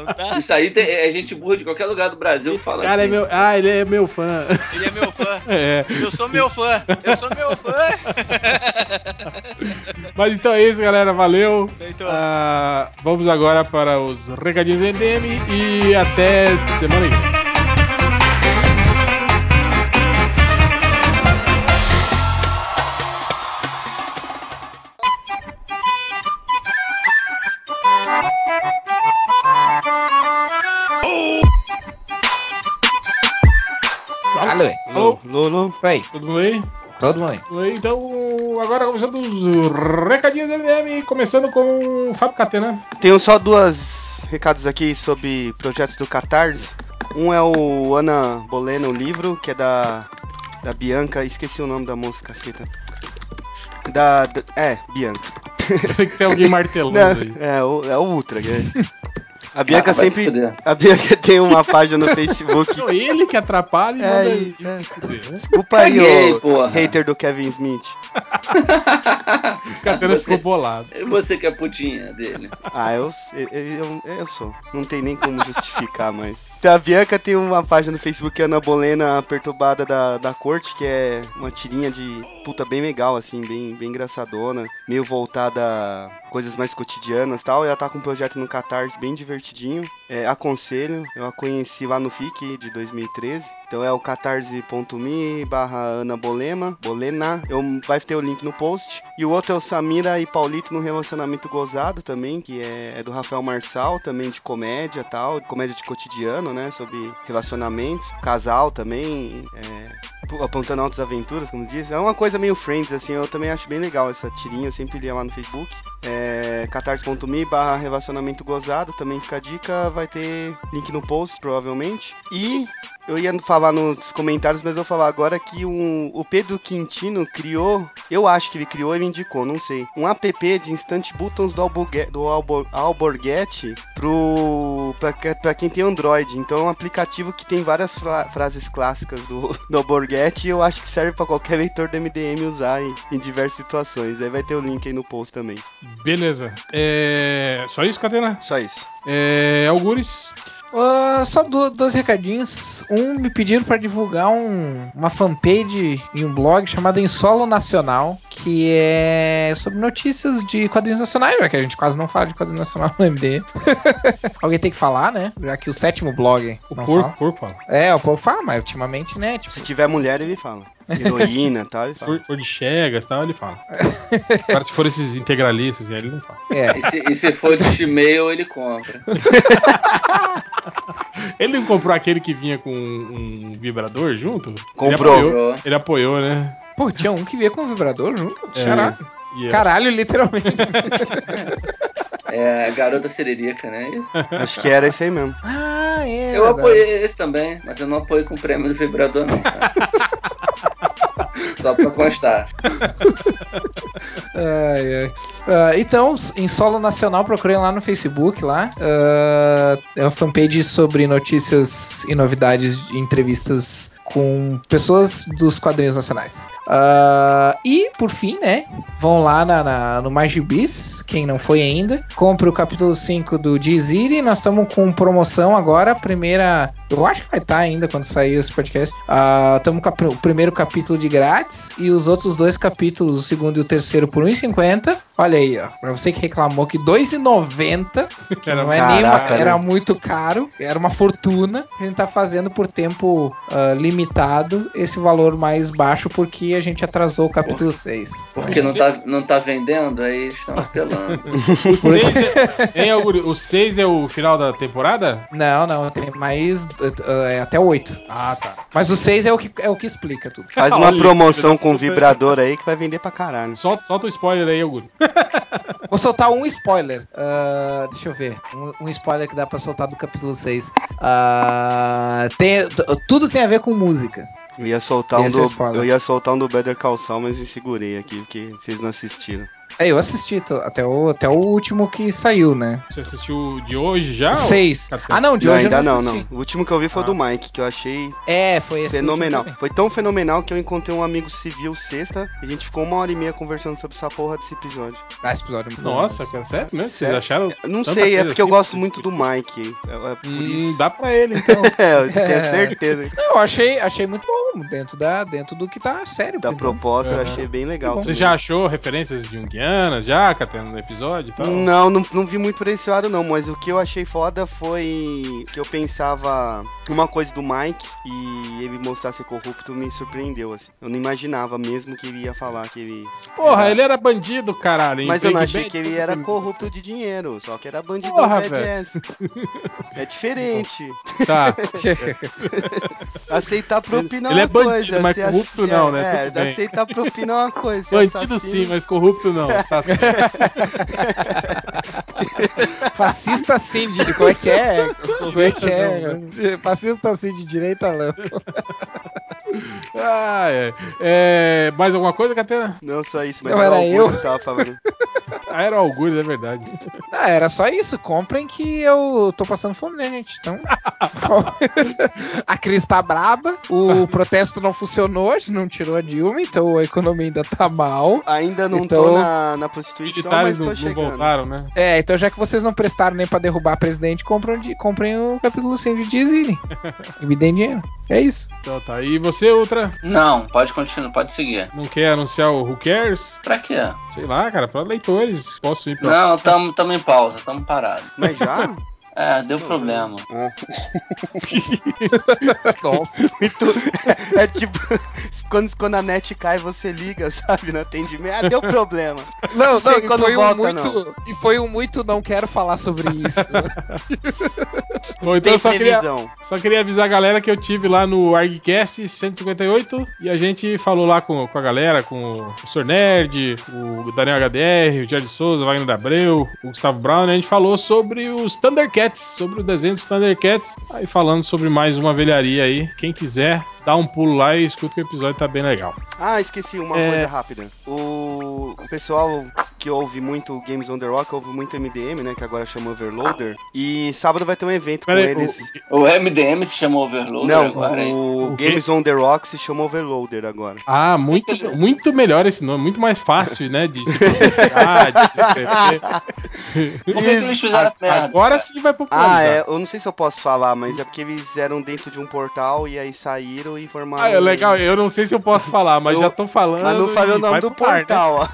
tá. Isso aí tem, é gente burra de qualquer lugar do Brasil. Esse fala cara assim. é meu, ah, ele é meu fã. Ele é meu fã. É. Eu sou meu fã, eu sou meu fã. Mas então é isso, galera, valeu. Ah, vamos agora para os recadinhos M D M e até semana que vem. Alô, Lolo, pai. Tudo bem? Tudo bem. Então, agora começando os recadinhos da M D M, começando com o Fábio Catena. Tenho só dois recados aqui sobre projetos do Catarse. Um é o Ana Bolena, o livro, que é da, da Bianca. Esqueci o nome da moça, caceta. Da, da, é, Bianca. Tem alguém martelando aí. É, é, o, é o Ultra, é. A Bianca ah, sempre. A Bianca tem uma página no Facebook. Sou ele que atrapalha e é, manda ele é. se fuder, né? Desculpa aí, ô hater do Kevin Smith. O Catena ficou bolado. Você que é putinha dele. Ah, eu, eu, eu, eu sou. Não tem nem como justificar, mas. Então, a Bianca tem uma página no Facebook, Ana Bolena Perturbada da, da Corte, que é uma tirinha de puta bem legal, assim, bem, bem engraçadona, meio voltada a coisas mais cotidianas e tal. Ela tá com um projeto no Catarse bem divertidinho, é, aconselho, eu a conheci lá no F I C de dois mil e treze, então é o catarse.me barra Ana Bolena, Bolena, eu, vai ter o link no post. E o outro é o Samira e Paulito no Relacionamento Gozado também, que é, é do Rafael Marçal, também de comédia e tal, comédia de cotidiano, né, sobre relacionamentos, casal também, é, apontando altas aventuras, como diz. É uma coisa meio Friends, assim, eu também acho bem legal essa tirinha, eu sempre lia lá no Facebook. É, catarse.me barra relacionamento gozado, também fica a dica, vai ter link no post, provavelmente. E eu ia falar nos comentários, mas eu vou falar agora que um, o Pedro Quintino criou, eu acho que ele criou, ele indicou, não sei, um app de instant buttons do, Alborgue, do Albor, Alborguete pro, pra, pra quem tem Android. Então é um aplicativo que tem várias fra, frases clássicas do, do Alborguete, e eu acho que serve pra qualquer leitor do M D M usar em, em diversas situações. Aí vai ter o link aí no post também. Beleza. É... Só isso, Catena? Só isso. É... Algures? Uh, só do, dois recadinhos. Um, me pediram para divulgar um, uma fanpage e um blog chamado Em Solo Nacional, que é sobre notícias de quadrinhos nacionais, já que a gente quase não fala de quadrinhos nacionais no M D. Alguém tem que falar, né? Já que o sétimo blog. O porco fala. É, o porco fala, mas ultimamente, né? Tipo... Se tiver mulher, ele fala. Heroína e tal. Se for de Chegas e tal, ele fala. Cara, se for esses integralistas, ele não fala. É. E, se, e se for de Gmail, ele compra. Ele não comprou aquele que vinha com um vibrador junto? Comprou. Ele apoiou, ele apoiou, né? Pô, tinha um que vinha com um vibrador junto? É. Caralho. Yeah. Caralho, literalmente. É, Garota Sererica, né? Isso? Acho que era esse aí mesmo. Ah, é. Eu verdade. Apoiei esse também, mas eu não apoio com o prêmio do vibrador, não. Só pra constar. Ai, ai. Uh, então, Em Solo Nacional, procurem lá no Facebook. Lá. Uh, é uma fanpage sobre notícias e novidades de entrevistas com pessoas dos quadrinhos nacionais. Uh, e, por fim, né? Vão lá na, na, no Magibis, quem não foi ainda. Compre o capítulo cinco do Diziri. Nós estamos com promoção agora. A primeira... Eu acho que vai estar ainda quando sair esse podcast. Estamos uh, com o primeiro capítulo de grátis e os outros dois capítulos, o segundo e o terceiro, por um real e cinquenta centavos. Olha aí, ó. Pra você que reclamou que dois reais e noventa centavos, que era, não é nenhuma, era muito caro, era uma fortuna. A gente tá fazendo por tempo uh, limitado esse valor mais baixo porque a gente atrasou o capítulo por, seis. Porque não tá, não tá vendendo, aí estão apelando. O seis é, é o final da temporada? Não, não, tem mais. É até oito. Ah, tá. Mas o seis é o que, é o que explica tudo. Faz uma Olha, promoção com vibrador aí que vai vender pra caralho. Solta, solta um spoiler aí, Augusto. Vou soltar um spoiler. Uh, deixa eu ver. Um, um spoiler que dá pra soltar do capítulo seis. Uh, tem, t- tudo tem a ver com música. Eu ia soltar, um do, eu ia soltar um do Better Call Saul, mas me segurei aqui porque vocês não assistiram. É, eu assisti t- até, o, até o último que saiu, né? Você assistiu de hoje já? Seis. Ou... Ah, não, de não, hoje ainda eu não, não, não. O último que eu vi foi ah. do Mike, que eu achei é, foi esse fenomenal. Foi tão fenomenal que eu encontrei um amigo civil sexta e a gente ficou uma hora e meia conversando sobre essa porra desse episódio. Ah, esse episódio é muito Nossa, bom. Cara, sério mesmo? Vocês é, acharam? Não sei, é porque assim? Eu gosto muito do Mike. É, é por hum, isso. Dá pra ele, então. É, eu tenho é. certeza. Não, eu achei, achei muito bom dentro, da, dentro do que tá sério. Da proposta, uhum. Eu achei bem legal. Você já achou referências de um guia? Já, Catena, no episódio e tal? Não, não, não vi muito por esse lado não, mas o que eu achei foda foi que eu pensava uma coisa do Mike e ele mostrar ser corrupto me surpreendeu, assim. Eu não imaginava mesmo que ele ia falar que ele... Porra, era... ele era bandido, caralho. Mas eu não achei que ele era corrupto de dinheiro, só que era bandido badass. É diferente. Tá. Aceitar propina é uma coisa. Ele é bandido, mas corrupto não, né? É, aceitar propina é uma coisa. Bandido sim, mas corrupto não. Tá Fascista sim, de como é que é? Como é que é? Fascista sim, de direita não. Ah, é. É, mais alguma coisa, Catena? Não, só isso, mas não, era, era o Augusto que tava falando. Ah, era o Augusto, é verdade. Ah, era só isso. Comprem que eu tô passando fome, né, gente? Então... A crise tá braba. O protesto não funcionou. A gente não tirou a Dilma. Então a economia ainda tá mal. Ainda não então... tô na, na prostituição, mas tô não, chegando. Não voltaram, né? É, então já que vocês não prestaram nem pra derrubar a presidente, comprem, comprem o capítulo cem de Disney. E me deem dinheiro. É isso. Então tá. E você, Ultra? Não, pode continuar, pode seguir. Não quer anunciar o Who Cares? Pra quê? Sei lá, cara, pra leitores. Posso ir pra... Não, tamo, tamo em pausa, tamo parado. Mas já? É, deu problema. É. Nossa, muito... é, é tipo, quando, quando a net cai, você liga, sabe? Não atende meio. Ah, deu problema. Não, não, não e, foi volta, um muito, não. e foi um muito não quero falar sobre isso. Bom, então eu só queria, só queria avisar a galera que eu tive lá no Argcast cento e cinquenta e oito e a gente falou lá com, com a galera, com o professor Nerd, o Daniel H D R, o Jared Souza, o Wagner Abreu, o Gustavo Brown, né? A gente falou sobre os Thundercats. Sobre o desenho dos Thundercats. Aí falando sobre mais uma velharia aí. Quem quiser, dá um pulo lá e escuta que o episódio tá bem legal. Ah, esqueci uma é... coisa rápida. O... o pessoal que ouve muito Games on the Rock, ouve muito M D M, né? Que agora chama Overloader. E sábado vai ter um evento Pera com aí, eles. O... o M D M se chama Overloader Não, agora? O, o Games on the Rock se chama Overloader agora. Ah, muito, muito melhor esse nome. Muito mais fácil, né? De se procurar, de se escrever. Como é que eles fizeram as merdas? Agora sim vai popularizar. Ah, é, eu não sei se eu posso falar, mas é porque eles eram dentro de um portal e aí saíram e formaram... Ah, é legal. Um... Eu não sei se eu posso falar, mas eu... já tô falando. Mas não falei o nome do par, portal, né?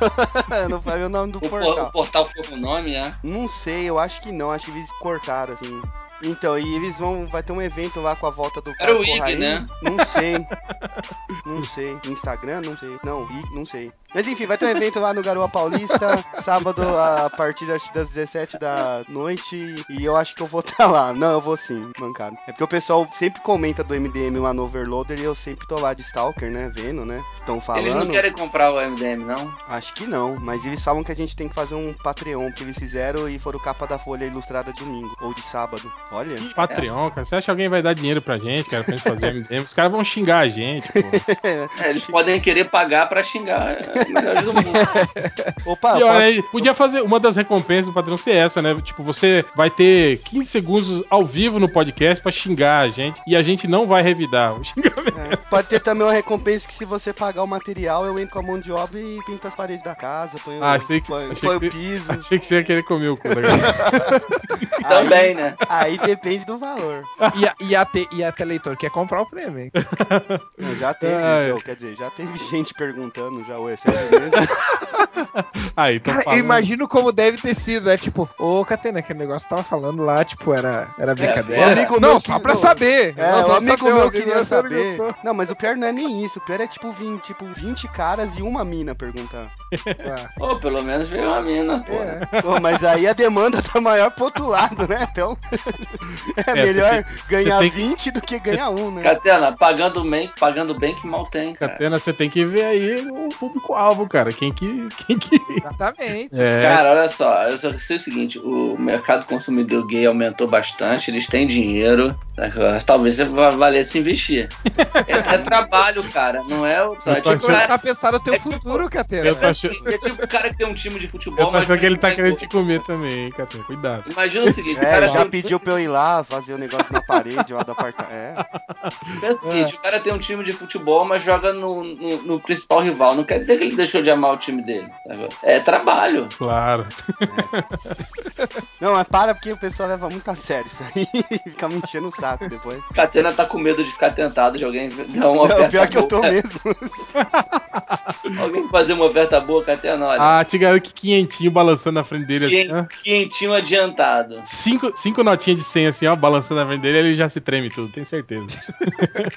ó. Eu não falei o nome do o portal. Por, o portal foi com o nome, é? Não sei, eu acho que não. Acho que eles cortaram, assim... Então, e eles vão... Vai ter um evento lá com a volta do... Era o I G, né? Não sei. Não sei. Instagram? Não sei. Não, I G, não sei. Mas enfim, vai ter um evento lá no Garoa Paulista, sábado a partir das dezessete da noite. E eu acho que eu vou estar tá lá. Não, eu vou sim, mancado. É porque o pessoal sempre comenta do M D M lá no Overloader e eu sempre tô lá de stalker, né? Vendo, né? Estão falando. Eles não querem comprar o M D M, não? Acho que não. Mas eles falam que a gente tem que fazer um Patreon, que eles fizeram e foram capa da Folha Ilustrada de domingo, ou de sábado. Olha. Que Patreon, é. cara. Você acha que alguém vai dar dinheiro pra gente, cara, pra gente fazer M D M? Os caras vão xingar a gente, pô. É, eles podem querer pagar pra xingar. É o melhor do mundo. Opa, e olha posso... aí, podia fazer uma das recompensas do Patreon ser essa, né? Tipo, você vai ter quinze segundos ao vivo no podcast pra xingar a gente e a gente não vai revidar o xingamento. É. Pode ter também uma recompensa que se você pagar o material, eu entro com a mão de obra e pinto as paredes da casa, põe ah, o, que, põe, põe o piso. Você, achei que você ia querer comer o cu da galera. Também, né? Aí depende do valor. E, e, até, e até leitor quer comprar o prêmio. Não, já teve, já, quer dizer, já teve gente perguntando já o excesso mesmo. Aí, tô Cara, falando. Eu imagino como deve ter sido. É tipo, ô Catena, aquele negócio que tava falando lá, tipo, era, era brincadeira. É, não, não, só pra saber. É, o amigo meu queria saber. saber. Não, mas o pior não é nem isso. O pior é tipo vinte, tipo, vinte caras e uma mina perguntando. Ah. Pô, pelo menos veio uma mina, pô. É. Pô, mas aí a demanda tá maior pro outro lado, né? Então... É, é melhor tem, ganhar vinte que... do que ganhar um, né? Catena, pagando bem, pagando bem que mal tem, cara. Catena, você tem que ver aí o público-alvo, cara. Quem que... Quem que... Exatamente. É. Cara, olha só. Eu só sei o seguinte, o mercado consumidor gay aumentou bastante, eles têm dinheiro. Talvez vai valer se investir. É, é trabalho, cara. Não é o... Você tem que começar a pensar no teu é futuro, tipo, Catena. Eu tô achando... É tipo o cara que tem um time de futebol... Eu tô achando que ele tá querendo te comer também, hein, Catena. Cuidado. Imagina o seguinte, é, o cara... Já pediu pra eu ir lá fazer o um negócio na parede lá do apartamento. É. Pensa o seguinte: é. o cara tem um time de futebol, mas joga no, no, no principal rival. Não quer dizer que ele deixou de amar o time dele. É trabalho. Claro. É. Não, mas para porque o pessoal leva muito a sério isso aí. Fica me enchendo o saco depois. Catena tá com medo de ficar tentado de alguém dar uma oferta. Não, pior boa. que eu tô mesmo. Alguém fazer uma oferta boa, Catena, olha. Ah, te garanto que quinhentinho balançando na frente dele. Quinhentinho, assim, quinhentinho adiantado. Cinco, cinco notinhas de cem assim, ó, balançando na frente dele, ele já se treme tudo, tenho certeza.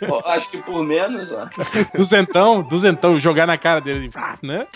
Pô, acho que por menos, ó. Duzentão, duzentão, jogar na cara dele, né?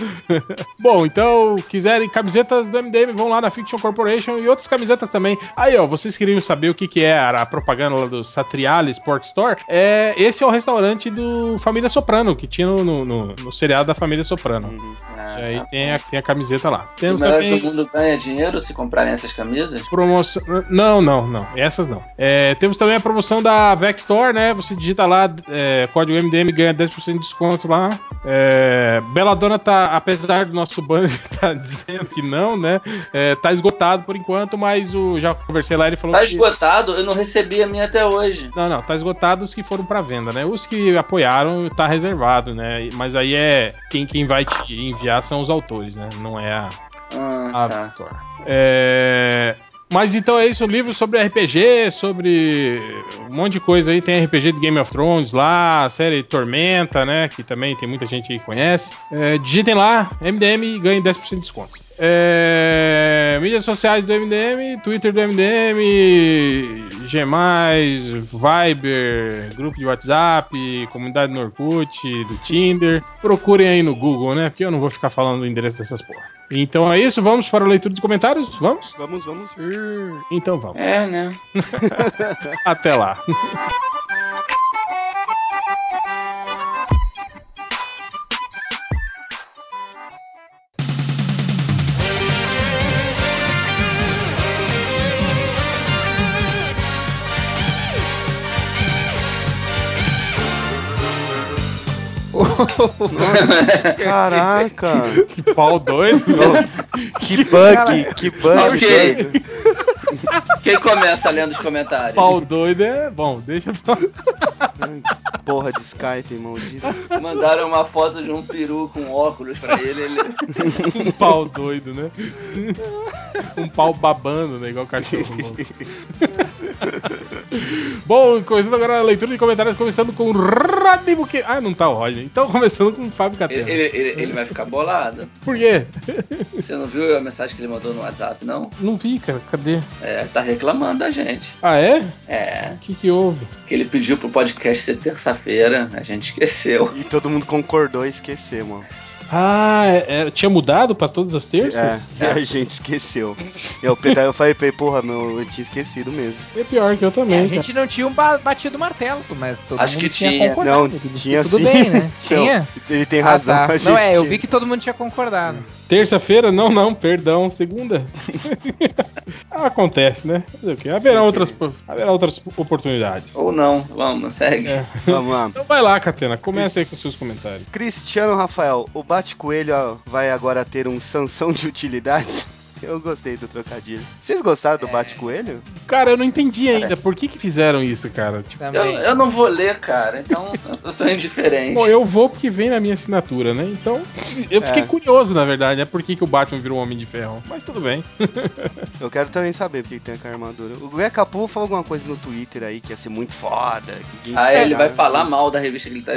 Bom, então, quiserem camisetas do M D M, vão lá na Fiction Corporation e outras camisetas também. Aí, ó, vocês queriam saber o que que é a propaganda lá do Satriale Sport Store? É, esse é o restaurante do Família Soprano, que tinha no, no, no, no seriado da família Soprano. Uhum. Ah, e aí tá tem, a, tem a camiseta lá. Temos o também... do mundo ganha dinheiro se comprarem essas camisas? Promoção... Não, não, não. Essas não. É, temos também a promoção da Vex Store, né? Você digita lá, é, código M D M, ganha dez por cento de desconto lá. É, Bela Dona tá, apesar do nosso banner tá dizendo que não, né? É, tá esgotado por enquanto, mas o já conversei lá, ele falou tá que... Tá esgotado? Eu não recebi a minha até hoje. Não, não. Tá esgotado os que foram pra venda, né? Os que apoiaram tá reservado, né? Mas aí é... Quem, quem vai te enviar são os autores, né? Não é a... Ah, a tá. Victor. É... Mas então é isso, um livro sobre R P G, sobre um monte de coisa aí, tem R P G de Game of Thrones lá, a série Tormenta, né, que também tem muita gente que conhece. É, digitem lá, M D M e ganhem dez por cento de desconto. É, mídias sociais do M D M, Twitter do M D M, Gmais, Viber, grupo de WhatsApp, comunidade no Orkut, do Tinder. Procurem aí no Google, né, porque eu não vou ficar falando o endereço dessas porra. Então é isso, vamos para a leitura de comentários? Vamos? Vamos, vamos. Então vamos. É, né? Até lá. Nossa, caraca. Que pau doido. Que bug, cara, que bug okay. doido. Quem começa lendo os comentários? Pau doido é bom, deixa pra... Porra de Skype, maldito. Mandaram uma foto de um peru com óculos pra ele, ele... Um pau doido, né? Um pau babando, né? Igual cachorro. Bom, começando agora a leitura de comentários, começando com o Rodrigo que... Ah, não tá o Roger. Então começando com o Fábio Catena. Ele, ele, ele vai ficar bolado. Por quê? Você não viu a mensagem que ele mandou no WhatsApp, não? Não vi, cara. Cadê? É, tá reclamando da gente. Ah, é? É. O que que houve? Que ele pediu pro podcast ser terça-feira, a gente esqueceu. E todo mundo concordou em esquecer, mano. Ah, é, é, tinha mudado pra todas as terças? É, é. A gente esqueceu. Eu, eu falei, porra, meu, eu tinha esquecido mesmo. É pior que eu também. É, a gente não tinha um batido martelo, mas todo Acho mundo que tinha concordado. Não, tinha tudo sim. bem, né? Então, tinha? Ele tem razão. Ah, tá. Não, é, tinha. Eu vi que todo mundo tinha concordado. Terça-feira? Não, não, perdão. Segunda? Acontece, né? Fazer o quê? Haverá outras, haverá outras oportunidades. Ou não. Vamos, segue. É. Vamos lá. Então vai lá, Catena. Começa aí com seus comentários. Cristiano Rafael, o Batman Coelho vai agora ter um Sansão de utilidades? Eu gostei do trocadilho. Vocês gostaram do é. Bate-Coelho? Cara, eu não entendi cara. ainda. Por que que fizeram isso, cara? Tipo, eu, eu não vou ler, cara. Então eu tô indiferente. Bom, eu vou porque vem na minha assinatura, né? Então eu fiquei é. curioso, na verdade, né? Por que que o Batman virou um Homem de Ferro. Mas tudo bem. Eu quero também saber por que tem aquela armadura. O Guia Capu falou alguma coisa no Twitter aí que ia ser muito foda. Que ah, ele vai falar mal da revista que ele tá...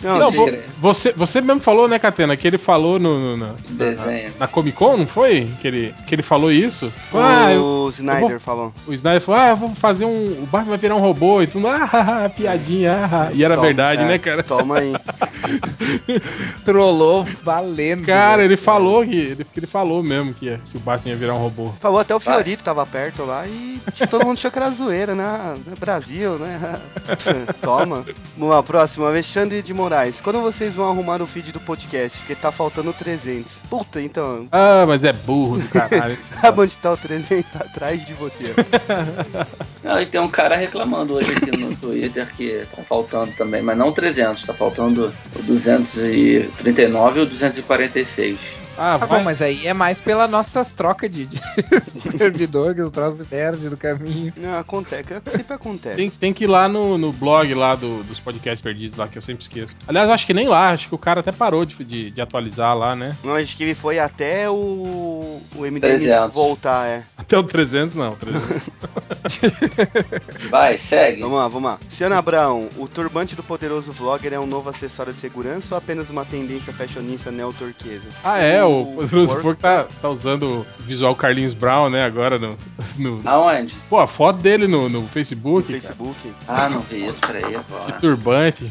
Não, não vo- você, você mesmo falou, né, Catena? Que ele falou no... no, no desenho. Na, na Comic Con, não foi? Que ele... que ele falou isso. Ah, o eu, Snyder eu vou, falou. O Snyder falou, ah, eu vou fazer um... O Batman vai virar um robô e tudo. Ah, piadinha. Ah, e era toma, verdade, é, né, cara? Toma aí. Trollou valendo. Cara, né? ele falou que... Ele, ele falou mesmo que, que o Batman ia virar um robô. Falou até o Fiorito ah. tava perto lá e tipo, todo mundo achou que era zoeira, né? Brasil, né? Toma. Vamos lá, próximo. Alexandre de Moraes. Quando vocês vão arrumar o feed do podcast? Porque tá faltando trezentos. Puta, então... Ah, mas é burro do cara. Sabe onde tá o trezentos? Tá atrás de você. Não, e tem um cara reclamando hoje aqui no Twitter que tá faltando também, mas não trezentos, tá faltando o duzentos e trinta e nove e o duzentos e quarenta e seis. Ah, ah bom, mas aí é mais pelas nossas trocas de, de servidor que os troços perdem no caminho. Não, acontece, sempre acontece. Tem, tem que ir lá no, no blog lá do, dos podcasts perdidos lá, que eu sempre esqueço. Aliás, acho que nem lá, acho que o cara até parou de, de, de atualizar lá, né? Não, acho que ele foi até o, o M D M voltar, é. Até o trezentos não, trezentos. Vai, segue. Vamos lá, vamos lá. Luciana Abraão, o turbante do poderoso vlogger é um novo acessório de segurança ou apenas uma tendência fashionista neo-turquesa? Ah, é? O Poderoso Porco tá, tá usando o visual Carlinhos Brown, né, agora no... no... Aonde? Pô, a foto dele no, no Facebook. No Facebook. Cara. Ah, não vi isso, peraí. De turbante.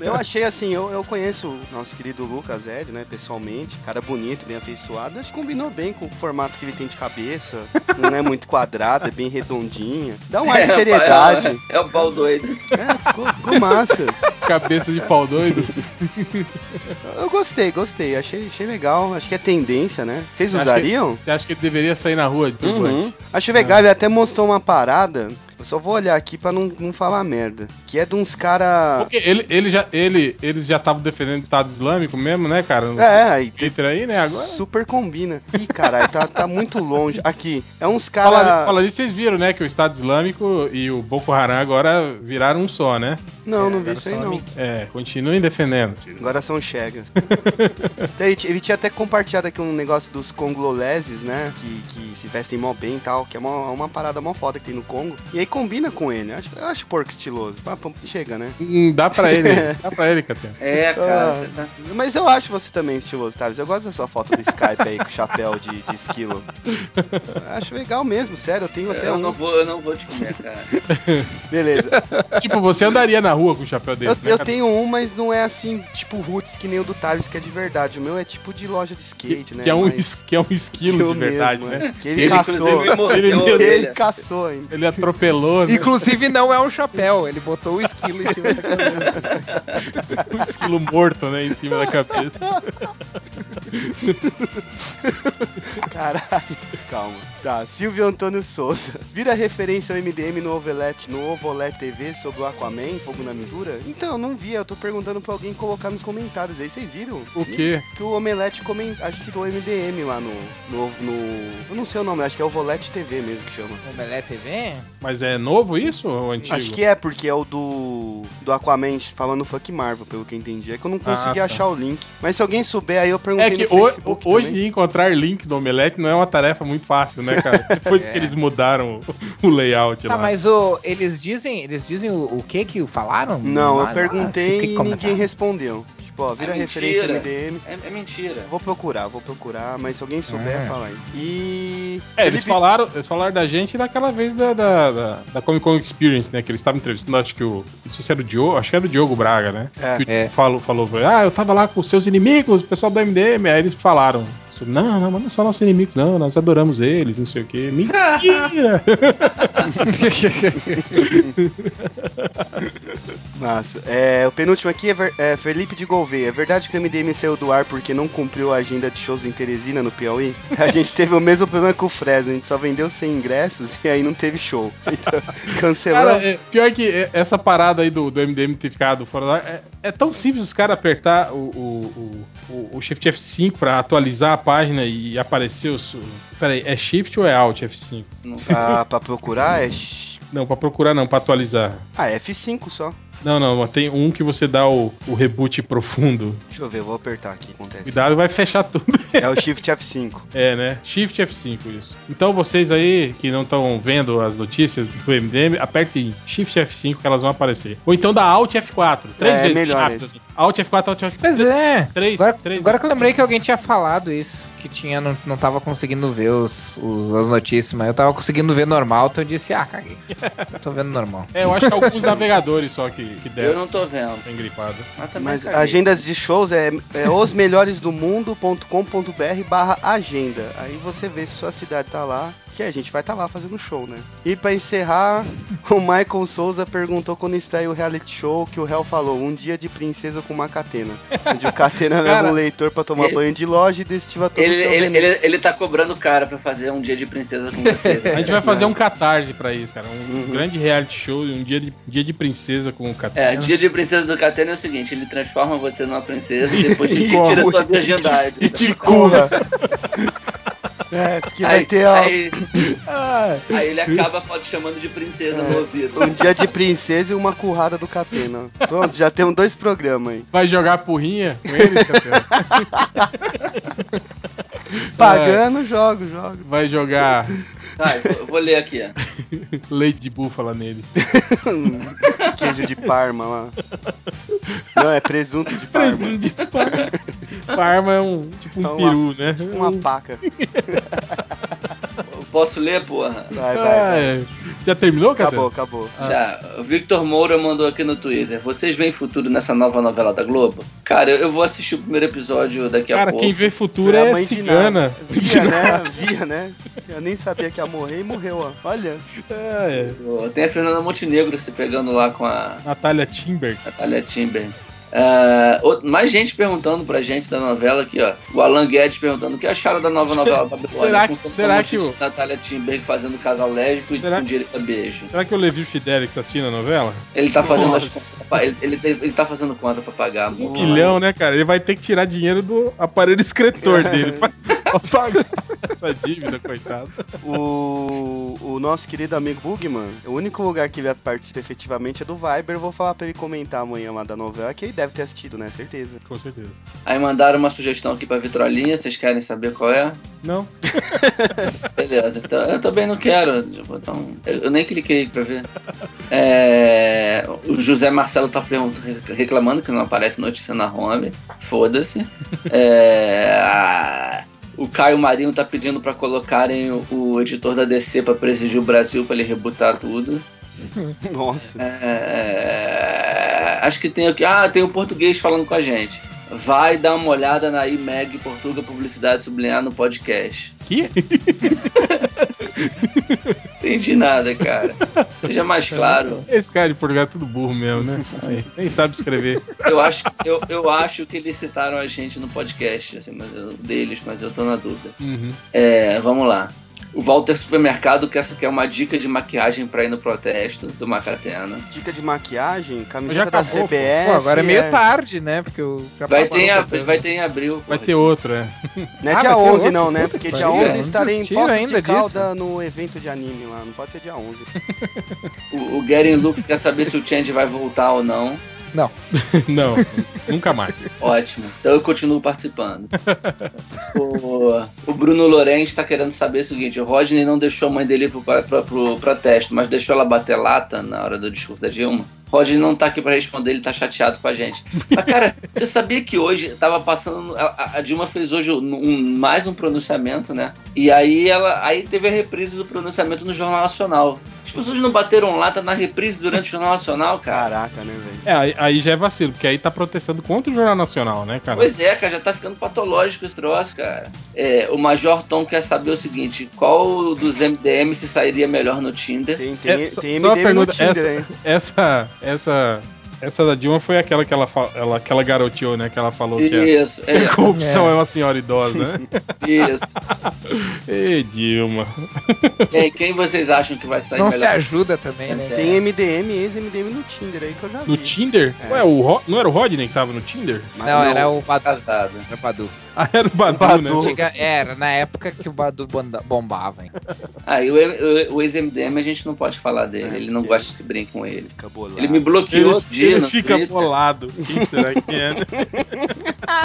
Eu achei assim, eu, eu conheço o nosso querido Lucas Hélio, né, pessoalmente. Cara bonito, bem afeiçoado. Acho que combinou bem com o formato que ele tem de cabeça. Não é muito quadrada, é bem redondinha. Dá um ar é, de seriedade. É, é, é o pau doido. É, ficou, ficou massa. cabeça de pau doido. Eu gostei, gostei. Achei, achei legal. Acho que é tendência, né? Vocês usariam? Você acha que ele deveria sair na rua? De uhum. Acho legal. Ele até mostrou uma parada. Eu só vou olhar aqui pra não, não falar merda. Que é de uns caras... Porque ele, ele já, ele, eles já estavam defendendo o Estado Islâmico mesmo, né, cara? No, é, aí... Entra aí, né, agora? Super combina. Ih, caralho, tá, tá muito longe. Aqui, é uns caras... Fala, fala disso, vocês viram, né, que o Estado Islâmico e o Boko Haram agora viraram um só, né? Não, é, não vi isso aí, não. É, continuem defendendo. Agora são chegas. Então, ele, ele tinha até compartilhado aqui um negócio dos congoleses, né? Que, que se vestem mó bem e tal, que é uma, uma parada mó foda que tem no Congo. E aí combina com ele. Eu acho, eu acho porco estiloso. Chega, né? Hum, dá pra ele. Dá pra ele, Catarina. É, cara. Ah, tá... Mas eu acho você também estiloso, tá? Eu gosto da sua foto do Skype aí com o chapéu de, de esquilo. Eu acho legal mesmo, sério. Eu tenho até eu um... Não vou, eu não vou te comer, cara. Beleza. Tipo, você andaria na rua com o chapéu dele, eu, né? Eu tenho um, mas não é assim, tipo, roots que nem o do Thales, que é de verdade. O meu é tipo de loja de skate, que, né? Que é, um mas... is, que é um esquilo eu de verdade, mesmo, né? Que ele, ele caçou. Ele, ele, ele caçou ainda. Ele atropelou, né? Inclusive, não é um chapéu. Ele botou o esquilo em cima da cabeça. O esquilo morto, né? Em cima da cabeça. Caralho. Calma. Tá, Silvio Antônio Souza. Vira referência ao M D M no Ovelete, no Ovolete T V sobre o Aquaman, Fogo na Mistura? Então, eu não vi. Eu tô perguntando pra alguém colocar nos comentários aí. Vocês viram? O quê? Que o Omelete coment... citou o M D M lá no, no, no... Eu não sei o nome, acho que é o Ovolete T V mesmo que chama. Omelete T V? Mas é novo isso ou antigo? Acho que é, porque é o do, do Aquaman falando Fuck Marvel, pelo que eu entendi. É que eu não consegui ah, tá. achar o link. Mas se alguém souber aí, eu perguntei no Facebook também. É que hoje encontrar link do Omelete não é uma tarefa muito fácil, né, cara? Depois é. que eles mudaram o, o layout ah, lá. Ah, mas o, eles dizem, eles dizem o, o que que falaram? Não, lá, eu perguntei e ninguém respondeu. Pô, vira é referência no M D M. É, é mentira. Vou procurar, vou procurar, mas se alguém souber, é. fala aí. E... É, eles, Felipe... falaram, eles falaram da gente daquela vez da, da, da, da Comic Con Experience, né? Que eles estavam entrevistando, acho que o... Não sei se era o Diogo, acho que era o Diogo Braga, né? É, que é. Falou, falou, ah, eu tava lá com os seus inimigos, o pessoal do M D M. Aí eles falaram... Não, não, mas não são nossos inimigos, não. Nós adoramos eles, não sei o que. Mentira! Massa. É, o penúltimo aqui é, Ver, é Felipe de Gouveia. É verdade que o M D M saiu do ar porque não cumpriu a agenda de shows em Teresina, no Piauí? A gente teve o mesmo problema com o Fresno. A gente só vendeu cem ingressos e aí não teve show. Então, cancelou. Cara, é, pior que essa parada aí do, do M D M ter ficado fora do ar, é, é tão simples os caras apertar o, o, o, o Shift F cinco pra atualizar a página e aparecer os... Peraí, é Shift ou é Alt F cinco? Ah, pra procurar é... Não, pra procurar não, pra atualizar. Ah, é F cinco só. Não, não, tem um que você dá o, o reboot profundo. Deixa eu ver, eu vou apertar aqui, acontece. Cuidado, vai fechar tudo. É o Shift F cinco. É, né? Shift F cinco, isso. Então vocês aí que não estão vendo as notícias do M D M, apertem Shift F cinco que elas vão aparecer. Ou então dá Alt F quatro. Três é, vezes melhor rápido, assim. Alt F quatro, Alt F quatro. Pois é. Três, agora, três, agora que eu lembrei que alguém tinha falado isso, que tinha, não, não tava conseguindo ver os, os, as notícias, mas eu tava conseguindo ver normal, então eu disse, ah, caguei. Eu tô vendo normal. É, eu acho que alguns navegadores só que Que deve, eu não tô vendo. Tem gripado. Mas, Mas agendas de shows é, é os melhores do mundo ponto com ponto b r barra agenda. Aí você vê se sua cidade tá lá. Que a gente vai estar tá lá fazendo show, né? E pra encerrar, o Michael Souza perguntou quando estreia o reality show que o réu falou, um dia de princesa com uma catena. Onde o catena leva um leitor pra tomar ele, banho de loja e destiva todo ele, o seu ele, ele, ele tá cobrando o cara pra fazer um dia de princesa com você. A gente vai fazer um catarse pra isso, cara. Um uhum. grande reality show e um dia de, dia de princesa com o catena. É, o dia de princesa do catena é o seguinte, ele transforma você numa princesa e depois ele tira sua virgindade. E te curra. É, que vai aí, ter ó... aí, aí ele acaba chamando de princesa é, no ouvido. Um dia de princesa e uma currada do Catena. Pronto, já temos dois programas aí. Vai jogar porrinha com ele, Catena? Pagando, é. jogo, jogo. Vai jogar... Ah, eu vou ler aqui, ó. Leite de búfala nele. Queijo de Parma lá. Não, é presunto de Parma. Presunto de Parma. Parma é um tipo um é uma, peru, né? Tipo uma paca. Posso ler, porra? Vai, vai, vai. Já terminou, cara? Acabou, acabou. Ah. Já. O Victor Moura mandou aqui no Twitter: vocês veem futuro nessa nova novela da Globo? Cara, eu vou assistir o primeiro episódio daqui cara, a pouco. Cara, quem vê futuro é, é a mãe cigana. Via, né? Via, né? Eu nem sabia que ia morrer e morreu, ó. Olha. É, é. Tem a Fernanda Montenegro se pegando lá com a... Natália Timber. Natália Timber. Uh, outro, mais gente perguntando pra gente da novela aqui, ó. O Alan Guedes perguntando o que acharam da nova novela. Será que, com será que o... Natália Timberg fazendo casal lésbico e com direito a beijo. Será que o Levi Fidelix assistindo a novela? Ele tá fazendo as, ele, ele, ele tá fazendo conta pra pagar. Um milhão, né, cara? Ele vai ter que tirar dinheiro do aparelho escritor dele pra, pra pagar essa dívida, coitado. O, o nosso querido amigo Bugman, o único lugar que ele participa efetivamente é do Viber. Eu vou falar pra ele comentar amanhã lá da novela, que deve ter assistido, né? Certeza. Com certeza. Aí mandaram uma sugestão aqui pra Vitrolinha, vocês querem saber qual é? Não. Beleza, então, eu também não quero. Então, eu nem cliquei pra ver. É, o José Marcelo tá reclamando que não aparece notícia na home. Foda-se. É, a... O Caio Marinho tá pedindo pra colocarem o, o editor da D C pra presidir o Brasil, pra ele rebutar tudo. Nossa. É, acho que tem aqui. Ah, tem o português falando com a gente. Vai dar uma olhada na I M E G Portuga Publicidade Sublinhar no podcast. Que? Entendi nada, cara. Seja mais claro. Esse cara de Portugal é tudo burro mesmo, né? Aí, nem sabe escrever. Eu acho, eu, eu acho que eles citaram a gente no podcast, assim, mas eu, deles, mas eu tô na dúvida. Uhum. É, vamos lá. O Walter Supermercado quer, quer uma dica de maquiagem pra ir no protesto do Macatena. Dica de maquiagem? Camiseta acabou, da C B F. Pô, agora é meio tarde, né? Porque eu vai, ter em abril, vai ter em abril. Porra. Vai ter outro, é. Não é ah, dia onze, outro, não, né? Porque dia onze é. Estarei em Poços de Calda no evento de anime lá. Não pode ser dia onze. O, o Garen Luke quer saber se o Change vai voltar ou não. Não. Não, nunca mais. Ótimo, então eu continuo participando. O, o Bruno Lourenço tá querendo saber o seguinte: o Rodney não deixou a mãe dele pro, pro, pro protesto, mas deixou ela bater lata na hora do discurso da Dilma. Rodney não tá aqui pra responder, ele tá chateado com a gente. Mas cara, você sabia que hoje tava passando, a, a Dilma fez hoje um, um, mais um pronunciamento, né? E aí, ela, aí teve a reprise do pronunciamento no Jornal Nacional. As pessoas não bateram lata na reprise durante o Jornal Nacional, cara. Caraca, né, velho? É, aí, aí já é vacilo, porque aí tá protestando contra o Jornal Nacional, né, cara? Pois é, cara, já tá ficando patológico esse troço, cara. É, o Major Tom quer saber o seguinte: qual dos M D M se sairia melhor no Tinder? Tem, tem, é, tem M D M só uma pergunta, no Tinder, essa, hein? Essa... essa... Essa da Dilma foi aquela que ela, ela, que ela garoteou, né? Que ela falou isso, que a, é, a corrupção é. é uma senhora idosa, né? Isso. Ei, Dilma. Quem, quem vocês acham que vai sair não melhor? Não se ajuda também, né? Tem M D M e ex-M D M no Tinder aí que eu já vi. No Tinder? É. Ué, o Ro, não era o Rodney que tava no Tinder? Não, não. Era o Badu. Casado. Era o Badu. Ah, era o Badu, o Badu né? Chega, era na época que o Badu bombava, hein? Ah, e o, o, o ex-M D M a gente não pode falar dele. É, ele não que... gosta que brinque com ele. Acabou lá. Ele me bloqueou. Ele outro dia ele fica Twitter. Bolado. Quem será que é?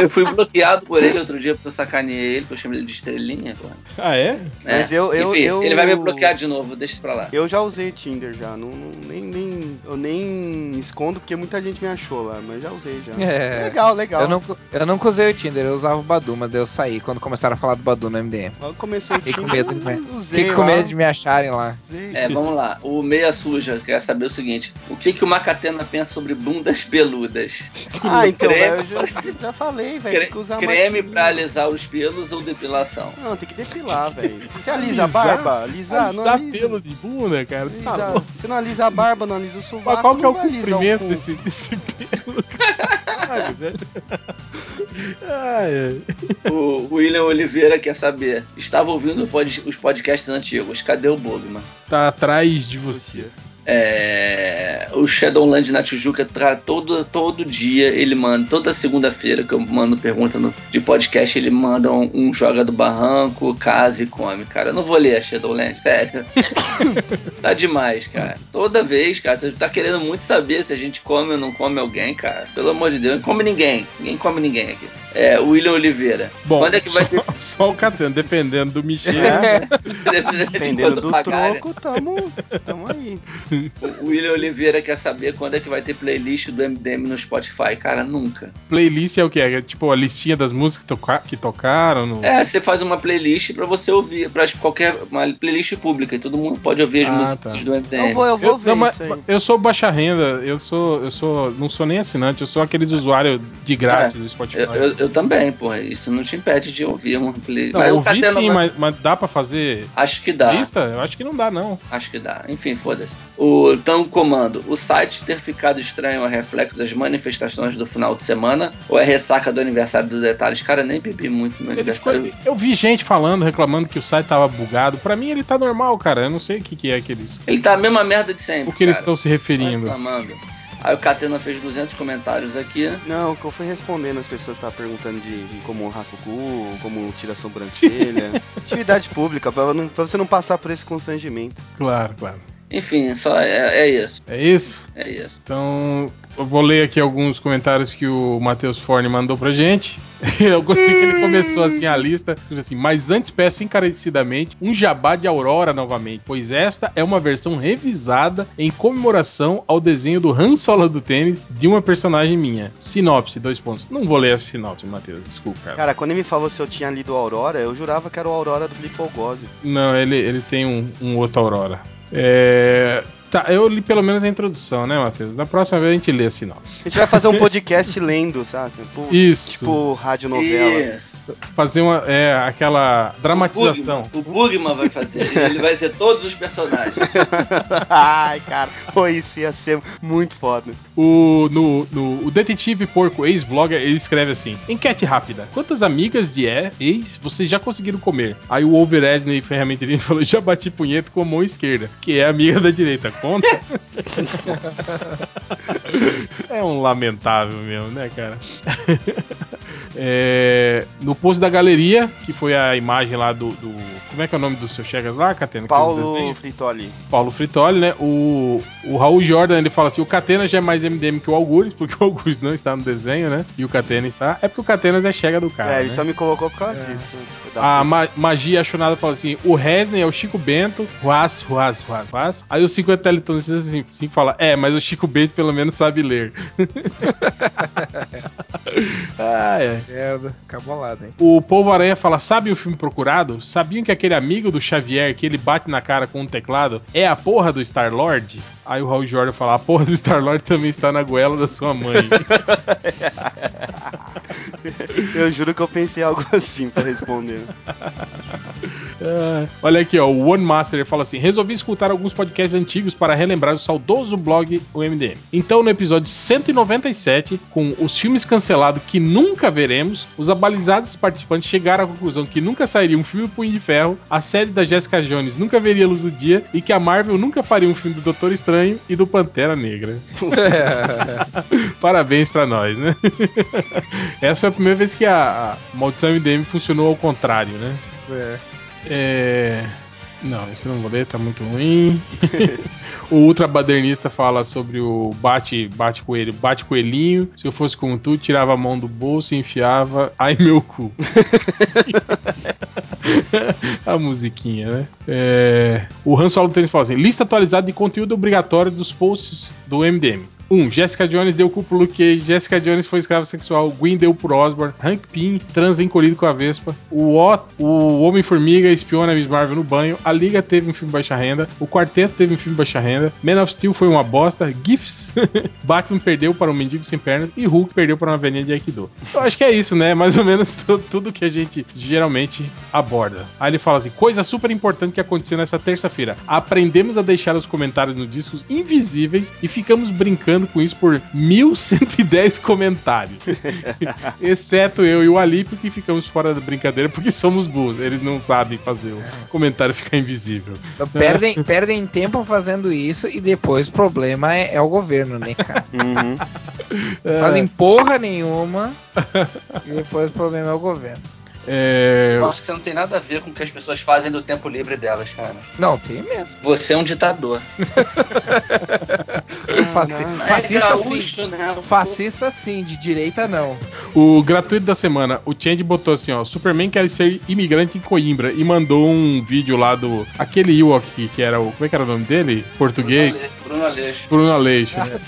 Eu fui bloqueado por ele outro dia porque eu sacaneei ele, porque eu chamei ele de estrelinha. Pô. Ah, é? é? Mas eu, eu, Enfim, eu... ele vai me bloquear de novo, deixa pra lá. Eu já usei Tinder já, não, não, nem, nem, eu nem escondo porque muita gente me achou lá, mas já usei já. É. Legal, legal. Eu, não, eu nunca usei o Tinder, eu usava o Badu, mas eu saí quando começaram a falar do Badu no M D M. Logo começou o Tinder, com medo de me... Fiquei com medo de me acharem lá. Usei. É, vamos lá. O Meia Suja quer saber o seguinte: o que, que o Macatena pensa sobre bundas peludas? Ah, então, creme, eu já, já falei, velho. Cre- tem que usar creme maquininha pra alisar os pelos ou depilação? Não, tem que depilar, velho. Você alisa a barba? Alisar, alisa, não alisa. Pelo de bunda, cara? Alisa, tá, você não alisa a barba, não alisa o sovaco. Qual que é o comprimento desse, desse pelo? Ai, velho. Ai, ai. O William Oliveira quer saber: estava ouvindo os podcasts antigos, cadê o Bogman? Tá atrás de você. É, o Shadowland na Tijuca tra- todo, todo dia ele manda, toda segunda-feira que eu mando pergunta no, de podcast, ele manda um, um joga do barranco, casa e come, cara. Eu não vou ler a Shadowland, sério. Tá demais, cara. Toda vez, cara, você tá querendo muito saber se a gente come ou não come alguém, cara. Pelo amor de Deus, não come ninguém. Ninguém come ninguém aqui. É, William Oliveira. Bom, quando é que vai ter... só o catando, dependendo do Michel. É. Dependendo do pagar, troco, tamo, tamo aí. O William Oliveira quer saber quando é que vai ter playlist do M D M no Spotify. Cara, nunca. Playlist é o que? É tipo a listinha das músicas que, toca- que tocaram? No... É, você faz uma playlist pra você ouvir, pra qualquer uma playlist pública, e todo mundo pode ouvir as ah, músicas tá. do M D M. Eu vou, eu vou eu, ouvir não, isso aí. Eu sou baixa renda, eu sou, eu sou, não sou nem assinante, eu sou aqueles usuários de grátis é, do Spotify. Eu, eu, eu também, porra, isso não te impede de ouvir uma playlist. Não, mas ouvir Catena, sim, mas... mas dá pra fazer... Acho que dá. Lista? Eu acho que não dá, não. Acho que dá. Enfim, foda-se. O, então, comando. O site ter ficado estranho é reflexo das manifestações do final de semana ou é ressaca do aniversário dos detalhes? Cara, nem bebi muito no meu aniversário. Ficou, eu vi gente falando, reclamando que o site tava bugado. Pra mim, ele tá normal, cara. Eu não sei o que, que é que eles... Ele tá a mesma merda de sempre, o que eles estão se referindo. Aí o Catena fez duzentos comentários aqui. Não, que eu fui respondendo as pessoas que estavam perguntando de, de como raspa o cu, como tira a sobrancelha. Atividade pública, pra, não, pra você não passar por esse constrangimento. Claro, claro. Enfim, só é, é isso. É isso? É isso. Então, eu vou ler aqui alguns comentários que o Matheus Forne mandou pra gente. Eu gostei que ele começou assim a lista assim, mas antes peço encarecidamente um jabá de Aurora novamente, pois esta é uma versão revisada em comemoração ao desenho do Han Solo do Tênis de uma personagem minha. Sinopse, dois pontos. Não vou ler a sinopse, Matheus, desculpa, cara. Cara, quando ele me falou se eu tinha lido Aurora, eu jurava que era o Aurora do Filipe Algozzi. Não, ele, ele tem um, um outro Aurora. É... Tá, eu li pelo menos a introdução, né, Matheus? Na próxima vez a gente lê a sinopse. A gente vai fazer um podcast lendo, sabe? Tipo, isso. Tipo radionovela. Isso. Fazer uma, é, aquela dramatização. O Bugman vai fazer. Ele vai ser todos os personagens. Ai, cara. Pô, isso ia ser muito foda. O, no, no, o detetive porco ex-vlogger, ele escreve assim: enquete rápida. Quantas amigas de ex vocês já conseguiram comer? Aí o Overedney Ferramenteirino falou: já bati punheta com a mão esquerda, que é amiga da direita. Conta? É um lamentável mesmo, né, cara? É... No O post da galeria, que foi a imagem lá do, do... Como é que é o nome do seu Chegas lá, Catena? Paulo Fritoli. Paulo Fritoli, né? O, o Raul Jordan, ele fala assim: o Catena já é mais M D M que o Algures, porque o Algures não está no desenho, né? E o Catena está... É porque o Catena é Chega do cara, É, ele né? só me colocou por causa é. disso. A ma- Magia Achonada fala assim: o Resney é o Chico Bento. Ruaz, ruaz, ruaz, ruaz. Aí o cinquenta Teletons assim, assim fala: é, mas o Chico Bento pelo menos sabe ler. Ah, é. Merda, cabolado. O Povo Aranha fala: sabe o filme Procurado? Sabiam que aquele amigo do Xavier que ele bate na cara com um teclado é a porra do Star-Lord? Aí o Raul Jordan fala: a porra do Star-Lord também está na goela da sua mãe. Eu juro que eu pensei algo assim pra responder. É, olha aqui, ó, o One Master fala assim: resolvi escutar alguns podcasts antigos para relembrar o saudoso blog O M D M. Então, no episódio cento e noventa e sete, com os filmes cancelados que nunca veremos, os abalizados participantes chegaram à conclusão que nunca sairia um filme Punho de Ferro, a série da Jessica Jones nunca veria a luz do dia e que a Marvel nunca faria um filme do Doutor Estranho e do Pantera Negra. Parabéns pra nós, né? Essa foi a primeira vez que a, a Maldição M D M funcionou ao contrário, né? É. É... Não, isso não vou ler, tá muito ruim. O Ultra Badernista fala sobre o bate, bate coelho, bate coelhinho. Se eu fosse como tu, tirava a mão do bolso e enfiava. Ai, meu cu. A musiquinha, né? É... O Han Solo Tênis fala assim: lista atualizada de conteúdo obrigatório dos posts do M D M. um. Jessica Jones deu cu pro Luke Cage. Jessica Jones foi escrava sexual. Gwen deu pro Osborn. Hank Pym transa encolhido com a Vespa. O, o, o Homem-Formiga espiona a Miss Marvel no banho. A Liga teve um filme baixa renda. O Quarteto teve um filme baixa renda. Man of Steel foi uma bosta. GIFs. Batman perdeu para um mendigo sem pernas. E Hulk perdeu para uma velhinha de Aikido. Eu acho que é isso, né? Mais ou menos t- tudo que a gente geralmente aborda. Aí ele fala assim: coisa super importante que aconteceu nessa terça-feira. Aprendemos a deixar os comentários no discos invisíveis e ficamos brincando com isso por mil cento e dez comentários. Exceto eu e o Alípio, que ficamos fora da brincadeira porque somos burros. Eles não sabem fazer o comentário ficar invisível. Perdem, perdem tempo fazendo isso e depois o problema é, é o governo, né, cara? Uhum. Fazem porra nenhuma e depois o problema é o governo. É... Eu acho que você não tem nada a ver com o que as pessoas fazem do tempo livre delas, cara. Não, tem mesmo. Você é um ditador. Fascista, fascista sim. Fascista sim, de direita não. O gratuito da semana, o Change botou assim, ó, Superman quer ser imigrante em Coimbra, e mandou um vídeo lá do, aquele Ewok que era o, como é que era o nome dele? Português? Bruno Aleixo. Bruno Aleixo, né?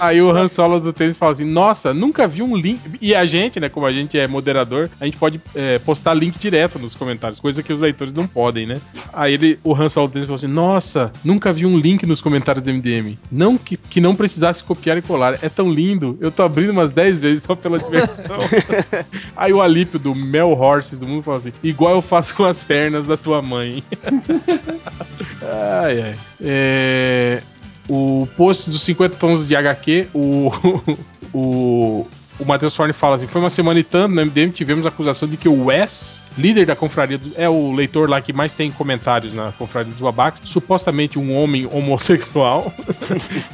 Aí o Han Solo do tênis fala assim, nossa, nunca vi um link, e a gente, né, como a gente é moderador, a gente pode é, postar link direto nos comentários, coisa que os leitores não podem, né? Aí ele, o Han Solo do tênis falou assim, nossa, nunca vi um link nos comentários do M D M, não que, que não precisasse copiar e colar, é tão lindo, eu tô abrindo umas dez vezes só pela diversão. Aí o Alípio do Mel Horses do mundo fala assim, igual eu faço com as pernas da tua mãe. Ai, ai. É... O post dos cinquenta tons de H Q, o... o... O Matheus Forne fala assim, foi uma semana e tanto, no M D M tivemos a acusação de que o Wes, líder da confraria, do, é o leitor lá que mais tem comentários na confraria dos babacas, supostamente um homem homossexual,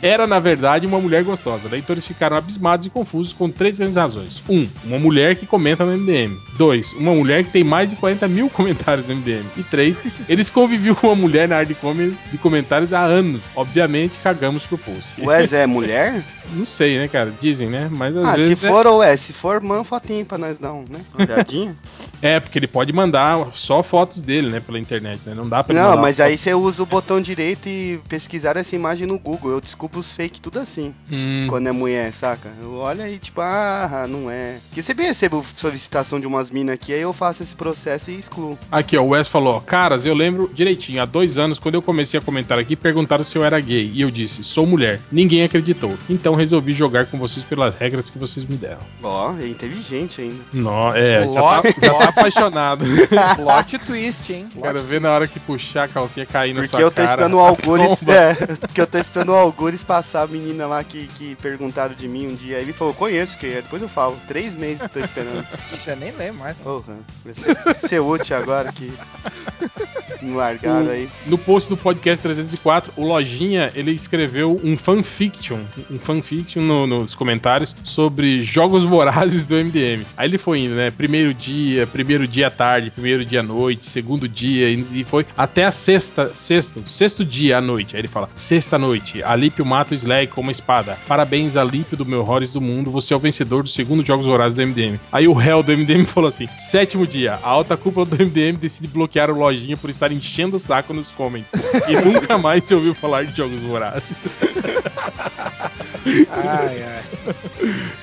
era na verdade uma mulher gostosa. Leitores ficaram abismados e confusos com três grandes razões. Um, uma mulher que comenta no M D M. Dois, uma mulher que tem mais de quarenta mil comentários no M D M. E três, eles conviviam com uma mulher na área de, com- de comentários há anos. Obviamente, cagamos pro post. O Wes é mulher? Não sei, né, cara? Dizem, né? Mas às ah, vezes... Se for, ou é, se for, manda fotinho pra nós dar um, né? Olhadinho. É, porque ele pode mandar só fotos dele, né, pela internet, né? Não dá pra ele. Não, mas aí você usa o botão direito e pesquisar essa imagem no Google. Eu desculpo os fake tudo assim. Hum. Quando é mulher, saca? Eu olho aí, tipo, ah, não é. Porque você bem recebo solicitação de umas minas aqui, aí eu faço esse processo e excluo. Aqui, ó, o Wes falou, caras, eu lembro direitinho, há dois anos, quando eu comecei a comentar aqui, perguntaram se eu era gay. E eu disse, sou mulher. Ninguém acreditou. Então resolvi jogar com vocês pelas regras que vocês me deram. Ó, oh, é inteligente ainda. Não, é, já tá, já tá apaixonado. Plot twist, hein? Quero ver twist. Na hora que puxar a calcinha cair na sua cara. Porque eu tô esperando o Algures, é, porque eu tô esperando o Algures passar a menina lá que, que perguntaram de mim um dia. Ele falou, conheço quem é, depois eu falo. Três meses eu tô esperando. Já nem lembro mais. Porra, vai ser útil agora que me largaram o, aí. No post do podcast trezentos e quatro, o Lojinha, ele escreveu um fanfiction, um fanfiction no, nos comentários sobre jogos vorazes do M D M. Aí ele foi indo, né? Primeiro dia, primeiro dia à tarde, primeiro dia à noite, segundo dia, e foi até a sexta, sexto, sexto dia à noite. Aí ele fala, sexta noite, Alípio mata o Slag com uma espada. Parabéns, Alípio do meu Horrores do Mundo, você é o vencedor do segundo Jogos Vorazes do M D M. Aí o réu do M D M falou assim, sétimo dia, a alta cúpula do M D M decide bloquear o Lojinha por estar enchendo o saco nos comments. E nunca mais se ouviu falar de Jogos Vorazes. Ai, ai.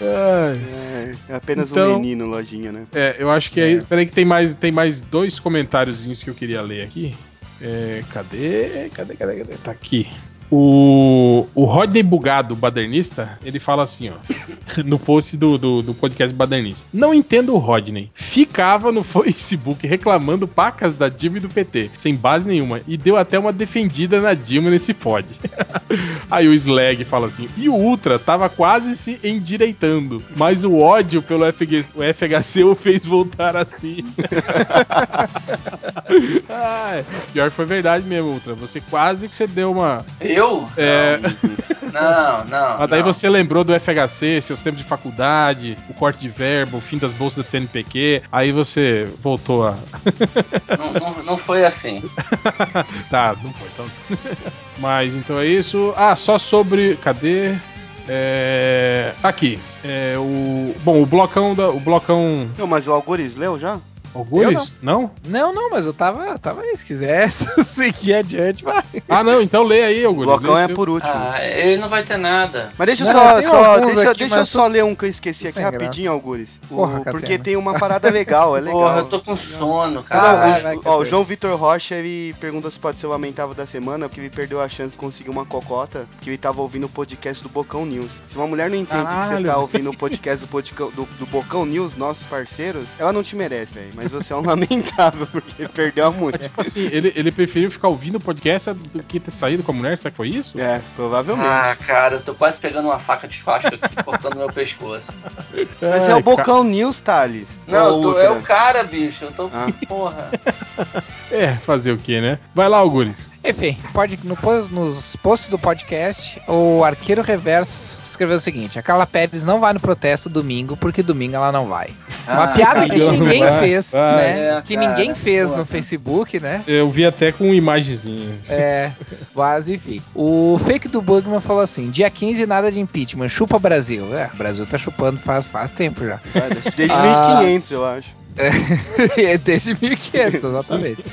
É, é apenas então, um menino, Lojinha, né? É, eu acho que é. é. Peraí que tem mais, tem mais dois comentáriozinhos que eu queria ler aqui. É, cadê? Cadê, cadê, cadê? Tá aqui. O, o Rodney Bugado, badernista, ele fala assim, ó, no post do, do, do podcast Badernista. Não entendo o Rodney. Ficava no Facebook reclamando pacas da Dilma e do P T, sem base nenhuma, e deu até uma defendida na Dilma nesse pod. Aí o Slag fala assim, e o Ultra tava quase se endireitando, mas o ódio pelo F H C o fez voltar assim. Ah, pior foi verdade mesmo, Ultra. Você quase que você deu uma... Eu? É... Não, não. Mas daí não. Você lembrou do F H C, seus tempos de faculdade, o corte de verbo, o fim das bolsas da C N Pq, aí você voltou a. Não, não, não foi assim. Tá, não foi. Então... Mas então é isso. Ah, só sobre. Cadê? É... Aqui. É, o... Bom, o blocão da. O blocão. Não, mas o Algures leu já? Algures? Não. não? Não, não, mas eu tava, eu tava aí, se quiser, seguir adiante, vai. Ah, não, então lê aí, Algures. O blocão é por último. Ah, ele não vai ter nada. Mas deixa eu não, só, só deixa, aqui, deixa eu só tô... ler um que eu esqueci aqui rapidinho, Algures. Porra, o, porque tem uma parada legal, é legal. Porra, eu tô com sono, cara. Não, vai, vai, ó, o João Vitor Rocha, ele pergunta se pode ser o lamentável da semana, porque ele perdeu a chance de conseguir uma cocota, porque ele tava ouvindo o podcast do Bocão News. Se uma mulher não entende ah, que você tá ouvindo o podcast do, do, do Bocão News, nossos parceiros, ela não te merece, velho. Mas você é um lamentável, porque perdeu a mulher. Tipo assim, ele, ele preferiu ficar ouvindo o podcast do que ter saído com a mulher, será que foi isso? É, provavelmente. Ah, cara, eu tô quase pegando uma faca de faixa aqui, cortando meu pescoço. Mas é, é o Bocão ca... News, Thales. Não, tô, é o cara, bicho, eu tô... Ah. Porra. É, fazer o quê, né? Vai lá, Algures. Enfim, pode, no, nos posts do podcast, o Arqueiro Reverso escreveu o seguinte, a Carla Pérez não vai no protesto domingo, porque domingo ela não vai. Uma ah, piada que ninguém vai, fez, vai, né? É, que cara, ninguém fez porra. No Facebook, né? Eu vi até com imagenzinha. É, mas enfim. O fake do Bugman falou assim: dia quinze nada de impeachment, chupa Brasil. É, o Brasil tá chupando faz, faz tempo já. Cara, desde ah, mil e quinhentos, eu acho. É, desde mil e quinhentos, exatamente.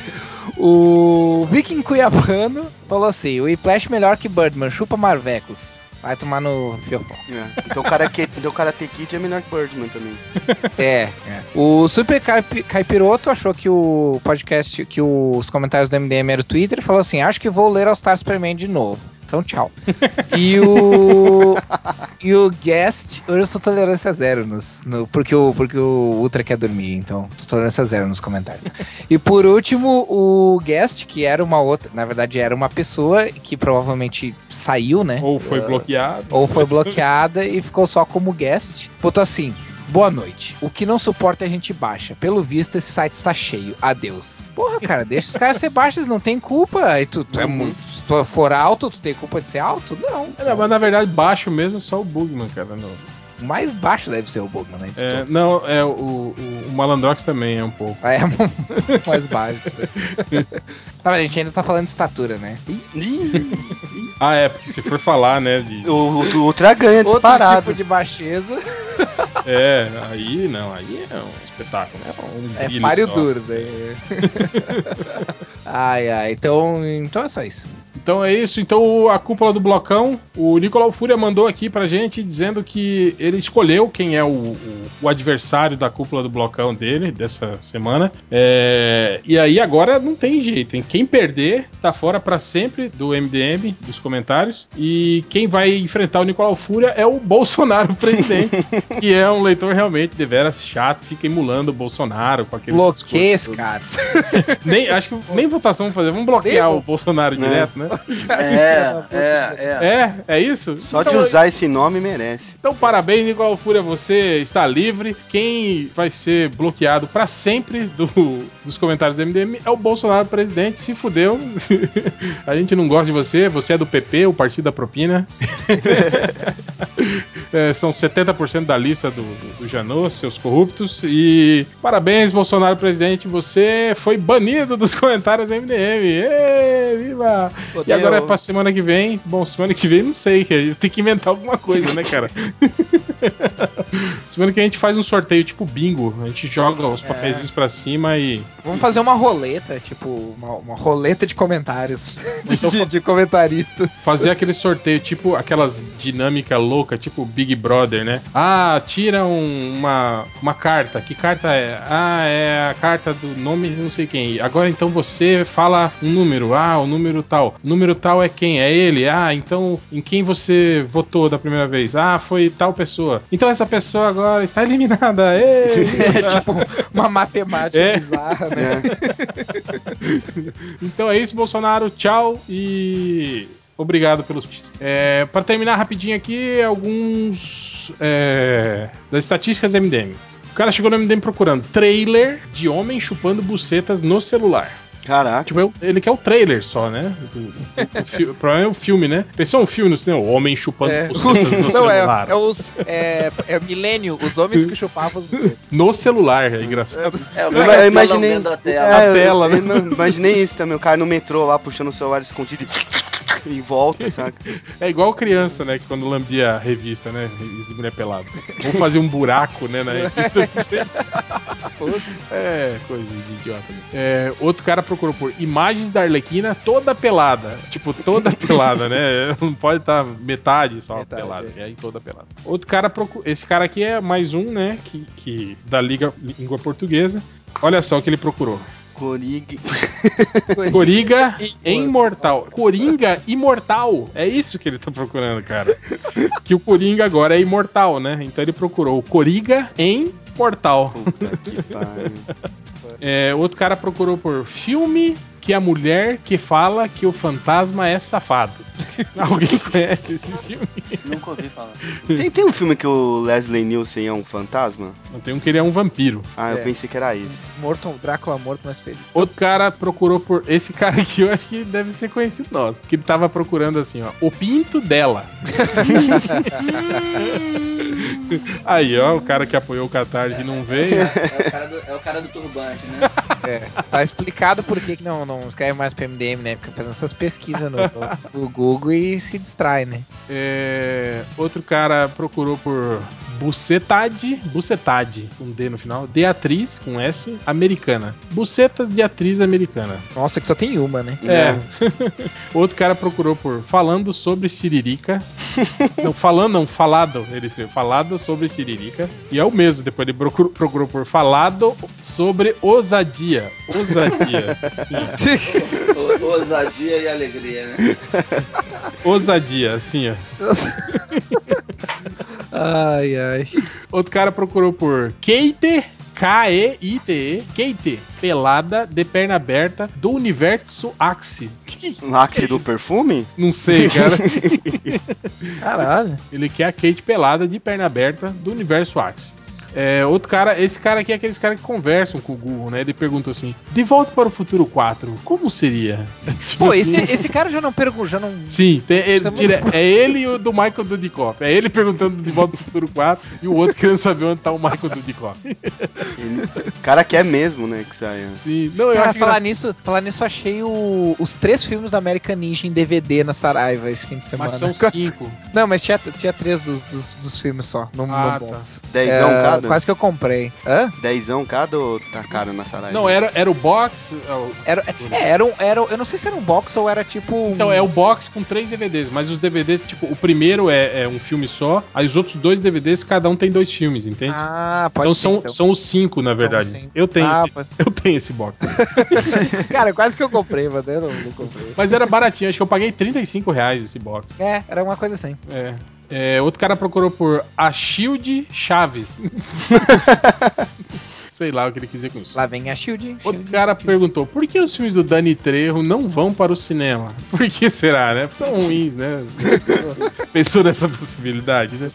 O Viking Cuiabano falou assim: o Flash melhor que Birdman, chupa Marvecos. Vai tomar no fiofó. É. Então o cara que, então, Karate Kid é melhor que Birdman também. É. é. O Super Caip, Caipiroto achou que o podcast, que os comentários do M D M eram Twitter, falou assim: acho que vou ler All Star Superman de novo. Então tchau. E o e o guest, hoje eu sou tolerância zero nos, no, porque, o, porque o Ultra quer dormir, então tolerância zero nos comentários. E por último, o guest, que era uma outra, na verdade era uma pessoa que provavelmente saiu, né? Ou foi uh, bloqueada. Ou foi bloqueada e ficou só como guest. Botou assim: boa noite. O que não suporta a gente baixa. Pelo visto, esse site está cheio. Adeus. Porra, cara, deixa os caras ser baixos, eles não tem culpa. E tu, tu é muito. Se tu for alto, tu tem culpa de ser alto? Não. É, mas na verdade, baixo mesmo é só o Bugman, cara. O mais baixo deve ser o Bugman, né? É, não, é o, o, o Malandrox também é um pouco. É, o mais baixo. Tá, mas a gente ainda tá falando de estatura, né? Ah, é, porque se for falar, né? De... O, o Ultra ganha disparado. Outro tipo de baixeza. É, aí não, aí é um espetáculo, né? Um é páreo duro, velho. Ai, ai, então, então é só isso. Então é isso, então a cúpula do blocão, o Nicolau Fúria mandou aqui pra gente dizendo que ele escolheu quem é o, o, o adversário da cúpula do blocão dele, dessa semana. É, e aí agora não tem jeito, hein? Quem perder está fora pra sempre do M D M, dos comentários. E quem vai enfrentar o Nicolau Fúria é o Bolsonaro, presidente, que é um leitor realmente deveras chato, fica emulando o Bolsonaro com aquele... Bloqueia, cara. Nem, acho que nem votação vamos fazer, vamos bloquear Devo? o Bolsonaro não. direto, né? É, é, é. É, é isso? Só então, de usar esse nome merece. Então, parabéns, Nicolau Fúria, você está livre. Quem vai ser bloqueado pra sempre do, dos comentários do M D M é o Bolsonaro, presidente. Se fudeu. A gente não gosta de você. Você é do P P, o Partido da Propina. É, são setenta por cento da lista do, do, do Janot, seus corruptos. E parabéns, Bolsonaro, presidente. Você foi banido dos comentários do M D M. Ê, viva! E agora é pra semana que vem. Bom, semana que vem não sei, tem que inventar alguma coisa, né, cara? Semana que a gente faz um sorteio tipo bingo. A gente joga os papeizinhos é. pra cima e... Vamos fazer uma roleta, tipo, uma, uma roleta de comentários. Então, de, de comentaristas. Fazer aquele sorteio, tipo, aquelas dinâmica louca, tipo Big Brother, né? Ah, tira um, uma, uma carta. Que carta é? Ah, é a carta do nome de não sei quem. Agora então você fala um número. Ah, o número tal. Número tal é quem? É ele? Ah, então em quem você votou da primeira vez? Ah, foi tal pessoa. Então essa pessoa agora está eliminada. Ei, é tipo uma matemática é. bizarra, né? É. Então é isso, Bolsonaro. Tchau e obrigado pelos... É, para terminar rapidinho aqui, alguns é, das estatísticas do M D M. O cara chegou no M D M procurando trailer de homem chupando bucetas no celular. Caraca. Tipo, ele quer o trailer só, né? O problema é o filme, né? Pensou um filme no cinema, o homem chupando é. os bucetas no Não, celular. É, é os... É, é milênio, os homens que chupavam os bucetas. No celular, é engraçado. É, eu, eu, eu imaginei... A tela, é, a tela eu, né? Eu imaginei isso também, o cara no metrô lá, puxando o celular escondido e... em volta, saca? É igual criança, né? Que quando lambia a revista, né? Revista de mulher pelada. Vou fazer um buraco, né? Na revista. É, coisa de idiota. É, outro cara procurou por imagens da Arlequina toda pelada. Tipo, toda pelada, né? Não pode estar metade só metade, pelada. É. E aí toda pelada. Outro cara procurou. Esse cara aqui é mais um, né? Que, que... da Liga Língua Portuguesa. Olha só o que ele procurou. Coringa. Coringa imortal. Coringa imortal. É isso que ele tá procurando, cara. Que o Coringa agora é imortal, né? Então ele procurou o Coringa em Portal. Puta que pariu. É, outro cara procurou por filme que a mulher que fala que o fantasma é safado. Alguém conhece esse filme? Nunca ouvi falar. Tem, tem um filme que o Leslie Nielsen é um fantasma? Não, tem um que ele é um vampiro. Ah, eu é. pensei que era isso. Morto, Drácula morto, mas feliz. Outro cara procurou por... Esse cara aqui eu acho que deve ser conhecido nosso. Que ele tava procurando assim, ó. O pinto dela. Aí, ó, o cara que apoiou o Catarse não veio. É o cara do, é o cara do turbante, né? É, tá explicado por que não, não escreve mais pro M D M, né? Porque faz essas pesquisas no, no, no Google e se distrai, né? É, outro cara procurou por Bucetade, Bucetade, com D no final, de atriz, com S, americana. Buceta de atriz americana. Nossa, que só tem uma, né? É. Outro cara procurou por Falando sobre Siririca. Não, falando, não, falado. Ele escreveu Falado sobre Siririca. E é o mesmo, depois ele procurou, procurou por Falado sobre Ousadia. Ousadia. o, o, ousadia e alegria, né? Ousadia, assim, ó. Ai, ai. Outro cara procurou por Keite, K E I T E, Keite, pelada, de perna aberta, do universo Axe. No Axe do perfume? Não sei, cara. Caralho. Ele quer a Kate pelada, de perna aberta, do universo Axe. É, outro cara, esse cara aqui é aqueles caras que conversam com o Google, né? Ele perguntou assim: De Volta para o Futuro quatro, como seria? Pô, esse, esse cara já não perguntou, já não. Sim, tem, ele, não dire... é ele e o do Michael Dudikoff. É ele perguntando De Volta para o Futuro quatro e o outro querendo saber onde tá o Michael Dudikoff. O cara quer mesmo, né? Que saia. Sim, não, eu cara, acho falar que... nisso, falar nisso, achei o, os três filmes da American Ninja em D V D na Saraiva esse fim de semana. Mas são cinco. Não, mas tinha, tinha três dos, dos, dos filmes só, não ah, tá. bons. Dezão, é, cada. Quase que eu comprei. Hã? Dezão cada ou tá caro na Saraiva? Não, era, era o box. Era, é, era um. Era, eu não sei se era um box ou era tipo. Um... Então, é o box com três D V Ds, mas os D V Ds, tipo, o primeiro é, é um filme só, aí os outros dois D V Ds, cada um tem dois filmes, entende? Ah, pode então, ser. São, então são os cinco, na verdade. Então, eu, tenho ah, esse, pode... eu tenho esse box. Cara, quase que eu comprei, mas eu não, não comprei. Mas era baratinho, acho que eu paguei trinta e cinco reais esse box. É, era uma coisa assim. É. É, outro cara procurou por Achilde Chaves. Sei lá o que ele quiser com isso. Lá vem a Shield. Outro cara perguntou, por que os filmes do Dani Trejo não vão para o cinema? Por que será, né? São ruins, né? Pensou nessa possibilidade, né?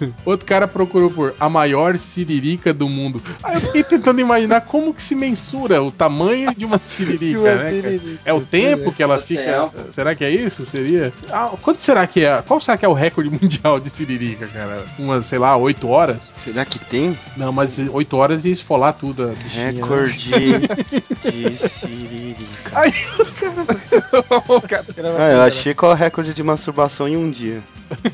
É. Outro cara procurou por a maior siririca do mundo. Aí eu fiquei tentando imaginar como que se mensura o tamanho de uma siririca, uma né? Siririca. É o tempo que ela fica... Tempo. Será que é isso? Seria? Ah, quanto será que é? Qual será que é o recorde mundial de siririca, cara? Umas, sei lá, oito horas? Será que tem? Não, mas oito horas e esfolar tudo. Recorde de siririca. Ai, o cara... ah, eu achei qual é o recorde de masturbação em um dia.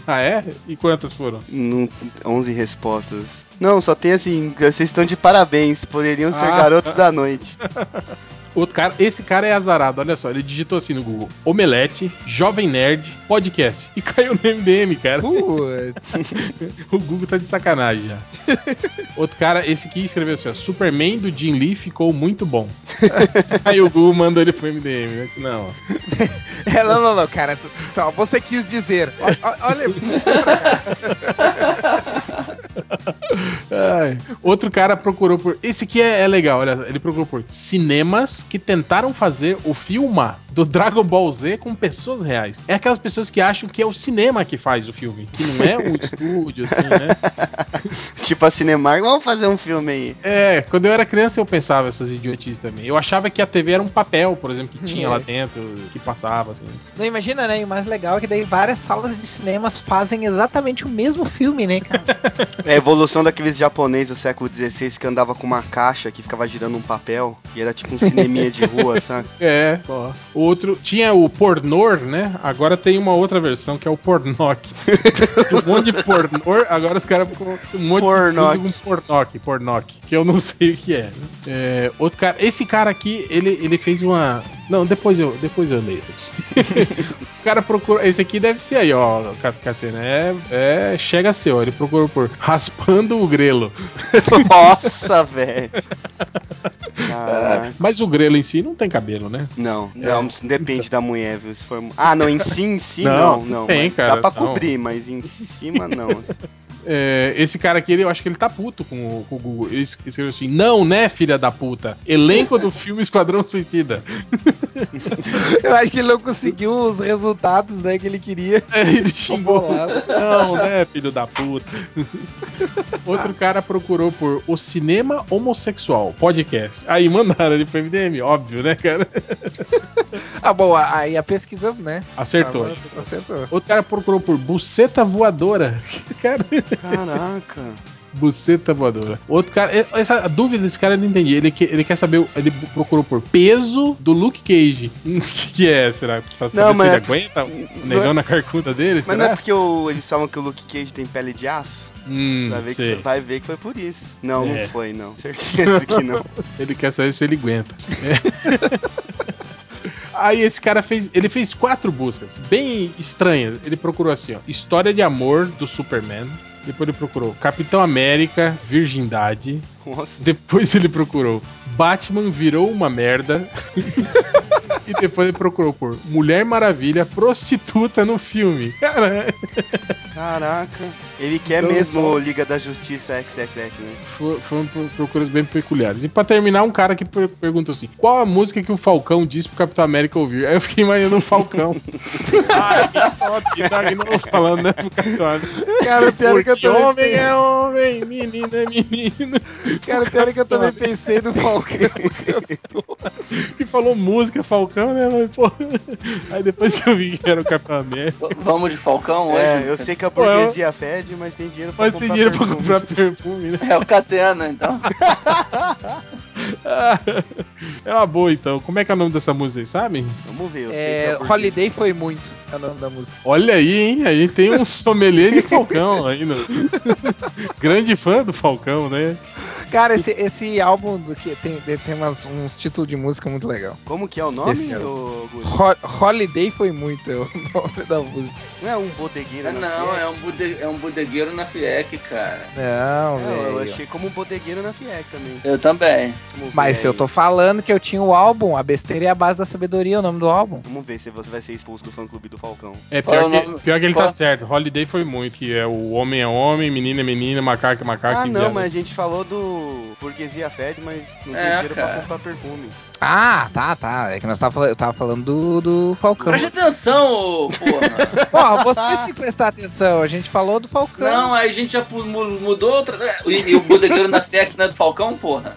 Ah, é? E quantas foram? No, onze respostas. Não, só tem assim, vocês estão de parabéns, poderiam ser ah, garotos ah. da noite. Outro cara, esse cara é azarado, olha só, ele digitou assim no Google, Omelete, Jovem Nerd, Podcast, e caiu no M D M, cara. O Google tá de sacanagem já. Outro cara, esse aqui escreveu assim, ó, Superman do Jim Lee ficou muito bom. Aí o Google mandou ele pro M D M, né? Não. É, não, não, não, cara, então, você quis dizer, olha... Ai. Outro cara procurou por... Esse aqui é, é legal, olha, ele procurou por cinemas que tentaram fazer o filme do Dragon Ball Z com pessoas reais. É aquelas pessoas que acham que é o cinema que faz o filme, que não é o estúdio, assim, né? Tipo a Cinemark, vamos fazer um filme aí. É, quando eu era criança eu pensava essas idiotices também. Eu achava que a T V era um papel, por exemplo, que tinha é. lá dentro, que passava, assim. Não, imagina, né? E o mais legal é que daí várias salas de cinemas fazem exatamente o mesmo filme, né, cara? É a evolução daqueles japoneses do século dezesseis que andava com uma caixa que ficava girando um papel e era tipo um cineminha de rua, sabe? É, ó. Outro, tinha o Pornor, né? Agora tem uma outra versão que é o Pornoc. Um monte de Pornor, agora os caras ficam um monte Pornoc. de um Pornoc, Pornoc, que eu não sei o que é. É outro cara, esse cara aqui, ele, ele fez uma... Não, depois eu, depois eu leio isso aqui. O cara procurou... Esse aqui deve ser aí, ó, Catena, né? É, chega a ser, ó, ele procurou por Raspando o Grelo. Nossa, velho. Caraca. Mas o grelo em si não tem cabelo, né? Não, não é. Depende da mulher, viu? Se for... Ah, não, em si, em si não, não. não tem, cara, dá pra não. cobrir, mas em cima não. É, esse cara aqui, ele, eu acho que ele tá puto com o, com o Google. Ele escreveu assim: Não, né, filha da puta? Elenco do filme Esquadrão Suicida. Eu acho que ele não conseguiu os resultados, né, que ele queria. É, ele xingou. Não, né, filho da puta. Outro cara procurou por O Cinema Homossexual Podcast. Aí mandaram ele pro M D M, óbvio, né, cara? Ah, bom, aí a pesquisamos, né? Acertou. Ah, acertou. Outro cara procurou por Buceta Voadora. Cara. Caraca. Buceta voadora. Outro cara, essa dúvida desse cara eu não entendi. Ele, que, ele quer saber, ele procurou por peso do Luke Cage. O que é? Será que tá, não, mas se ele aguenta o negão é... na carcuda dele? Mas será? Não é porque o, eles falam que o Luke Cage tem pele de aço? Hum, vai, ver que, vai ver que foi por isso. Não, é. não foi, não. Certeza que não. Ele quer saber se ele aguenta. É. Aí esse cara fez, ele fez quatro buscas bem estranhas. Ele procurou assim, ó, história de amor do Superman. Depois ele procurou Capitão América, virgindade. Nossa. Depois ele procurou Batman virou uma merda. E depois ele procurou por Mulher Maravilha, prostituta no filme. Caraca. Caraca. Ele quer então, mesmo Liga da Justiça triplo X, né? Foram procuras bem peculiares. E pra terminar, um cara que per- perguntou assim, qual a música que o Falcão disse pro Capitão América ouvir? Aí eu fiquei imaginando o Falcão. Ai, que top, não falando, né, pro Capitão América. Cara, pior que eu também... homem é homem, menino é menino. Cara, pior que eu também pensei no Falcão. E falou música, Falcão, né? Mas, pô... Aí depois que eu vi que era o Capitão América. Vamos de Falcão hoje? É, eu sei que a burguesia eu... fede, mas tem dinheiro pra mas comprar dinheiro perfume. Pra comprar perfume, né? É o Catena, então. É uma boa, então. Como é que é o nome dessa música aí, sabem? Vamos ver. Eu é, sei Holiday Foi Muito é o nome da música. Olha aí, hein? Aí tem um sommelier de Falcão ainda. Grande fã do Falcão, né? Cara, esse, esse álbum do que tem, tem umas, uns títulos de música muito legal. Como que é o nome? Do... Ho- Holiday Foi Muito é o nome da música. Não é um bodegueiro ah, na não, Fiec? Não, é, um bude- é um bodegueiro na Fiec, cara. Não, velho. Eu achei como um bodegueiro na Fiec também. Eu também. Vamos Mas se eu tô falando que eu tinha o álbum, A Besteira é a Base da Sabedoria, é o nome do álbum. Vamos ver se você vai ser expulso do fã-clube do Falcão. É, pior, que, nome... pior que ele Qual? Tá certo. Holiday Foi Muito, que é o homem é homem, menina é menina, macaco é macaco. Ah, não, mas a gente falou do burguesia fed, mas não tem é, dinheiro cara. pra comprar perfume. Ah, tá, tá. É que nós tava, eu tava falando do, do Falcão. Preste atenção, ô, porra. Ó, vocês têm que prestar atenção. A gente falou do Falcão. Não, aí a gente já mudou outra... E o bodegueiro na Fiec não é do Falcão, porra?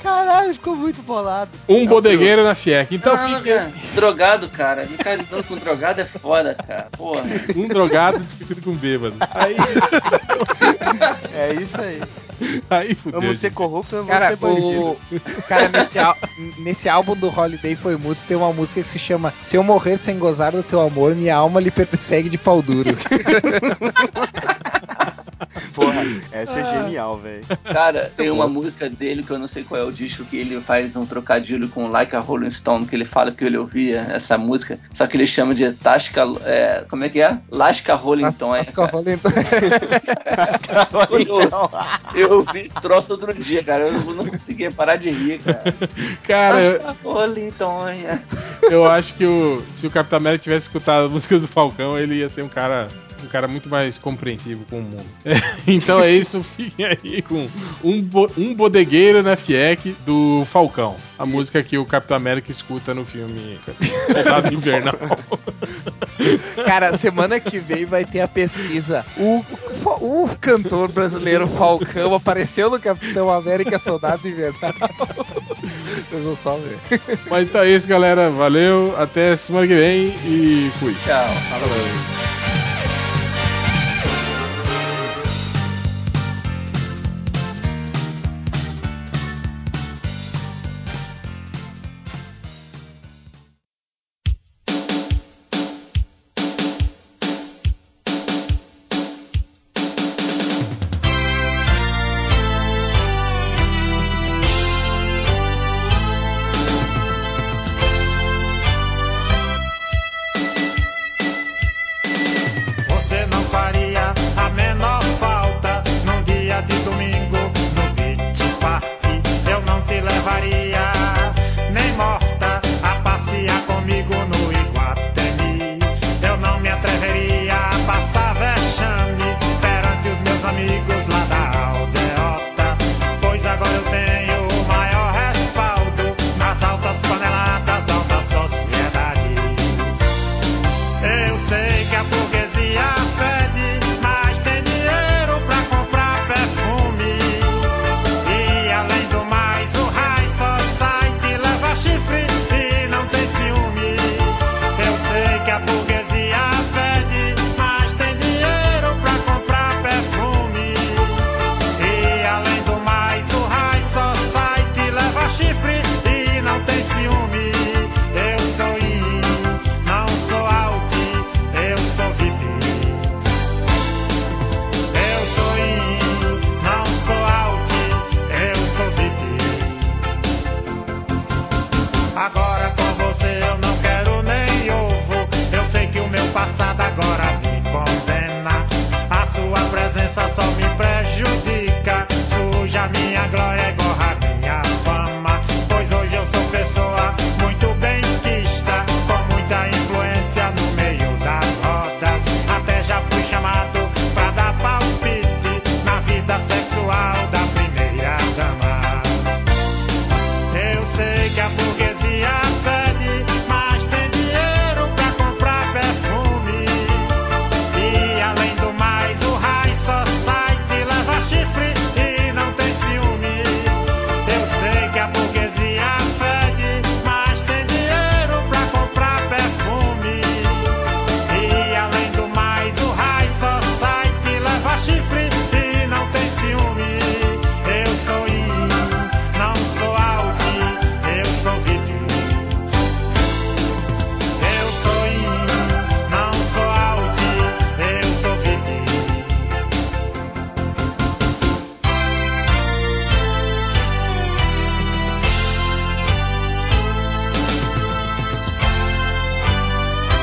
Caralho, ficou muito bolado. Um não, bodegueiro viu? Na Fiec. Então não, fica... Cara, drogado, cara. Me casando com drogado é foda, cara. Porra. Um drogado discutido com bêbado. Aí... É isso aí. Aí fudeu. Vamos ser corrupto, vamos cara, ser bandido. O... Cara, nesse, al... nesse álbum do Holiday Foi Muito tem uma música que se chama Se Eu Morrer Sem Gozar do Teu Amor, Minha Alma Lhe Persegue de Pau Duro. Porra, essa é genial, velho. Cara, tem uma música dele que eu não sei qual é o disco, que ele faz um trocadilho com Like a Rolling Stone, que ele fala que ele ouvia essa música, só que ele chama de Tasca, é, como é que é? Lasca Rolling Stone. Lasca Rolling Stone. Eu ouvi esse troço outro dia, cara. Eu não conseguia parar de rir, cara. Cara, Lasca Rolling Stone. Eu acho que o, se o Capitão América tivesse escutado as músicas do Falcão, ele ia ser um cara... um cara muito mais compreensivo com o mundo. É, então é isso, fiquem aí com um, bo- um bodegueiro na Fiec do Falcão, a música que o Capitão América escuta no filme Soldado Invernal. Cara, semana que vem vai ter a pesquisa. O, o cantor brasileiro Falcão apareceu no Capitão América Soldado Invernal. Vocês vão só ver. Mas então é isso, galera. Valeu, até semana que vem e fui. Tchau. Falou.